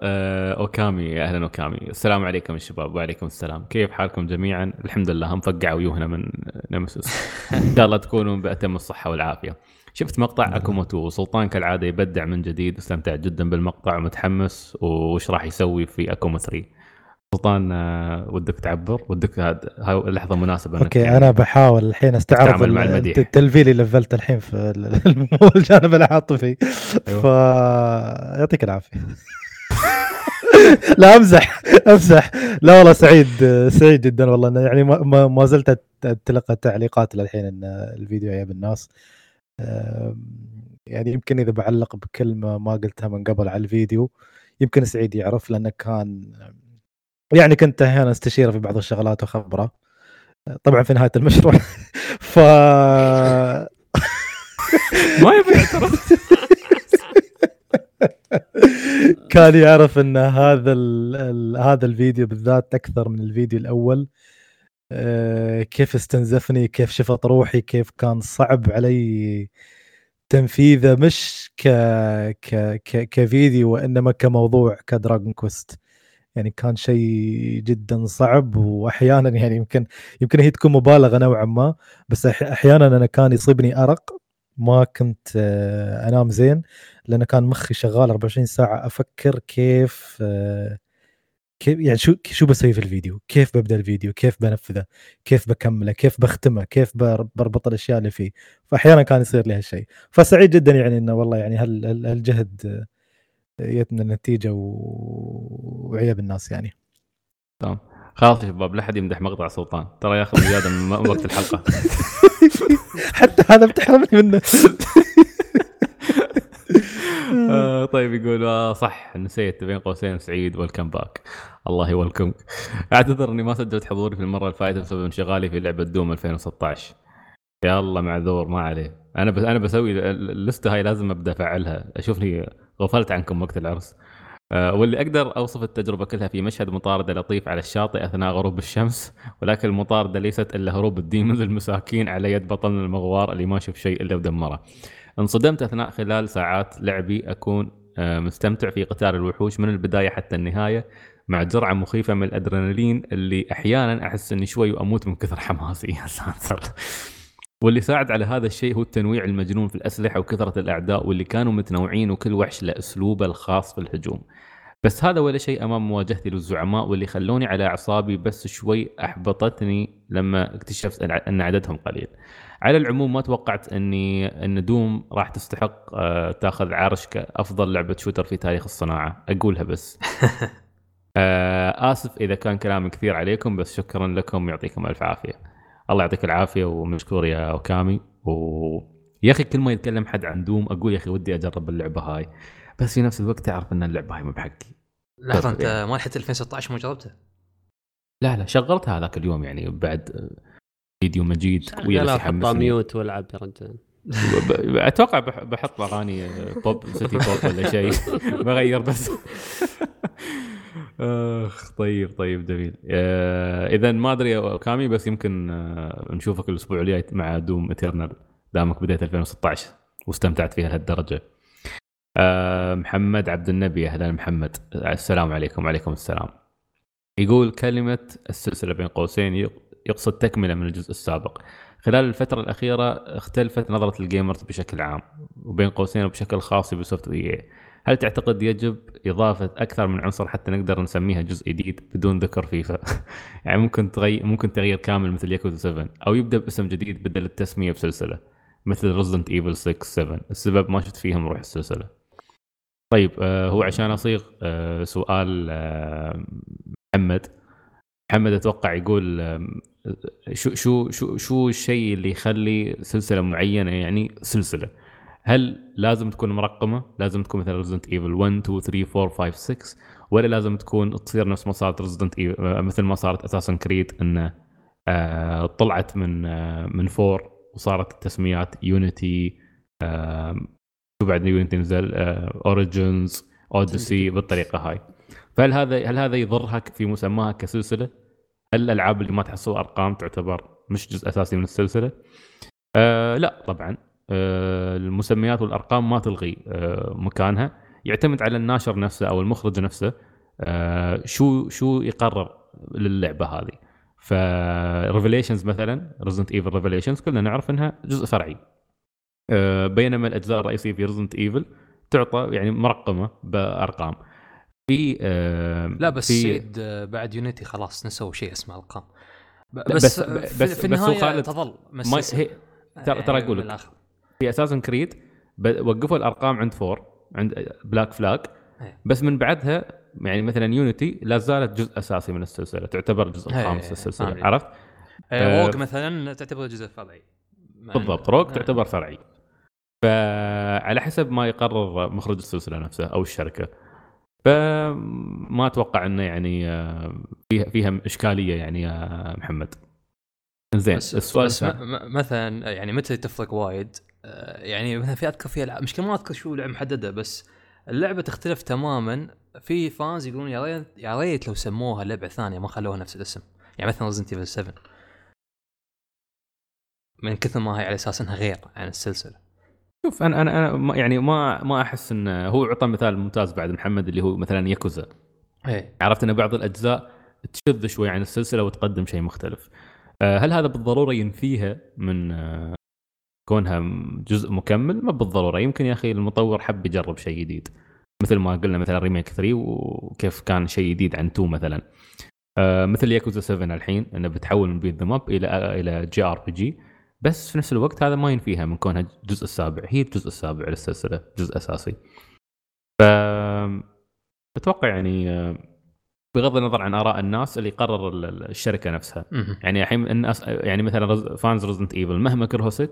أوكامي، أهلا أوكامي. السلام عليكم الشباب. وعليكم السلام، كيف حالكم جميعا؟ الحمد لله مفقع ويوهنا من نمسيس، إن شاء الله تكونوا بأتم الصحة والعافية. شفت مقطع أكوموتو وسلطان كالعادة يبدع من جديد، استمتعت جدا بالمقطع ومتحمس وش راح يسوي في أكومو 3. سلطان ودك تعبر، ودك هاي اللحظة مناسبة. أوكي يعني أنا بحاول الحين استعرض التلفيل اللي لفلت الحين في الجانب العاطفي. أيوة. يعطيك العافية. لا أمزح. لا والله سعيد جدا والله، يعني ما زلت أتلقى تعليقات للحين إن الفيديو يا بالناس، يعني يمكن إذا بعلق بكلمة ما قلتها من قبل على الفيديو يمكن سعيد يعرف، لأنه كان يعني كنت أحيانا استشيره في بعض الشغلات وخبره طبعا في نهاية المشروع. ما يبي اعترف. كان يعرف ان هذا الفيديو بالذات اكثر من الفيديو الاول كيف استنزفني، كيف شفت روحي، كيف كان صعب علي تنفيذه، مش ك ك ك كفيديو وانما كموضوع كدراغون كويست. يعني كان شيء جدا صعب، واحيانا يعني يمكن هي تكون مبالغه نوعا ما، بس احيانا انا كان يصيبني ارق، ما كنت انام زين لان كان مخي شغال 24 ساعه افكر كيف يعني شو بسوي في الفيديو، كيف ببدا الفيديو، كيف بنفذه، كيف بكمله، كيف بختمه، كيف بربط الاشياء اللي فيه. فاحيانا كان يصير لي هالشيء، فسعيد جدا يعني انه والله يعني هالجهد جتنا النتيجه وعيب الناس يعني. تمام خلاص يا شباب، لا حد يمدح مقطع سلطان، ترى ياخذ زياده من وقت الحلقه. حتى هذا بتحرمني منه. طيب يقول صح نسيت بين قوسين سعيد والكم باك، الله يولكم. اعتذر اني ما سجلت حضوري في المره الفائته بسبب انشغالي في لعبه دوم 2016. يلا معذور ما عليه، انا بسوي اللسته هاي لازم ابدا افعلها، اشوفني غفلت عنكم وقت العرس. واللي اقدر اوصف التجربه كلها في مشهد مطارده لطيف على الشاطئ اثناء غروب الشمس، ولكن المطارده ليست الا هروب الديمونز المساكين على يد بطلنا المغوار اللي ما شف شيء الا ودمره. انصدمت اثناء خلال ساعات لعبي اكون مستمتع في قتال الوحوش من البدايه حتى النهايه، مع جرعه مخيفه من الادرينالين اللي احيانا احس اني شوي واموت من كثر حماسي يا ساتر. واللي ساعد على هذا الشيء هو التنويع المجنون في الأسلحة وكثرة الأعداء واللي كانوا متنوعين، وكل وحش له أسلوبه الخاص في الهجوم. بس هذا ولا شيء أمام مواجهتي للزعماء واللي خلوني على أعصابي، بس شوي أحبطتني لما اكتشفت أن عددهم قليل. على العموم ما توقعت أن دوم راح تستحق تأخذ عرش كأفضل لعبة شوتر في تاريخ الصناعة، أقولها بس. آسف إذا كان كلامي كثير عليكم، بس شكرا لكم، يعطيكم ألف عافية. الله يعطيك العافيه ومشكور يا وكامي. ويا اخي كل ما يتكلم حد عن دوم اقول يا اخي ودي اجرب اللعبه هاي، بس في نفس الوقت تعرف ان اللعبه هاي مو بحقي. لحظه انت ما لحقت 2016 مو جربتها؟ لا شغلتها هذاك اليوم يعني بعد فيديو مجيد ويا اللي حمسني احط ميوت والعب يا رجال. اتوقع بحط اغاني بوب سيتي بوب ولا شيء بغير بس. اخ طيب جميل. اذا ما ادري يا كامي، بس يمكن نشوفك الاسبوع الجاي مع دوم إترنال دامك بدايه 2016 واستمتعت فيها لهالدرجه. محمد عبد النبي، اهلا محمد، السلام عليكم. وعليكم السلام. يقول كلمه السلسله بين قوسين يقصد تكمله من الجزء السابق. خلال الفتره الاخيره اختلفت نظره الجيمرز بشكل عام وبين قوسين وبشكل خاص بسوفت وير. هل تعتقد يجب إضافة أكثر من عنصر حتى نقدر نسميها جزء جديد بدون ذكر فيفا؟ يعني ممكن تغيير كامل مثل ياكوزا 7، أو يبدأ باسم جديد بدل التسمية بسلسلة مثل Resident Evil 6-7. السبب ما شفت فيهم روح السلسلة. طيب هو عشان أصيغ سؤال محمد أتوقع يقول شو الشيء اللي يخلي سلسلة معينة يعني سلسلة؟ هل لازم تكون مرقمة؟ لازم تكون مثل Resident Evil 1 2 3 4 5 6، ولا لازم تكون تصير نفس ما صارت Resident Evil، مثل ما صارت أساسن كريد إن طلعت من 4 وصارت التسميات Unity، وبعد Unity نزل Origins Odyssey بالطريقة هاي. فهل هذا يضرها في مسماها كسلسلة؟ هل الألعاب اللي ما تحصل أرقام تعتبر مش جزء أساسي من السلسلة؟ لا طبعا، المسميات والأرقام ما تلغي مكانها، يعتمد على الناشر نفسه أو المخرج نفسه شو يقرر للعبة هذه. فريفيليشنز مثلا Resident Evil Revelations كلنا نعرف أنها جزء فرعي، بينما الأجزاء الرئيسية في Resident Evil تعطى يعني مرقمة بأرقام. في لا بس سيد بعد يونيتي خلاص نسوا شيء اسمه أرقام، بس في النهاية تظل ترى أقول لك في أساسن كريد وقفوا الأرقام عند 4 عند بلاك فلاج، بس من بعدها يعني مثلا يونيتي لا زالت جزء أساسي من السلسلة، تعتبر جزء خامس السلسلة. عرفت روك مثلا تعتبر جزء فرعي بالضبط، روك تعتبر فرعي. فعلى حسب ما يقرر مخرج السلسلة نفسها أو الشركة، فما أتوقع أنه يعني فيها إشكالية يعني يا محمد. زين السؤال مثلا يعني متى تفرق وايد؟ يعني مثلا في اذكر فيها مش كمان اذكر شو لعبه محدده، بس اللعبة تختلف تماما. في فانز يقولون يا ريت لو سموها لعبة ثانية ما خلوها نفس الاسم، يعني مثلا Resident Evil 7 من كثر ما هي على اساس انها غير عن السلسلة. شوف انا يعني ما احس انه هو عطى مثال ممتاز بعد محمد اللي هو مثلا ياكوزا. عرفت ان بعض الاجزاء تشذ شوي عن السلسلة وتقدم شيء مختلف. هل هذا بالضرورة ينفيها من كونها جزء مكمل؟ ما بالضرورة، يمكن يا أخي المطور حب يجرب شيء جديد مثل ما قلنا مثلا ريميك 3 وكيف كان شيء جديد عن 2 مثلا، مثل ياكوزا 7 الحين أنه بتحول من بيت ذا ماب إلى جي آر بي جي، بس في نفس الوقت هذا ما ينفيها من كونها الجزء السابع، هي الجزء السابع للسلسلة، جزء أساسي. فأتوقع يعني بغض النظر عن آراء الناس اللي قرر الشركة نفسها يعني الحين الناس يعني مثلا فانز ريزدنت ايفل مهما كرهوا 6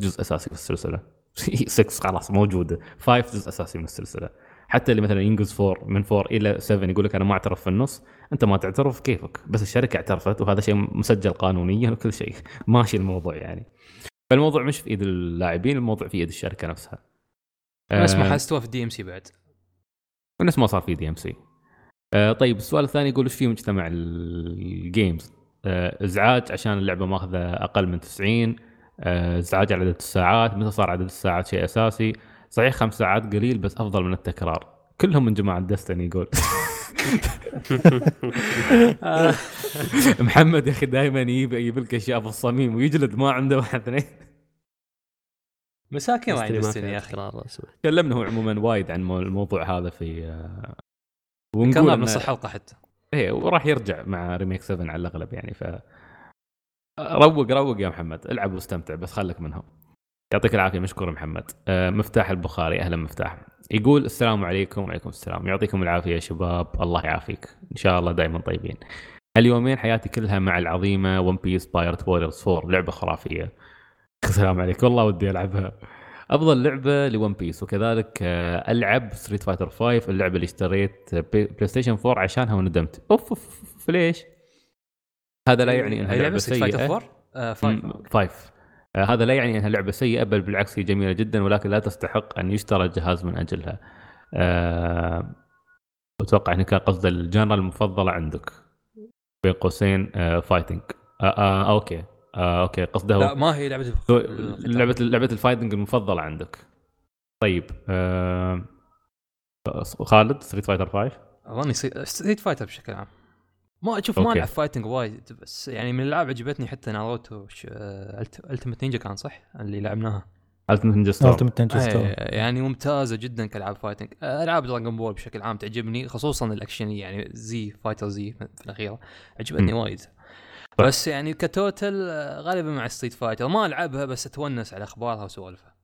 جزء أساسي في السلسلة، 6 خلاص موجودة، 5 جزء أساسي من السلسلة. حتى اللي مثلا ينقز 4 من 4 إلى 7 يقول لك أنا ما أعترف في النص، أنت ما تعترف كيفك، بس الشركة اعترفت وهذا شيء مسجل قانونيا وكل شيء ماشي الموضوع يعني. فالموضوع مش في إيد اللاعبين، الموضوع في إيد الشركة نفسها. نفس ما حسوا في دي ام سي بعد، ونفس ما صار في دي ام سي. طيب السؤال الثاني يقول ايش في مجتمع الجيمز؟ ازعاج عشان اللعبه ماخذه اقل من 90، ازعاج على عدد الساعات، متى صار عدد الساعات شيء اساسي؟ صحيح 5 ساعات قليل بس افضل من التكرار. كلهم من جماعه دستني يقول محمد يا اخي دائما يجيب لك اشياء في الصميم ويجلد ما عنده واحد اثنين مساكين عن دستني يا اخي. تكلمنا هو عموما وايد عن الموضوع هذا في ونقول نص الحلقه حتى ايه، وراح يرجع مع ريميك 7 على الاغلب يعني. ف روق يا محمد، العب واستمتع بس خلك منهم. يعطيك العافيه، مشكور محمد. مفتاح البخاري، اهلا مفتاح، يقول السلام عليكم. وعليكم السلام، يعطيكم العافيه يا شباب، الله يعافيك ان شاء الله دائما طيبين. اليومين حياتي كلها مع العظيمه ون بيس بايرت ووريرز 4، لعبه خرافيه. السلام عليكم، والله ودي العبها، أفضل لعبة لون بيس. وكذلك ألعب ستريت فايتر 5، اللعبة اللي اشتريت بلاي ستيشن 4 عشانها وندمت. أوف ليش؟ هذا لا يعني أنها لعبة سيئة. 5 هذا لا يعني أنها لعبة سيئة، بل بالعكس هي جميلة جدا، ولكن لا تستحق أن يشترى الجهاز من أجلها. أتوقع أنك قصد الجانرا المفضلة عندك بين قوسين فايتنج. اوكي قصده لا، ما هي لعبه الفايتنج المفضله عندك. طيب خالد ستريت فايتر 5 اظني ستريت فايتر بشكل عام ما اشوف ما العب فايتنج وايد، بس يعني من الالعاب عجبتني حتى ناروتو التيمت نينجا كان صح اللي لعبناها، التيمت نينجا ستور يعني ممتازه جدا كالعاب فايتنج. العاب دراغون بول بشكل عام تعجبني، خصوصا الاكشنيه يعني زي فايتر زي في الاخيره عجبتني وايد. بس يعني كتوتل غالبا مع ستريت فايتر ما العبها، بس اتونس على اخبارها وسوالفها.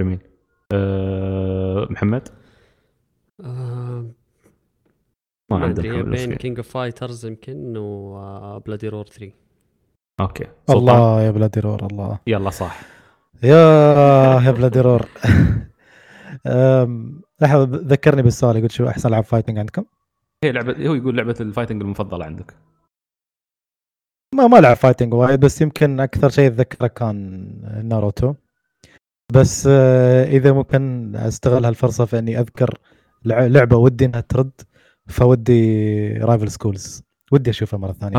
جميل. محمد ما ادري بين كينج اوف فايترز يمكن وبلادي رور 3. اوكي سلطان. الله يا بلادي رور، الله يلا صح يا بلادي رور. لحظه ذكرني بالسؤال، يقول شو احسن لعب فايتنج عندكم؟ هي لعبه، هو يقول لعبه الفايتنج المفضله عندك. ما لعب فايتنج وايد، بس يمكن اكثر شيء اتذكره كان ناروتو. بس اذا ممكن استغل هالفرصه فاني اذكر لعبه ودي انها ترد، فودي رايفل سكولز ودي اشوفها مره ثانيه.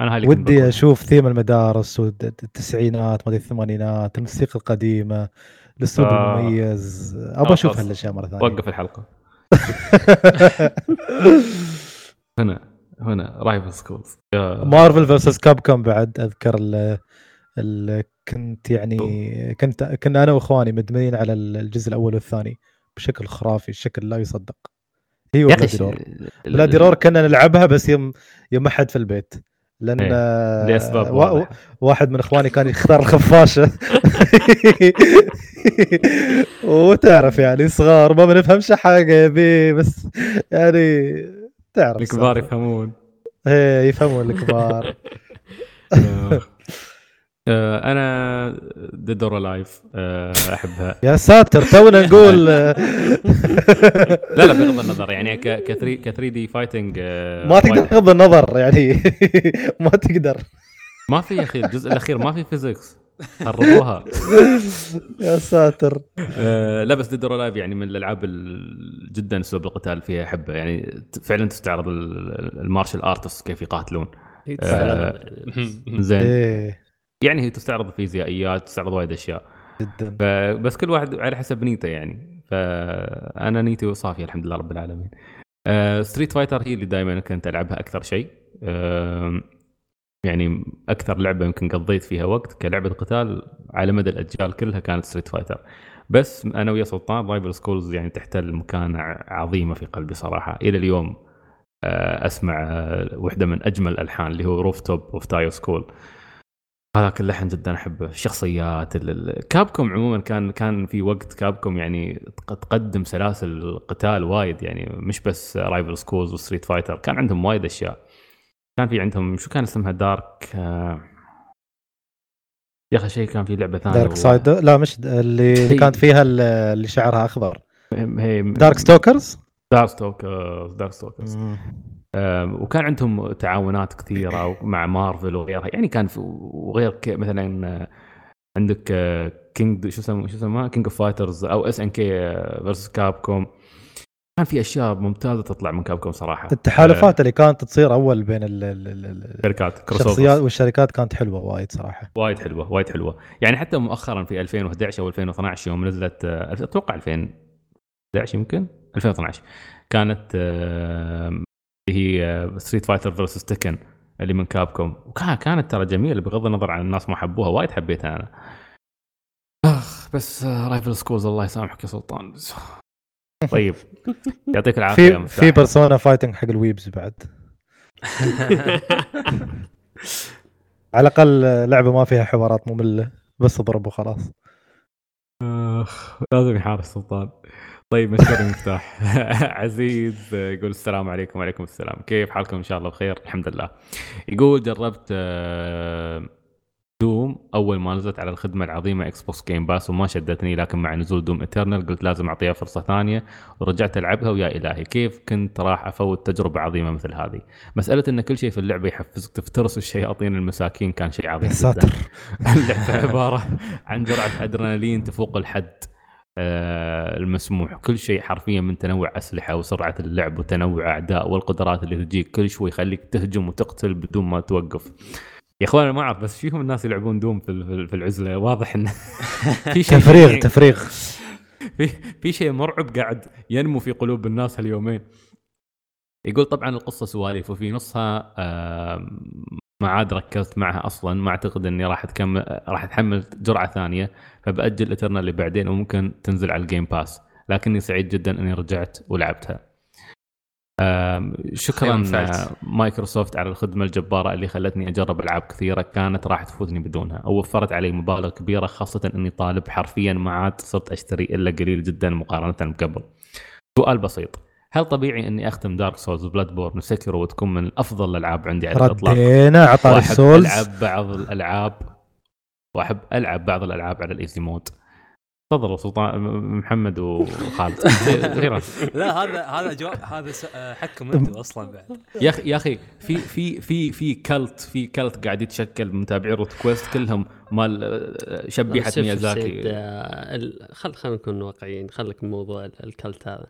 انا ودي اشوف ثيم المدارس والتسعينات مدري الثمانينات، الموسيقى القديمه، الاسلوب المميز، ابغى اشوف هالاشياء مره ثانيه. وقف الحلقه هنا رايفل سكولز. مارفل فيرسس كابكوم بعد اذكر ال كنت يعني كنا انا واخواني مدمنين على الجزء الاول والثاني بشكل خرافي، الشكل لا يصدق. هي بلاديرور كنا نلعبها بس يم احد في البيت، لان واحد من اخواني كان يختار الخفاشه وتعرف يعني صغار ما بنفهمش حاجه بيه، بس يعني تعرف الكبار يفهمون. ايه يفهمون الكبار. انا ديد اور الايف احبها. يا ساتر تونا نقول لا بغض النظر يعني ك3 دي فايتنج ما تقدر بغض النظر يعني ما تقدر. ما في يا اخي الجزء الاخير ما في فيزيكس خربوها يا ساتر. لا بس ديد اور الايف يعني من الالعاب جدا اسلوب القتال فيها حبه يعني فعلا تستعرض المارشال ارتس كيف يقاتلون. زين يعني هي تستعرض فيزيائيات تستعرض وايد اشياء جدا بس كل واحد على حسب نيته يعني. فانا نيتي وصافيه الحمد لله رب العالمين. ستريت فايتر هي اللي دائما كنت العبها اكثر شيء يعني اكثر لعبه يمكن قضيت فيها وقت كلعبه قتال على مدى الاجيال كلها كانت ستريت فايتر. بس انا ويا سلطان رايفل سكولز يعني تحتل مكانه عظيمه في قلبي صراحه. الى اليوم اسمع وحده من اجمل الالحان اللي هو روف توب اوف تايو سكول. هذاك اللحن جدا احبه. الشخصيات كابكوم عموما كان في وقت كابكوم يعني تقدم سلاسل قتال وايد يعني مش بس رايفل سكولز وستريت فايتر. كان عندهم وايد اشياء. كان في عندهم شو كان اسمها دارك يا اخي شيء كان في لعبه ثانيه دارك سايد لا مش اللي كانت فيها اللي شعرها اخضر دارك ستوكرز دارك ستوكرز وكان عندهم تعاونات كثيره مع مارفل وغيرها يعني كان وغير مثلا عندك كينج شو اسمه كينج اوف فايترز او اس ان كي فيرسس كابكوم. كان في اشياء ممتازه تطلع من كابكوم صراحه. التحالفات اللي كانت تصير اول بين الشركات الشخصيات والشركات كانت حلوه وايد صراحه وايد حلوه يعني. حتى مؤخرا في 2011 او 2012 يوم نزلت اتوقع 2011 يمكن 2012 كانت هي ستريت فايتر فيرسس تكن اللي من كابكوم. وكانت ترى جميله بغض النظر عن الناس ما حبوها وايد حبيتها انا. بس رايفل سكولز الله يسامحك يا سلطان. طيب يعطيك العافيه. في بيرسونا فايتنج حق الويبز بعد على الاقل لعبه ما فيها حوارات ممله بس اضربه خلاص. لازم يحارب سلطان. طيب مشكور المفتاح عزيز يقول السلام عليكم. وعليكم السلام. كيف حالكم؟ ان شاء الله بخير الحمد لله. يقول جربت دوم اول ما نزلت على الخدمه العظيمه اكس بوكس جيم باس وما شدتني، لكن مع نزول دوم إترنال قلت لازم اعطيها فرصه ثانيه ورجعت العبها ويا الهي كيف كنت راح افوت تجربه عظيمه مثل هذه. مساله ان كل شيء في اللعبه يحفزك تفترس الشياطين المساكين كان شيء عظيم جدا. اللعبه عباره عن جرعه ادرينالين تفوق الحد المسموح. كل شيء حرفيا من تنوع اسلحه وسرعه اللعب وتنوع اعداء والقدرات اللي تجيك كل شوي يخليك تهجم وتقتل بدون ما توقف. يا اخوان انا ما اعرف بس فيهم الناس يلعبون دوم في العزله واضح ان في شيء تفريغ في شيء مرعب قاعد ينمو في قلوب الناس هاليومين. يقول طبعا القصه سواليف وفي نصها ما عاد ركزت معها اصلا. ما اعتقد اني راح اتحمل جرعه ثانيه فباجل الاترنال اللي بعدين وممكن تنزل على الجيم باس. لكني سعيد جدا اني رجعت ولعبتها. شكرا مايكروسوفت على الخدمة الجبارة اللي خلتني أجرب ألعاب كثيرة كانت راح تفوتني بدونها أو وفرت علي مبالغ كبيرة خاصة أني طالب حرفيا ما عاد صرت أشتري إلا قليل جدا مقارنة بقبل. سؤال بسيط، هل طبيعي أني أختم دارك سولز بلاد بورن وسكيرو وتكون من أفضل الألعاب عندي على الإطلاق؟ ردينا عطار سولز. وأحب ألعب بعض الألعاب على الإيزي مود. تفضلوا سلطان محمد وخالد. لا هذا جواب هذا حكم انت اصلا بعد يا اخي في كلت قاعد يتشكل. متابعين روت كويست كلهم مال شبيحه ميازاكي. خلينا نكون واقعيين، خليك من موضوع الكلت هذا.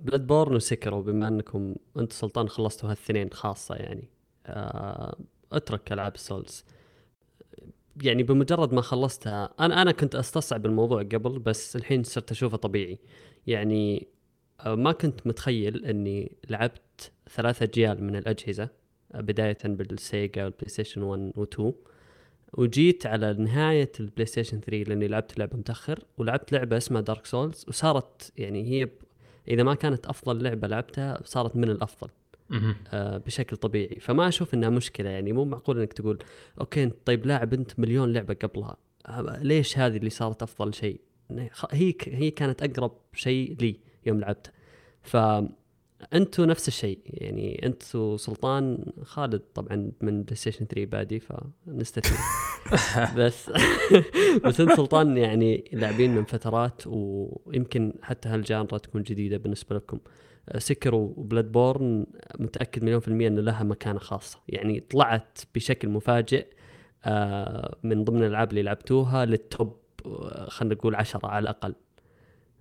بلاد بورن وسكرو بما انكم انت سلطان خلصتوا هالاثنين خاصه يعني اترك العاب السولز يعني. بمجرد ما خلصتها انا كنت استصعب الموضوع قبل بس الحين صرت اشوفه طبيعي يعني. ما كنت متخيل اني لعبت 3 أجيال من الاجهزه بدايه بالسيجا والبلاي ستيشن 1 و2 وجيت على نهايه البلاي ستيشن 3 لاني لعبت لعبه متاخر ولعبت لعبه اسمها دارك سولز وصارت يعني هي اذا ما كانت افضل لعبه لعبتها صارت من الافضل بشكل طبيعي. فما أشوف إنها مشكلة يعني. مو معقول إنك تقول أوكي طيب لاعب أنت مليون لعبة قبلها ليش هذه اللي صارت أفضل شيء؟ هي كانت أقرب شيء لي يوم لعبتها. فأنتوا نفس الشيء يعني. أنتوا سلطان خالد طبعا من بلاي ستيشن 3 بادي فنستفيد بس أنت سلطان يعني لاعبين من فترات ويمكن حتى هالجانرة تكون جديدة بالنسبة لكم. سكرو وبلاد بورن متأكد 100% أن لها مكانة خاصة يعني. طلعت بشكل مفاجئ من ضمن الألعاب اللي لعبتوها للتوب خلنا نقول 10 على الأقل.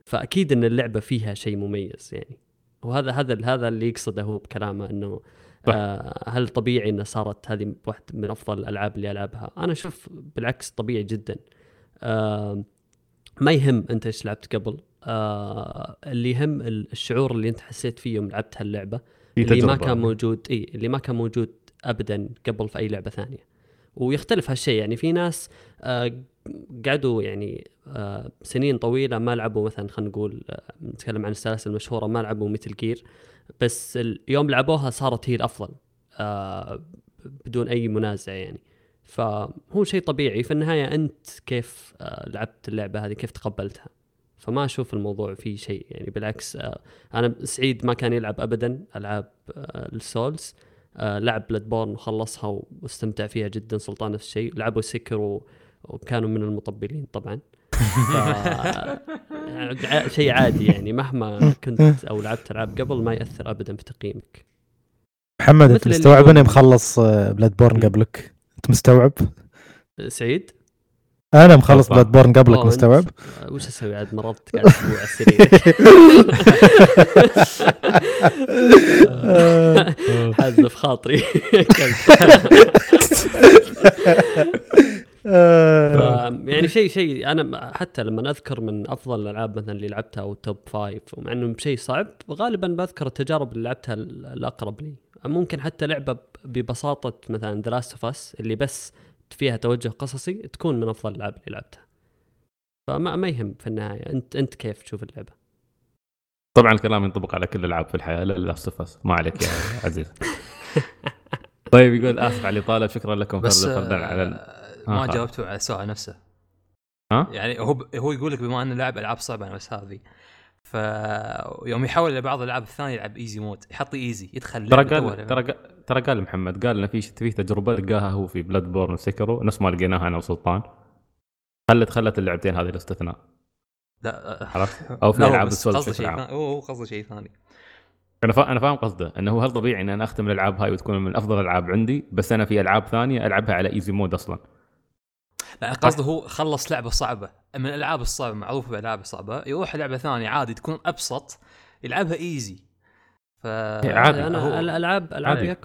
فأكيد أن اللعبة فيها شيء مميز يعني، وهذا هذا اللي يقصده هو بكلامه، أنه هل طبيعي أن صارت هذه واحدة من أفضل الألعاب اللي ألعبها؟ أنا أشوف بالعكس طبيعي جدا. ما يهم أنت إيش لعبت قبل، اللي يهم الشعور اللي أنت حسيت فيه يوم لعبت هاللعبة، اللي ما كان موجود اللي ما كان موجود أبدا قبل في أي لعبة ثانية. ويختلف هالشيء يعني، في ناس قعدوا يعني سنين طويلة ما لعبوا مثلا، خلينا نقول نتكلم عن السلاسل المشهورة، ما لعبوا ميتل جير، بس اليوم لعبوها صارت هي الأفضل بدون أي منازع يعني. فهو شيء طبيعي في النهاية، أنت كيف لعبت اللعبة هذه، كيف تقبلتها. فما أشوف الموضوع فيه شيء يعني، بالعكس أنا سعيد ما كان يلعب أبدا ألعاب السولز، لعب بلادبورن وخلصها واستمتع فيها جدا. سلطان نفس الشيء، لعبوا سكر وكانوا من المطبلين طبعا. شيء عادي يعني، مهما كنت أو لعبت ألعاب قبل ما يأثر أبدا في تقييمك. محمد أنت مستوعب أني مخلص بلادبورن قبلك؟ أنت مستوعب سعيد؟ أنا مخلص بلادبورن قبلك، مستوعب؟ وش أسوي عاد، مرضت قاعد أسبوع على السرير. حزن في خاطري. يعني شيء أنا حتى لما أذكر من أفضل الألعاب مثلا اللي لعبتها أو توب 5، ومع إنه شيء صعب غالبا بذكر التجارب اللي لعبتها الأقرب لي. ممكن حتى لعبة ببساطة مثلا دراسة فاس اللي بس فيها توجه قصصي تكون من أفضل الألعاب اللي لعبتها. فما يهم في النهاية أنت كيف تشوف اللعبة. طبعا الكلام ينطبق على كل الألعاب في الحياة، لا الأصفاس ما عليك يا عزيز. طيب يقول آسف على الإطالة، شكرا لكم. بس على ما جاوبتوا على السؤال نفسه. يعني هو يقول لك بما أنه لاعب ألعاب صعبة، أنا بس هذه يوم يحاول لبعض الألعاب الثانية يلعب إيزي مود، يحط إيزي يدخل. ترى قال محمد، قال لنا في تجربة لقاها هو في بلاد بورن وسكرو، نفس ما لقيناها أنا وسلطان، خلت اللعبتين هذه الاستثناء. لا خلاص، أو في ألعاب السولز بشكل عام. هو قصده شيء ثاني، أنا فاهم قصده، أنه هل طبيعي أن أنا أختم الألعاب هاي وتكون من أفضل الألعاب عندي، بس أنا في ألعاب ثانية ألعبها على إيزي مود أصلاً. لا قصده هو خلص لعبة صعبة من الألعاب الصعبة، معروفة بالألعاب الصعبة، يروح لعبة ثانية عادي تكون أبسط يلعبها إيزي. أنا الألعاب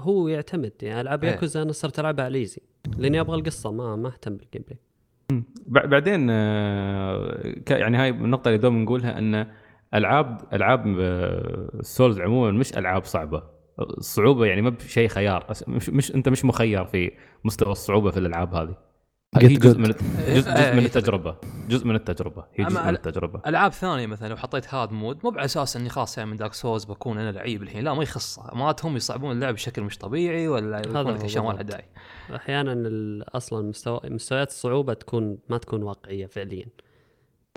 هو يعتمد يعني، ألعاب ياكوزا أنا صرت ألعبها على إيزي لأني أبغى القصة، ما أهتم بالجيم بلاي. بعدين يعني هاي النقطة اللي دوم نقولها، أن ألعاب السولز عموما مش ألعاب صعبة، الصعوبة يعني ما بشيء خيار، مش أنت مش مخير في مستوى الصعوبة في الألعاب هذه. هي جزء من التجربة. هي جزء من التجربة. ألعاب ثانية مثلا لو حطيت هارد مود، مو بأساس إني خاص يعني من دارك سولز بكون أنا لعيب الحين، لا ما يخص، ماتهم يصعبون اللعب بشكل مش طبيعي ولا يكون لك شمال هداي. أحيانا أصلا مستويات الصعوبة ما تكون واقعية فعليا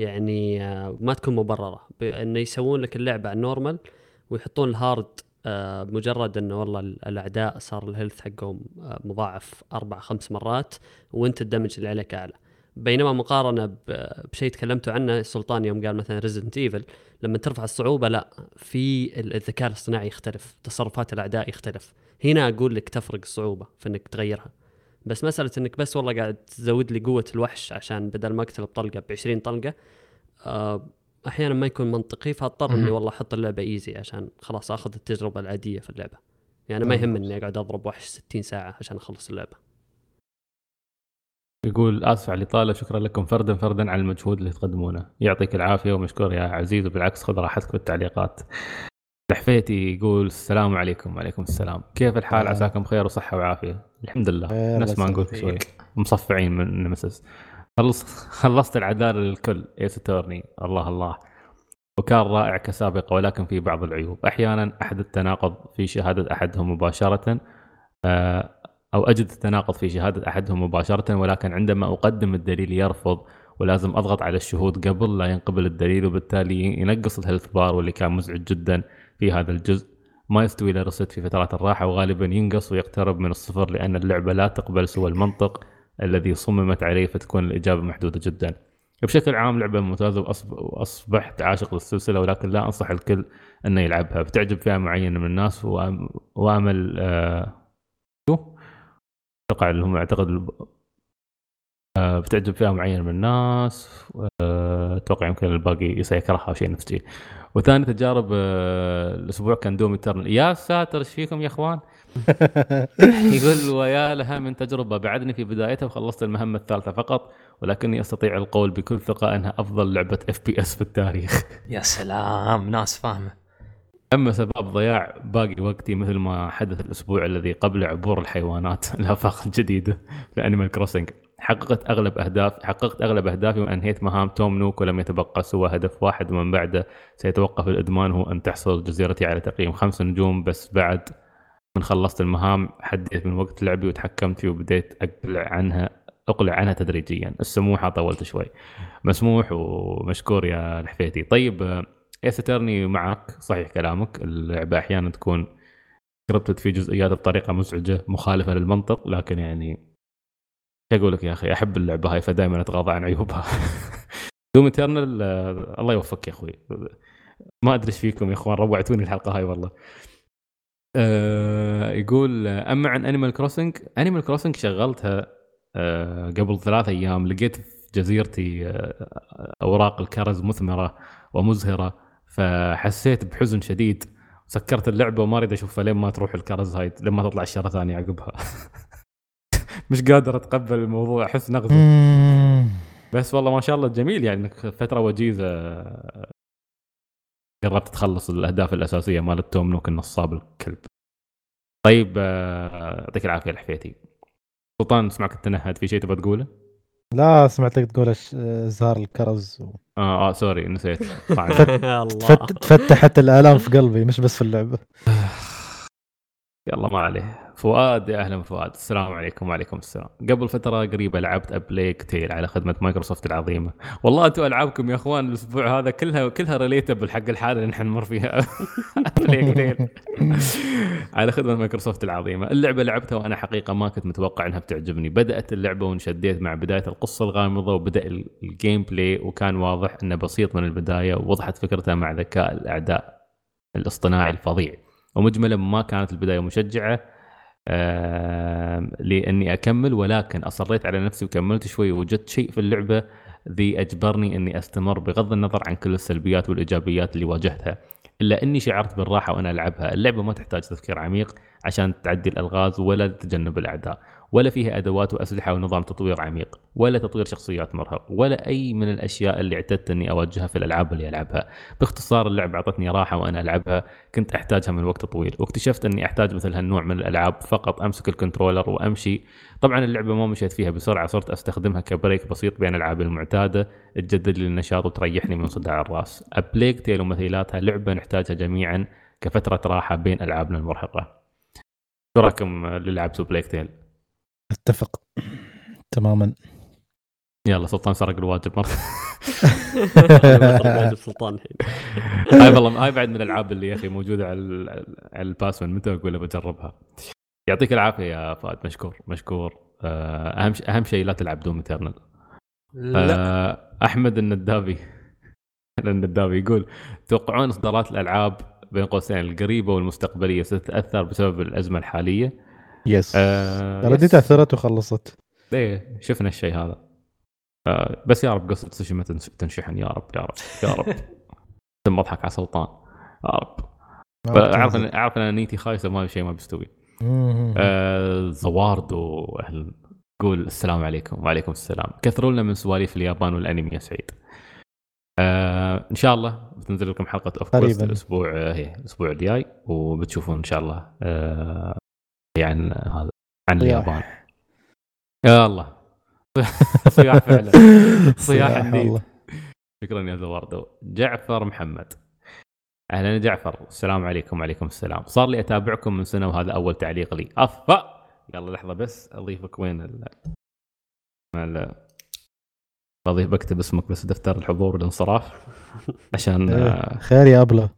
يعني، ما تكون مبررة بأن يسوون لك اللعبة على النورمال ويحطون الهارد مجرد أنه والله الأعداء صار الهيلث حقهم مضاعف 4-5 مرات وانت الدمج اللي عليك أعلى. بينما مقارنة بشيء تكلمتوا عنه السلطان يوم قال مثلا Resident Evil، لما ترفع الصعوبة لا، في الذكاء الاصطناعي يختلف، تصرفات الأعداء يختلف. هنا أقول لك تفرق الصعوبة في أنك تغيرها، بس مسألة أنك بس والله قاعد تزود لي قوة الوحش عشان بدل ما أقتل بطلقة ب20 طلقة، احيانا ما يكون منطقي، فاضطر اني والله احط اللعبه ايزي عشان خلاص اخذ التجربه العاديه في اللعبه يعني. ما يهم اني اقعد اضرب وحش 60 ساعه عشان اخلص اللعبه. يقول اسف على الاطاله، شكرا لكم فردا على المجهود اللي تقدمونه، يعطيك العافيه ومشكور يا عزيز، وبالعكس خذ راحتك بالتعليقات. الحفيتي يقول السلام عليكم. وعليكم السلام، كيف الحال؟ عساكم بخير وصحه وعافيه. الحمد لله، نفس ما نقول شوي مصفعين من نمسيس. خلصت العدالة للكل، إيس تورني الله، وكان رائع كسابقة ولكن في بعض العيوب. أحيانا أحد التناقض في شهادة أحدهم مباشرة، أو أجد التناقض في شهادة أحدهم مباشرة، ولكن عندما أقدم الدليل يرفض، ولازم أضغط على الشهود قبل لا ينقبل الدليل، وبالتالي ينقص الهيلث بار، واللي كان مزعج جدا في هذا الجزء. ما يستوي إلى رصد في فترات الراحة، وغالبا ينقص ويقترب من الصفر، لأن اللعبة لا تقبل سوى المنطق الذي صممت عليه، فتكون الإجابة محدودة جدا. بشكل عام لعبة ممتازة وأصبحت عاشق للسلسلة، ولكن لا أنصح الكل أنه يلعبها، بتعجب فئة معينة من الناس وأمل اتوقع اللي هم اعتقد بتعجب فيها معين من الناس، اتوقع يمكن الباقي يسيكرهها شيء نفسي. وثاني تجارب الاسبوع كان دوم إترنال. يا ساتر ايش فيكم يا اخوان يقول ويا لها من تجربه بعدني في بدايتها وخلصت المهمه الثالثه فقط، ولكني استطيع القول بكل ثقه انها افضل لعبه FPS في التاريخ. يا سلام ناس فاهمه. اما سبب ضياع باقي وقتي مثل ما حدث الاسبوع الذي قبل عبور الحيوانات الافاق الجديده لانيمال كروسنج، حققت اغلب اهدافي وانهيت مهام توم نوك، ولم يتبقى سوى هدف واحد ومن بعده سيتوقف الادمان، هو ان تحصل جزيرتي على تقييم 5 نجوم. بس بعد من خلصت المهام حددت من وقت لعبي وتحكمت فيه وبديت اقلع عنها تدريجيا. السموحه طولت شوي. مسموح ومشكور يا الحفيتي. طيب يا سترني معك صحيح كلامك، اللعبه احيانا تكون ربطت في جزئيات بطريقه مزعجه مخالفه للمنطق، لكن يعني اقول لك يا اخي احب اللعبه هاي فدائما اتغاضى عن عيوبها. دوم إترنال الله يوفقك يا اخوي، ما ادري ايش فيكم يا اخوان روعتوني الحلقه هاي والله. يقول اما عن انيمال كروسنج شغلتها قبل 3 أيام، لقيت في جزيرتي اوراق الكرز مثمره ومزهره، فحسيت بحزن شديد سكرت اللعبه وما اريد اشوفها لين ما تروح الكرز هاي، لما تطلع الشهر الثاني عقبها. مش قادر اتقبل الموضوع، احس نغزه. بس والله ما شاء الله جميل، يعني انك فتره وجيزه قربت تخلص الاهداف الاساسيه مالت توم نوك النصاب الكلب. طيب يعطيك العافيه الحفيتي. سلطان سمعك التنهد، في شيء تبغى تقوله؟ لا سمعتك تقول زهر الكرز سوري نسيت. فتحت الالام في قلبي مش بس في اللعبه. يلا ما عليه. فؤاد يا أهلا فؤاد، السلام عليكم. وعليكم السلام. قبل فترة قريبة لعبت أبليك تيل على خدمة مايكروسوفت العظيمة. والله أنتوا ألعابكم يا أخوان الأسبوع هذا كلها ريليتابل حق الحالة اللي نحن نمر فيها. أبليك تيل على خدمة مايكروسوفت العظيمة. اللعبة لعبتها وأنا حقيقة ما كنت متوقع أنها بتعجبني. بدأت اللعبة وانشديت مع بداية القصة الغامضة وبدأ الجيم بلاي، وكان واضح أنه بسيط من البداية، ووضحت فكرتها مع ذكاء الأعداء الاصطناعي الفظيع. ومجملا ما كانت البداية مشجعة لأني أكمل، ولكن أصريت على نفسي وكملت شوي، وجدت شيء في اللعبة ذي أجبرني أني أستمر بغض النظر عن كل السلبيات والإيجابيات اللي واجهتها، إلا أني شعرت بالراحة وأنا ألعبها. اللعبة ما تحتاج تفكير عميق عشان تعدي الألغاز ولا تتجنب الأعداء، ولا فيها أدوات وأسلحة ونظام تطوير عميق، ولا تطوير شخصيات مرهق، ولا أي من الأشياء اللي اعتدت أني أواجهها في الألعاب اللي ألعبها. باختصار اللعبة أعطتني راحة وأنا ألعبها كنت أحتاجها من وقت طويل، واكتشفت أني أحتاج مثل هالنوع من الألعاب، فقط أمسك الكنترولر وأمشي. طبعا اللعبة ما مشيت فيها بسرعة، صرت أستخدمها كبريك بسيط بين ألعابي المعتادة، تجدد لي النشاط وتريحني من صداع الرأس. أبليك تيل ومثيلاتها لعبة نحتاجها جميعا كفترة راحة بين ألعابنا المرهقة. شو رأيكم للعب أبليك تيل؟ اتفق تماما. يلا سلطان سرق الواجب مرة. واجب سلطان الحين. هاي والله هاي بعد من الألعاب اللي يا أخي موجودة على الباس، من متى أقول بجربها. يعطيك العافية يا فؤاد، مشكور. أهم شيء لا تلعب دوم إترنال. أحمد الندابي يقول توقعون إصدارات الألعاب بين قوسين القريبة والمستقبلية ستتأثر بسبب الأزمة الحالية؟ يس رديت اثرت وخلصت. ايه شفنا الشيء هذا. بس يا رب قصة سوشيما تنشحن، يا رب تم اضحك على سلطان يا رب. اعرف ان نيتي خايسه ما شيء ما بيستوي. زواردو اهلا، قول السلام عليكم. وعليكم السلام. كثروا لنا من سواليف اليابان والانمي يا سعيد. ان شاء الله بتنزل لكم حلقه اوف كويست الاسبوع الجاي، وبتشوفون ان شاء الله يعني هذا عن اليابان. يا الله صياح فعلا صياح النيل. شكرا يا زواردو. جعفر محمد اهلا جعفر، السلام عليكم. وعليكم السلام. صار لي اتابعكم من سنه وهذا اول تعليق لي. افا يلا لحظه بس اضيفك. وين بضيف بكتب اسمك بس دفتر الحضور والانصراف عشان خير يا ابله.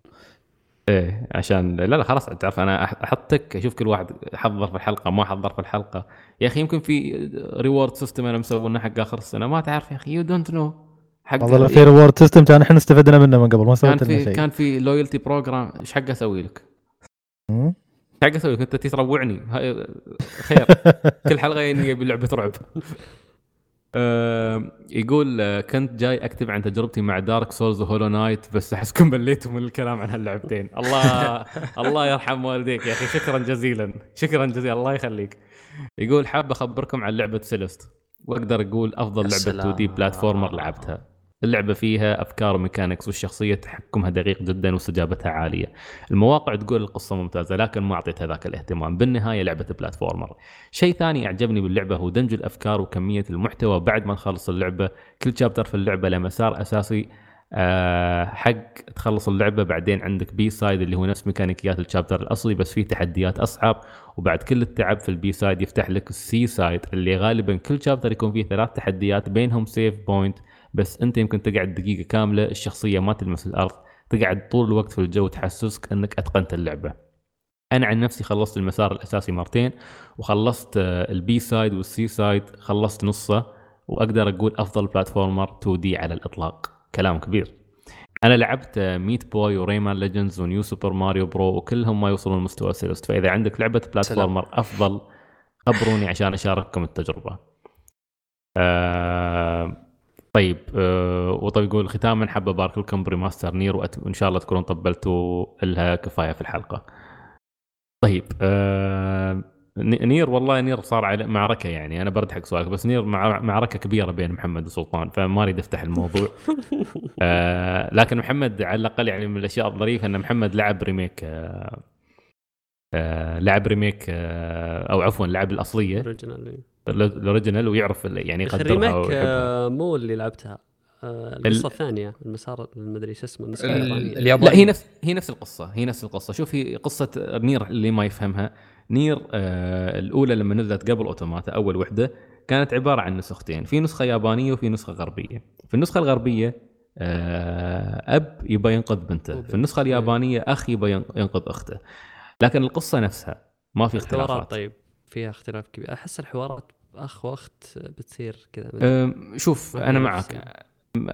ايه عشان لا خلاص تعرف انا احطك اشوف كل واحد حضر في الحلقه ما حضر في الحلقه. يا اخي يمكن في ريورد سيستم انا مسوينه حق اخر السنه، ما تعرف يا اخي يو دونت نو حق والله. في ريورد سيستم كان احنا استفدنا منه من قبل ما سويت لنا شيء. كان في لويالتي بروجرام ايش حق اسوي لك ايش اسوي؟ كنت تروعني خير. كل حلقه يعني بلعبه رعب. يقول كنت جاي اكتب عن تجربتي مع دارك سولز وهولو نايت بس احسكم بليتوا من الكلام عن هاللعبتين. الله الله يرحم والديك يا اخي. شكرا جزيلا شكرا جزيلا الله يخليك. يقول حاب اخبركم عن لعبه سيلست واقدر اقول افضل لعبه 2 دي بلاتفورمر لعبتها. اللعبة فيها أفكار وميكانيكس والشخصية تحكمها دقيق جداً واستجابتها عالية. المواقع تقول القصة ممتازة لكن ما أعطيتها ذاك الاهتمام. بالنهاية لعبة بلاتفورمر. شيء ثاني أعجبني باللعبة هو دمج الأفكار وكمية المحتوى بعد ما نخلص اللعبة. كل شابتر في اللعبة له مسار أساسي حق تخلص اللعبة، بعدين عندك بي سايد اللي هو نفس ميكانيكيات الشابتر الأصلي بس فيه تحديات أصعب، وبعد كل التعب في البي سايد يفتح لك السي سايد اللي غالباً كل شابتر يكون فيه 3 تحديات بينهم سيف بوينت، بس انت يمكن تقعد دقيقة كاملة الشخصية ما تلمس الأرض، تقعد طول الوقت في الجو تحسسك انك اتقنت اللعبة. انا عن نفسي خلصت المسار الاساسي 2 مرات وخلصت البي سايد والسي سايد، خلصت نصه واقدر اقول افضل بلاتفورمر 2 دي على الاطلاق. كلام كبير. انا لعبت ميت بوي وريمان ليجندز ونيو سوبر ماريو برو وكلهم ما يوصلون لمستوى سيلست، فاذا عندك لعبة بلاتفورمر افضل خبروني عشان اشارككم التجربة. طيب وطيب يقول ختاما حابه بارك لكم بريماستر نير وان شاء الله تكونوا طبلتوا لها كفايه في الحلقه. طيب نير والله نير صار على معركه، يعني انا برد حق سؤالك بس نير معركه كبيره بين محمد وسلطان فما اريد افتح الموضوع. لكن محمد على الاقل يعني من الاشياء الظريفه ان محمد لعب ريميك لعب الاصليه الاوريجينال ويعرف يعني يقدرها. الريميك مو اللي لعبتها القصه الثانيه المسار المدري ايش اسمه الياباني. لا هي نفس القصه. شوف هي قصه نير اللي ما يفهمها. نير الاولى لما نزلت قبل اوتوماتا اول وحده كانت عباره عن نسختين، في نسخه يابانيه وفي نسخه غربيه. في النسخه الغربيه اب يبى ينقذ بنته، في النسخه اليابانيه اخ يبى ينقذ اخته، لكن القصه نفسها ما في اختلافات. طيب فيها اختلاف كبير. احس الحوارات اخ واخت بتصير كذا. شوف انا معك،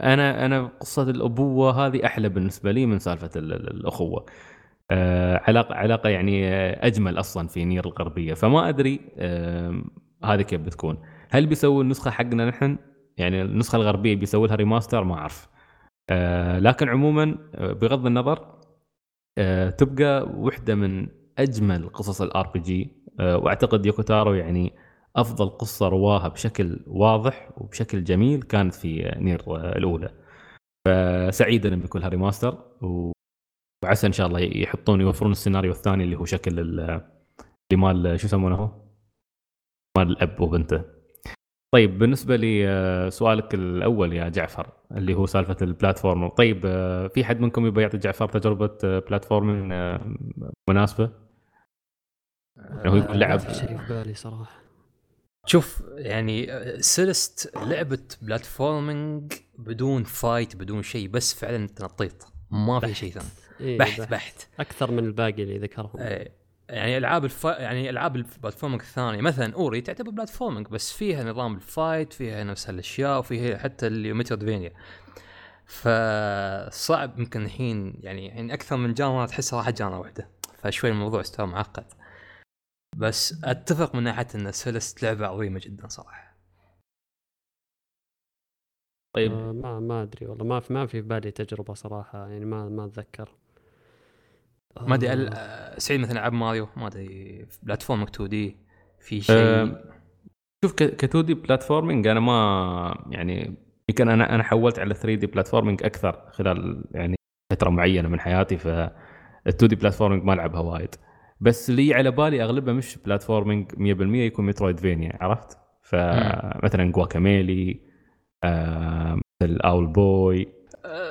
انا قصه الابوه هذه احلى بالنسبه لي من سالفه الاخوه. علاقه يعني اجمل اصلا في نير الغربيه. فما ادري هذه كيف بتكون، هل بيسووا النسخه حقنا نحن يعني النسخه الغربيه بيسووا لها ريماستر ما اعرف. لكن عموما بغض النظر تبقى وحده من اجمل قصص الار بي جي، واعتقد يوكوتارو يعني افضل قصه رواها بشكل واضح وبشكل جميل كانت في نير الاولى. فسعيد انا بكل هالريماستر، وعسى ان شاء الله يحطون يوفرون السيناريو الثاني اللي هو شكل اللي مال شو يسمونه مال الاب وبنته. طيب بالنسبه لسؤالك الاول يا جعفر اللي هو سالفه البلاتفورم، طيب في حد منكم يبغى يعطي جعفر تجربه بلاتفورم مناسبه؟ هو يقول لعب شيء في بالي صراحه. شوف يعني سيلست لعبه بلاتفورمينج بدون فايت بدون شيء، بس فعلا تنطيط ما في شيء ثاني. إيه بحث اكثر من الباقي اللي ذكرهم. يعني العاب يعني العاب البلاتفورمينج الثانيه مثلا اوري تعتبر بلاتفورمينج بس فيها نظام الفايت، فيها نفس الاشياء، وفيها حتى اليوميترفينيا فصعب. يمكن الحين يعني اكثر من جانرا تحسها راح جانرا واحده، فشوي الموضوع استوى معقد. بس اتفق من ناحيه ان سلست لعبه عظيمه جدا صراحه. طيب ما ادري والله ما في بالي تجربه صراحه، يعني ما اتذكر. ما ادري سعيد مثلا لعب ماريو ما ادري بلاتفورم 2 دي في شيء. شوف ك 2 دي بلاتفورمينج انا ما يعني يمكن انا حولت على 3 دي بلاتفورمينج اكثر خلال يعني فتره معينه من حياتي، ف 2 دي بلاتفورمينج ما لعبها وايد. بس اللي على بالي اغلبها مش بلاتفورمينج 100% يكون مترويدفينيا، عرفت؟ فمثلا جواكاميلي مثل اول بوي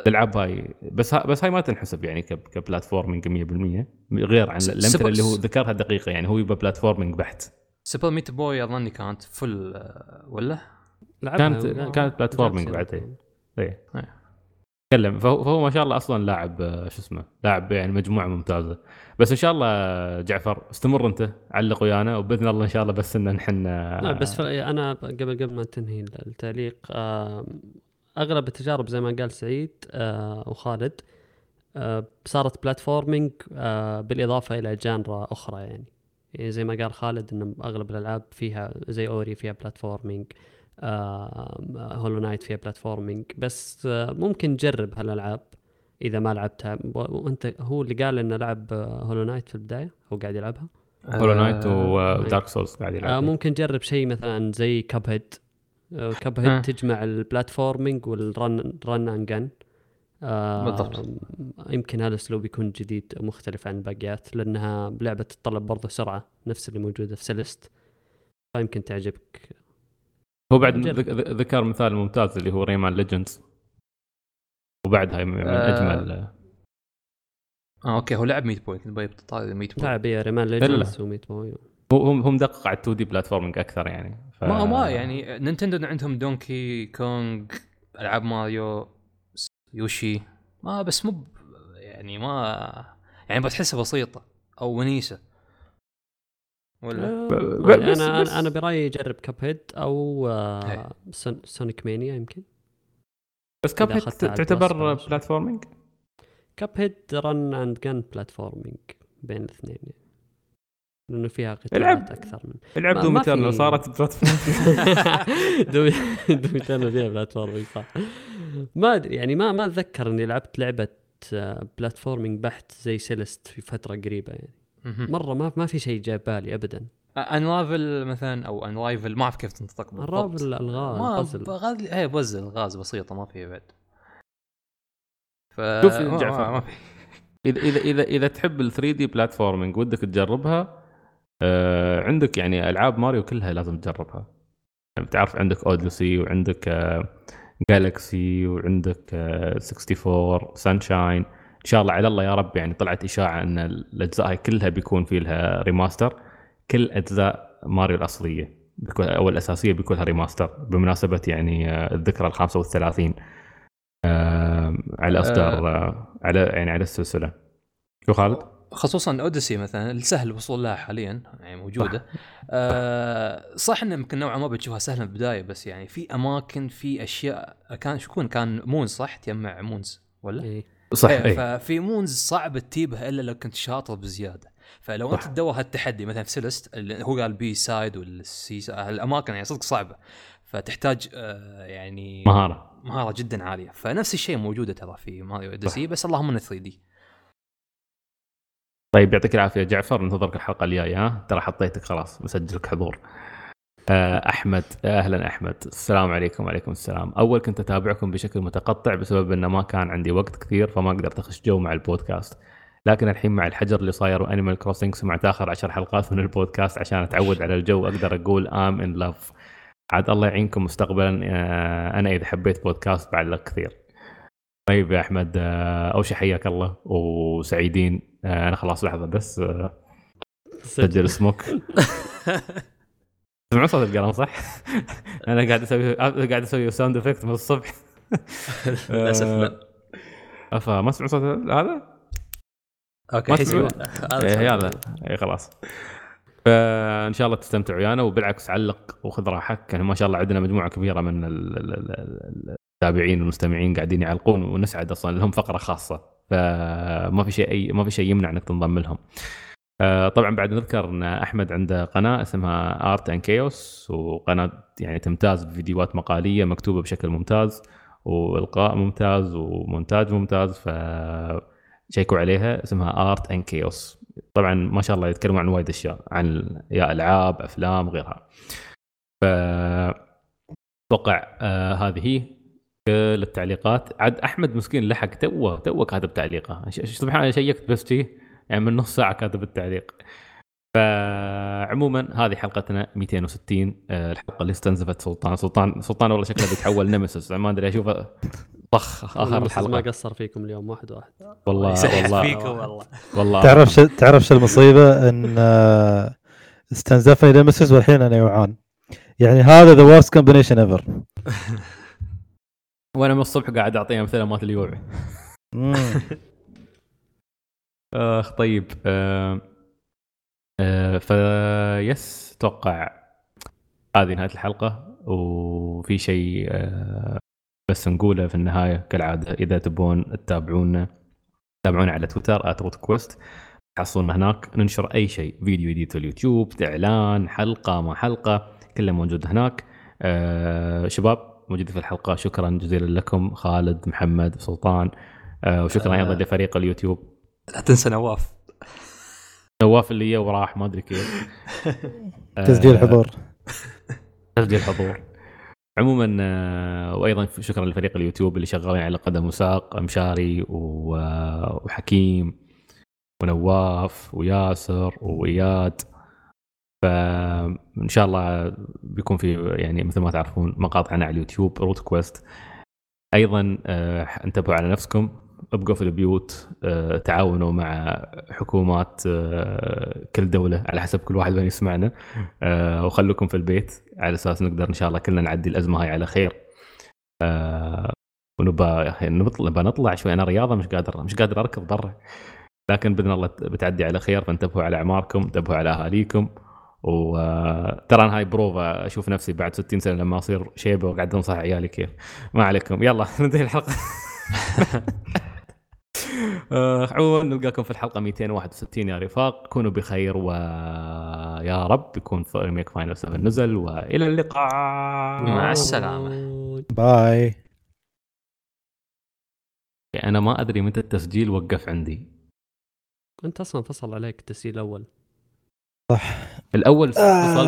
تلعب هاي، بس هاي ما تنحسب يعني كبلاتفورمينج 100% غير عن الامثله اللي هو ذكرها دقيقه. يعني هو يبقى بلاتفورمينج بحت. سوبر ميت بوي اظني كانت فل ولا كانت بلاتفورمينج بعدين. اي تكلم فهو ما شاء الله اصلا لاعب شو اسمه لاعب يعني مجموعه ممتازه. بس ان شاء الله جعفر استمر انت علق ويانا وباذن الله ان شاء الله. بس ان نحن بس انا قبل ما تنهي التعليق اغلب التجارب زي ما قال سعيد وخالد صارت بلاتفورمينج بالإضافة إلى جانرا أخرى. يعني زي ما قال خالد إن أغلب الألعاب فيها زي أوري فيها بلاتفورمينج، هولو نايت فيها بلاتفورمينج، بس ممكن تجرب هالألعاب إذا ما لعبتها. وأنت هو اللي قال إنه لعب هولو نايت في البداية، هو قاعد يلعبها هولو نايت ودارك سولز قاعد يلعبها. ممكن تجرب شيء مثلا زي كاب هيد تجمع البلاتفورمينج والرن أند جن بالضبط. يمكن هذا الأسلوب يكون جديد مختلف عن باقيات، لأنها لعبة تتطلب برضه سرعة نفس اللي موجودة في سيلست، فيمكن تعجبك. هو بعد ذكر مثال ممتاز اللي هو ريمان ليجندز، وبعدها من أجمل. أوكي هو لعب ميت بوي، كنت بايب تطالع ميت بوي، لعب ريمان ليجندز وميت بوي. هم دقق على 2D بلاتفورمينج أكثر يعني. ما يعني نينتندو عندهم دونكي كونغ، ألعاب ماريو، يوشي، ما بس مو يعني ما يعني بتحسها بسيطة أو ونيسة ولا بس أنا برأيي يجرب كاب هيد أو سونيك مانيا يمكن. بس كاب هيد تعتبر بلاتفورمينج؟ كاب هيد رن أند جن بلاتفورمينج بين الاثنين يعني. لأنه فيها قتالات أكثر من العب دوم إترنال صارت بلاتفورمينج. دوم إترنال فيها بلاتفورمينج صح. ما أدري يعني ما أتذكر إني لعبت لعبة بلاتفورمينج بحت زي سيلست في فترة قريبة يعني. مرة ما في شيء جاب بالي أبدا. أنرافل مثلا أو أنرايفل، ما أعرف كيف تنطق بالضبط. أنرافل الغاز بوزل الغاز بسيطة ما فيها بعد. شوف جعفر ما في. إذا تحب ال 3D بلاتفورمينج ودك تجربها، عندك يعني ألعاب ماريو كلها لازم تجربها. بتعرف عندك أوديسي وعندك جالكسي وعندك 64 سانشاين. إن شاء الله على الله يا رب. يعني طلعت إشاعة أن الأجزاء كلها بيكون فيه لها ريماستر، كل أجزاء ماريو الأصلية أو الأساسية بيكون لها ريماستر بمناسبة يعني الذكرى 35 على أصدار على السلسلة. شو خالد؟ خصوصاً أوديسي مثلاً السهل الوصول لها حالياً يعني موجودة. صح إن يمكن نوعاً ما بتشوفها سهلة بالبداية، بس يعني في أماكن في أشياء كان مونز صح، تجمع مونز ولا؟ صح. ففي مونز صعب تجيبها إلا لو كنت شاطر بزيادة. فلو أنت تدور هالتحدي مثلاً في سيلست اللي هو قال بي سايد والسي سايد، هالأماكن يعني صدق صعبة، فتحتاج يعني مهارة جداً عالية. فنفس الشيء موجودة ترى في ماريو أوديسي، بس اللهم إنه 3D. طيب يعطيك العافية جعفر، ننتظرك الحلقة الجاية. ها ترى حطيتك خلاص، مسجلك حضور. أحمد، أهلا أحمد، السلام عليكم. وعليكم السلام. أول كنت أتابعكم بشكل متقطع بسبب أنه ما كان عندي وقت كثير، فما قدرت أخش جو مع البودكاست، لكن الحين مع الحجر اللي صاير وأنيمال كروسنج سمعت آخر 10 حلقات من البودكاست عشان أتعود على الجو وأقدر أقول I'm in love. عاد الله يعينكم مستقبلا، أنا إذا حبيت بودكاست بعلق كثير. طيب يا أحمد، أول شيء حياك الله وسعيدين. أنا خلاص لحظة بس سجل اسمك. سمعوا صوت القلم صح؟ أنا قاعد أسوي ساوند إفكت من الصبح للأسف. لا أفا ما سمعوا صوت هذا؟ أوكي يلا خلاص. فإن شاء الله تستمتعوا يانا، وبالعكس علق وخذ راحتك. ما شاء الله عندنا مجموعة كبيرة من التابعين والمستمعين قاعدين يعلقون، ونسعد أصلاً لهم فقرة خاصة، فما في شيء يمنع أنك تنضم لهم. طبعاً بعد نذكر أن أحمد عنده قناة اسمها Art and Chaos، وقناة يعني تمتاز بفيديوهات مقالية مكتوبة بشكل ممتاز وإلقاء ممتاز ومونتاج ممتاز، فشيكوا عليها اسمها Art and Chaos. طبعاً ما شاء الله يتكلموا عن وايد أشياء، عن يا ألعاب أفلام غيرها. فتوقع هذه هي للتعليقات. عاد أحمد مسكين لحق توه كاتب تعليقه، سبحان الله شيكت بس فيه يعني من نص ساعة كاتب التعليق. فعموما هذه حلقتنا 260، الحلقة اللي استنزفت سلطان والله شكله بيتحول نمسيس. ما أدري أشوفه طخ آخر الحلقة. ما قصر فيكم اليوم واحد والله. تعرف شو المصيبة؟ إن استنزفني نمسيس والحين أنا يوعان، يعني هذا the worst combination ever. وانا من الصبح قاعد اعطيه امثله مات اليوعي. اخ طيب فيس اتوقع هذه نهايه الحلقه. وفي شيء بس نقوله في النهايه كالعاده، اذا تبون تتابعونا تابعونا على تويتر @ روت كويست، تحصلون هناك، ننشر أي شيء، فيديو جديد في اليوتيوب، إعلان، حلقة ما حلقة، كله موجود هناك. شباب موجود في الحلقة، شكرا جزيلا لكم خالد، محمد، سلطان، وشكرا أيضا لفريق اليوتيوب. لا تنسى نواف اللي هي وراح ما أدري كيف تسجيل حضور. عموما وأيضا شكرا لفريق اليوتيوب اللي شغالين على قدم وساق، مشاري وحكيم ونواف وياسر وإياد. فإن شاء الله بيكون في يعني مثل ما تعرفون مقاطعنا على اليوتيوب روت كويست. أيضا انتبهوا على نفسكم، ابقوا في البيوت، تعاونوا مع حكومات كل دولة على حسب كل واحد من يسمعنا، وخلوكم في البيت على أساس نقدر إن شاء الله كلنا نعدي الأزمة هاي على خير. ونبقى نطلع شوي، أنا رياضة مش قادر أركض برا، لكن بإذن الله بتعدي على خير. فانتبهوا على أعماركم، انتبهوا على أهاليكم، وترى هاي بروفة أشوف نفسي بعد 60 سنة لما أصير شيبة وقاعد أنصح عيالي كيف. ما عليكم، يلا ننتهي الحلقة. عموما نلقاكم في الحلقة 261 يا رفاق، كونوا بخير، ويا رب يكون ريميك فاينل 7 نزل، وإلى اللقاء، مع السلامة، باي. أنا ما أدري متى التسجيل وقف عندي، أنت أصلاً فصل عليك التسجيل الأول، صح؟ الأول فصل.